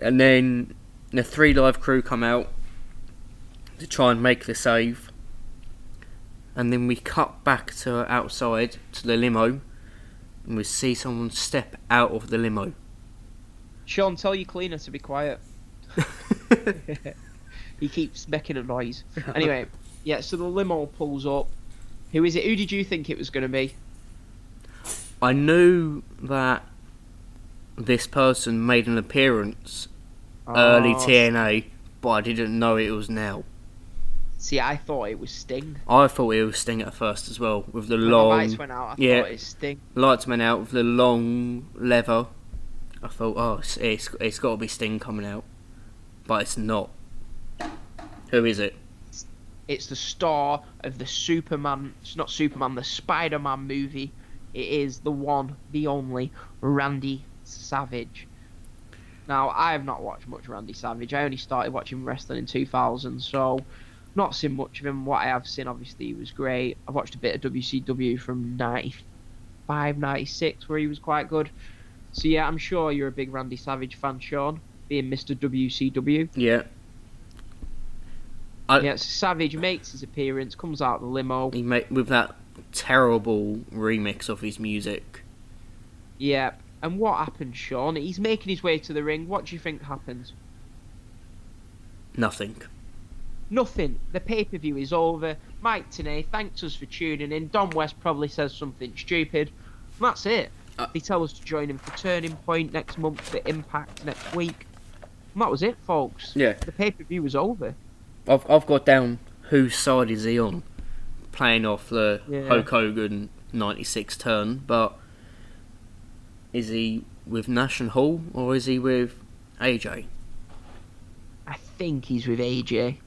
And then the Three Live Crew come out to try and make the save. And then we cut back to outside to the limo, and we see someone step out of the limo. Sean, tell your cleaner to be quiet. He keeps making a noise. Anyway, yeah. So the limo pulls up. Who is it? Who did you think it was going to be? I knew that this person made an appearance early TNA, but I didn't know it was now. See, I thought it was Sting. I thought it was Sting at first as well, with the long. When the lights went out, I thought it was Sting. Lights went out with the long leather. I thought, it's got to be Sting coming out, but it's not. Who is it? It's the star of the Superman. It's not Superman. The Spider-Man movie. It is the one, the only, Randy Savage. Now, I have not watched much Randy Savage. I only started watching wrestling in 2000, so not seen much of him. What I have seen, obviously, he was great. I watched a bit of WCW from 95, 96, where he was quite good. So yeah, I'm sure you're a big Randy Savage fan, Sean, being Mr. WCW. Yeah. So Savage makes his appearance, comes out of the limo. He with that terrible remix of his music. Yeah, and what happens, Sean? He's making his way to the ring. What do you think happens? Nothing. The pay-per-view is over. Mike Tenay thanks us for tuning in. Don West probably says something stupid. And that's it. They tell us to join him for Turning Point next month, for Impact next week. And that was it, folks. Yeah. The pay-per-view was over. I've got down whose side is he on, playing off the Hulk Hogan 96 turn, but is he with Nash and Hall or is he with AJ? I think he's with AJ.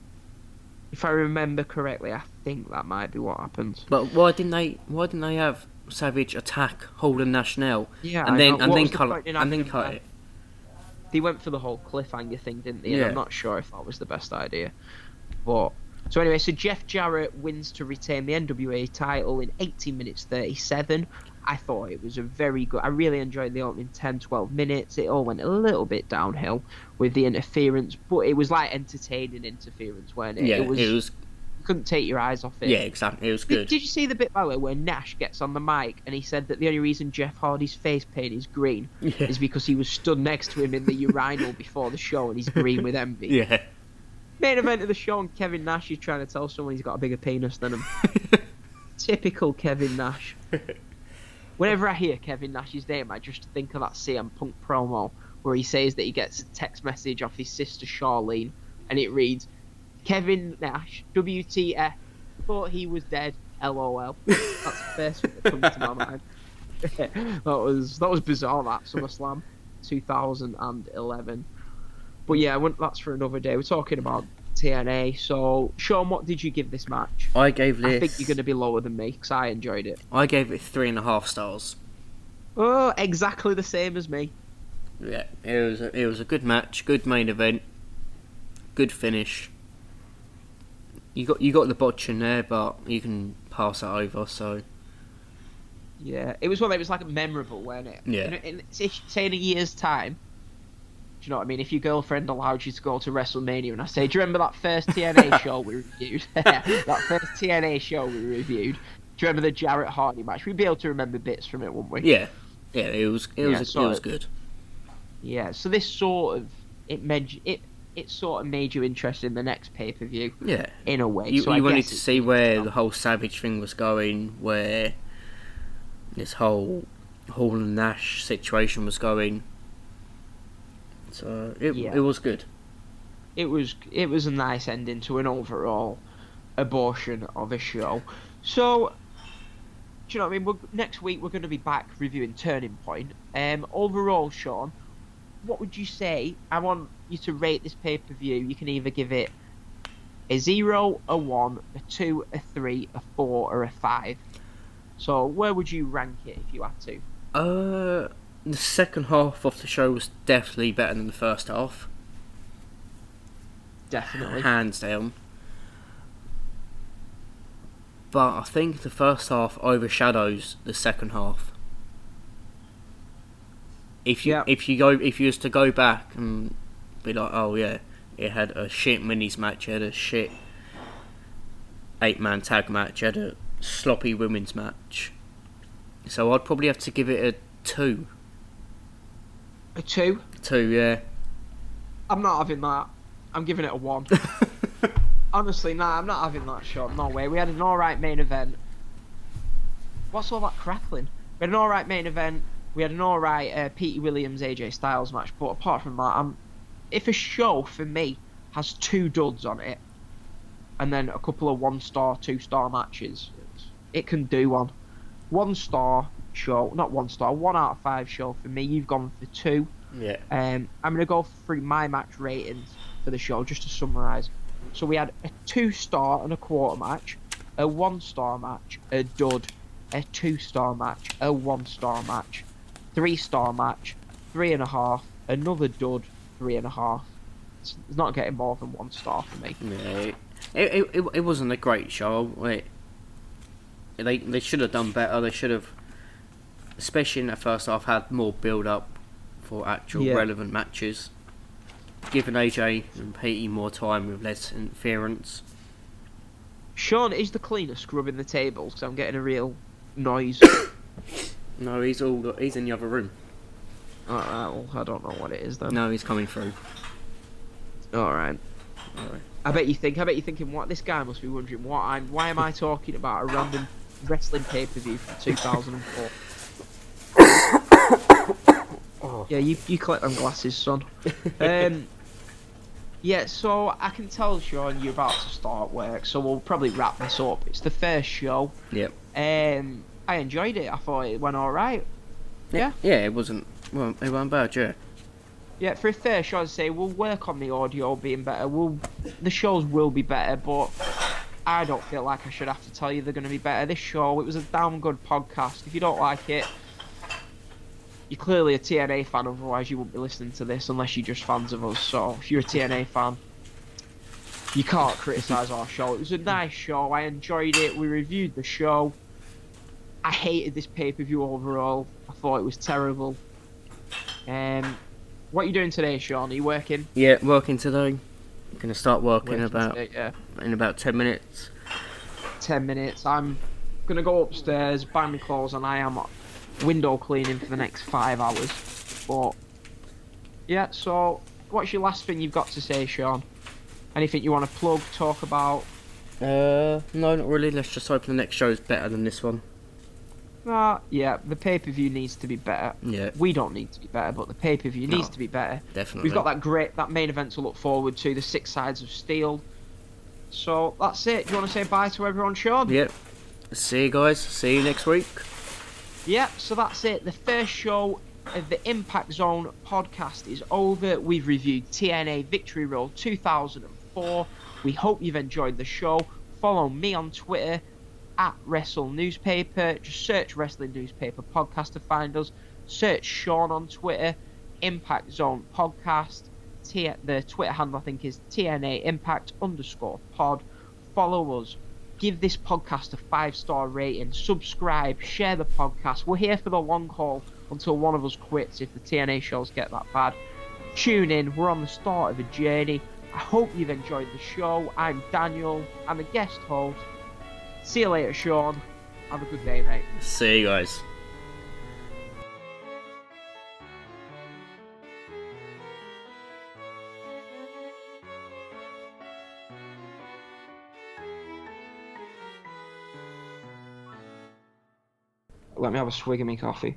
If I remember correctly, I think that might be what happens. But why didn't they have Savage attack Hall and Nash now? Yeah, and then cut it. They went for the whole cliffhanger thing, didn't they? Yeah. And I'm not sure if that was the best idea. But so anyway, so Jeff Jarrett wins to retain the NWA title in 18 minutes 37. I thought it was a very good... I really enjoyed the opening 10-12 minutes. It all went a little bit downhill with the interference, but it was like entertaining interference, wasn't it? Yeah, it was... You couldn't take your eyes off it. Yeah, exactly. It was good. Did you see the bit, by the way, where Nash gets on the mic and he said that the only reason Jeff Hardy's face paint is green is because he was stood next to him in the urinal before the show and he's green with envy? Yeah. Main event of the show, and Kevin Nash is trying to tell someone he's got a bigger penis than him. Typical Kevin Nash. Whenever I hear Kevin Nash's name, I just think of that CM Punk promo where he says that he gets a text message off his sister Charlene and it reads, Kevin Nash, WTF, thought he was dead, LOL. That's the first thing that comes to my mind. That was bizarre, that SummerSlam 2011. But yeah, that's for another day. We're talking about TNA. So, Sean, what did you give this match? I think you're going to be lower than me, because I enjoyed it. I gave it 3.5 stars. Oh, exactly the same as me. Yeah, it was a good match, good main event, good finish. You got the botch in there, but you can pass it over, so... Yeah, it was one that was, like, memorable, wasn't it? Yeah. Say in a year's time, do you know what I mean? If your girlfriend allowed you to go to WrestleMania, and I say, do you remember that first TNA show we reviewed? That first TNA show we reviewed. Do you remember the Jarrett Hardy match? We'd be able to remember bits from it, wouldn't we? Yeah. Yeah, it was good. Yeah, so this sort of... It sort of made you interested in the next pay-per-view. Yeah. In a way. You wanted to see where the whole Savage thing was going, where this whole Hall and Nash situation was going. So it was good. It was a nice ending to an overall abortion of a show. So, do you know what I mean? Next week we're going to be back reviewing Turning Point. Overall, Sean, what would you say? I want you to rate this pay-per-view. You can either give it a 0, a 1, a 2, a 3, a 4, or a 5. So where would you rank it if you had to? The second half of the show was definitely better than the first half. Definitely. Hands down. But I think the first half overshadows the second half. If you go back and be like, oh yeah, it had a shit minis match, it had a shit 8-man tag match, it had a sloppy women's match. So I'd probably have to give it a 2. A 2? 2, yeah. I'm not having that. I'm giving it a 1. Honestly, nah, I'm not having that shot. No way. We had an alright main event. What's all that crackling? We had an alright main event. We had an alright Petey Williams, AJ Styles match. But apart from that, if a show, for me, has 2 duds on it, and then a couple of 1-star, 2-star matches, it can do one. 1-star show. Not 1-star. 1 out of 5 show. For me, you've gone for 2. Yeah. I'm going to go through my match ratings for the show, just to summarise. So we had a 2-star and a quarter match, a 1-star match, a dud, a 2-star match, a 1-star match, 3-star match, 3.5, another dud, 3.5. It's not getting more than 1 star for me. Yeah, it wasn't a great show. They should have done better. They should have, especially in that first half, had more build up for actual relevant matches. Giving AJ and Petey more time with less interference. Sean is the cleaner scrubbing the table, so I'm getting a real noise. No, he's in the other room. Well, I don't know what it is though. No, he's coming through. All right. I bet you're thinking what this guy must be wondering. Why am I talking about a random wrestling pay-per-view from 2004? Yeah, you collect them glasses, son. Yeah, so I can tell, Sean, you're about to start work, so we'll probably wrap this up. It's the first show. Yep. I enjoyed it. I thought it went all right. Yeah. Yeah, it wasn't bad. Yeah. Yeah, for a first show, I'd say we'll work on the audio being better. The shows will be better, but I don't feel like I should have to tell you they're going to be better. This show, it was a damn good podcast. If you don't like it, you're clearly a TNA fan, otherwise you wouldn't be listening to this unless you're just fans of us. So if you're a TNA fan, you can't criticise our show. It was a nice show. I enjoyed it. We reviewed the show. I hated this pay-per-view overall. I thought it was terrible. What are you doing today, Sean? Are you working? Yeah, working today. I'm going to start working in about 10 minutes. 10 minutes. I'm going to go upstairs, buy my clothes, and I am window cleaning for the next 5 hours. But yeah, so what's your last thing you've got to say, Sean? Anything you want to plug, talk about? No, not really. Let's just hope the next show is better than this one. Yeah, the pay-per-view needs to be better. Yeah, we don't need to be better, but the pay-per-view needs to be better. Definitely. We've got that main event to look forward to, the 6 Sides of Steel. So that's it. Do you want to say bye to everyone, Sean? Yep. See you guys. See you next week. Yeah, so that's it. The first show of the Impact Zone podcast is over. We've reviewed TNA Victory Road 2004. We hope you've enjoyed the show. Follow me on Twitter @WrestleNewspaper. Just search Wrestling Newspaper Podcast to find us. Search Sean on Twitter, Impact Zone Podcast. The Twitter handle, I think, is TNA Impact_pod. Follow us. Give this podcast a 5-star rating, subscribe, share the podcast. We're here for the long haul until one of us quits if the TNA shows get that bad. Tune in, we're on the start of a journey. I hope you've enjoyed the show. I'm Daniel, I'm a guest host. See you later, Sean. Have a good day, mate. See you guys. Let me have a swig of my coffee.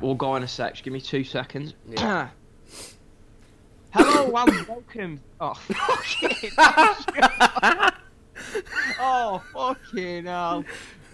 We'll go in a sec. Give me 2 seconds. Yeah. Hello and welcome. Oh, fucking hell.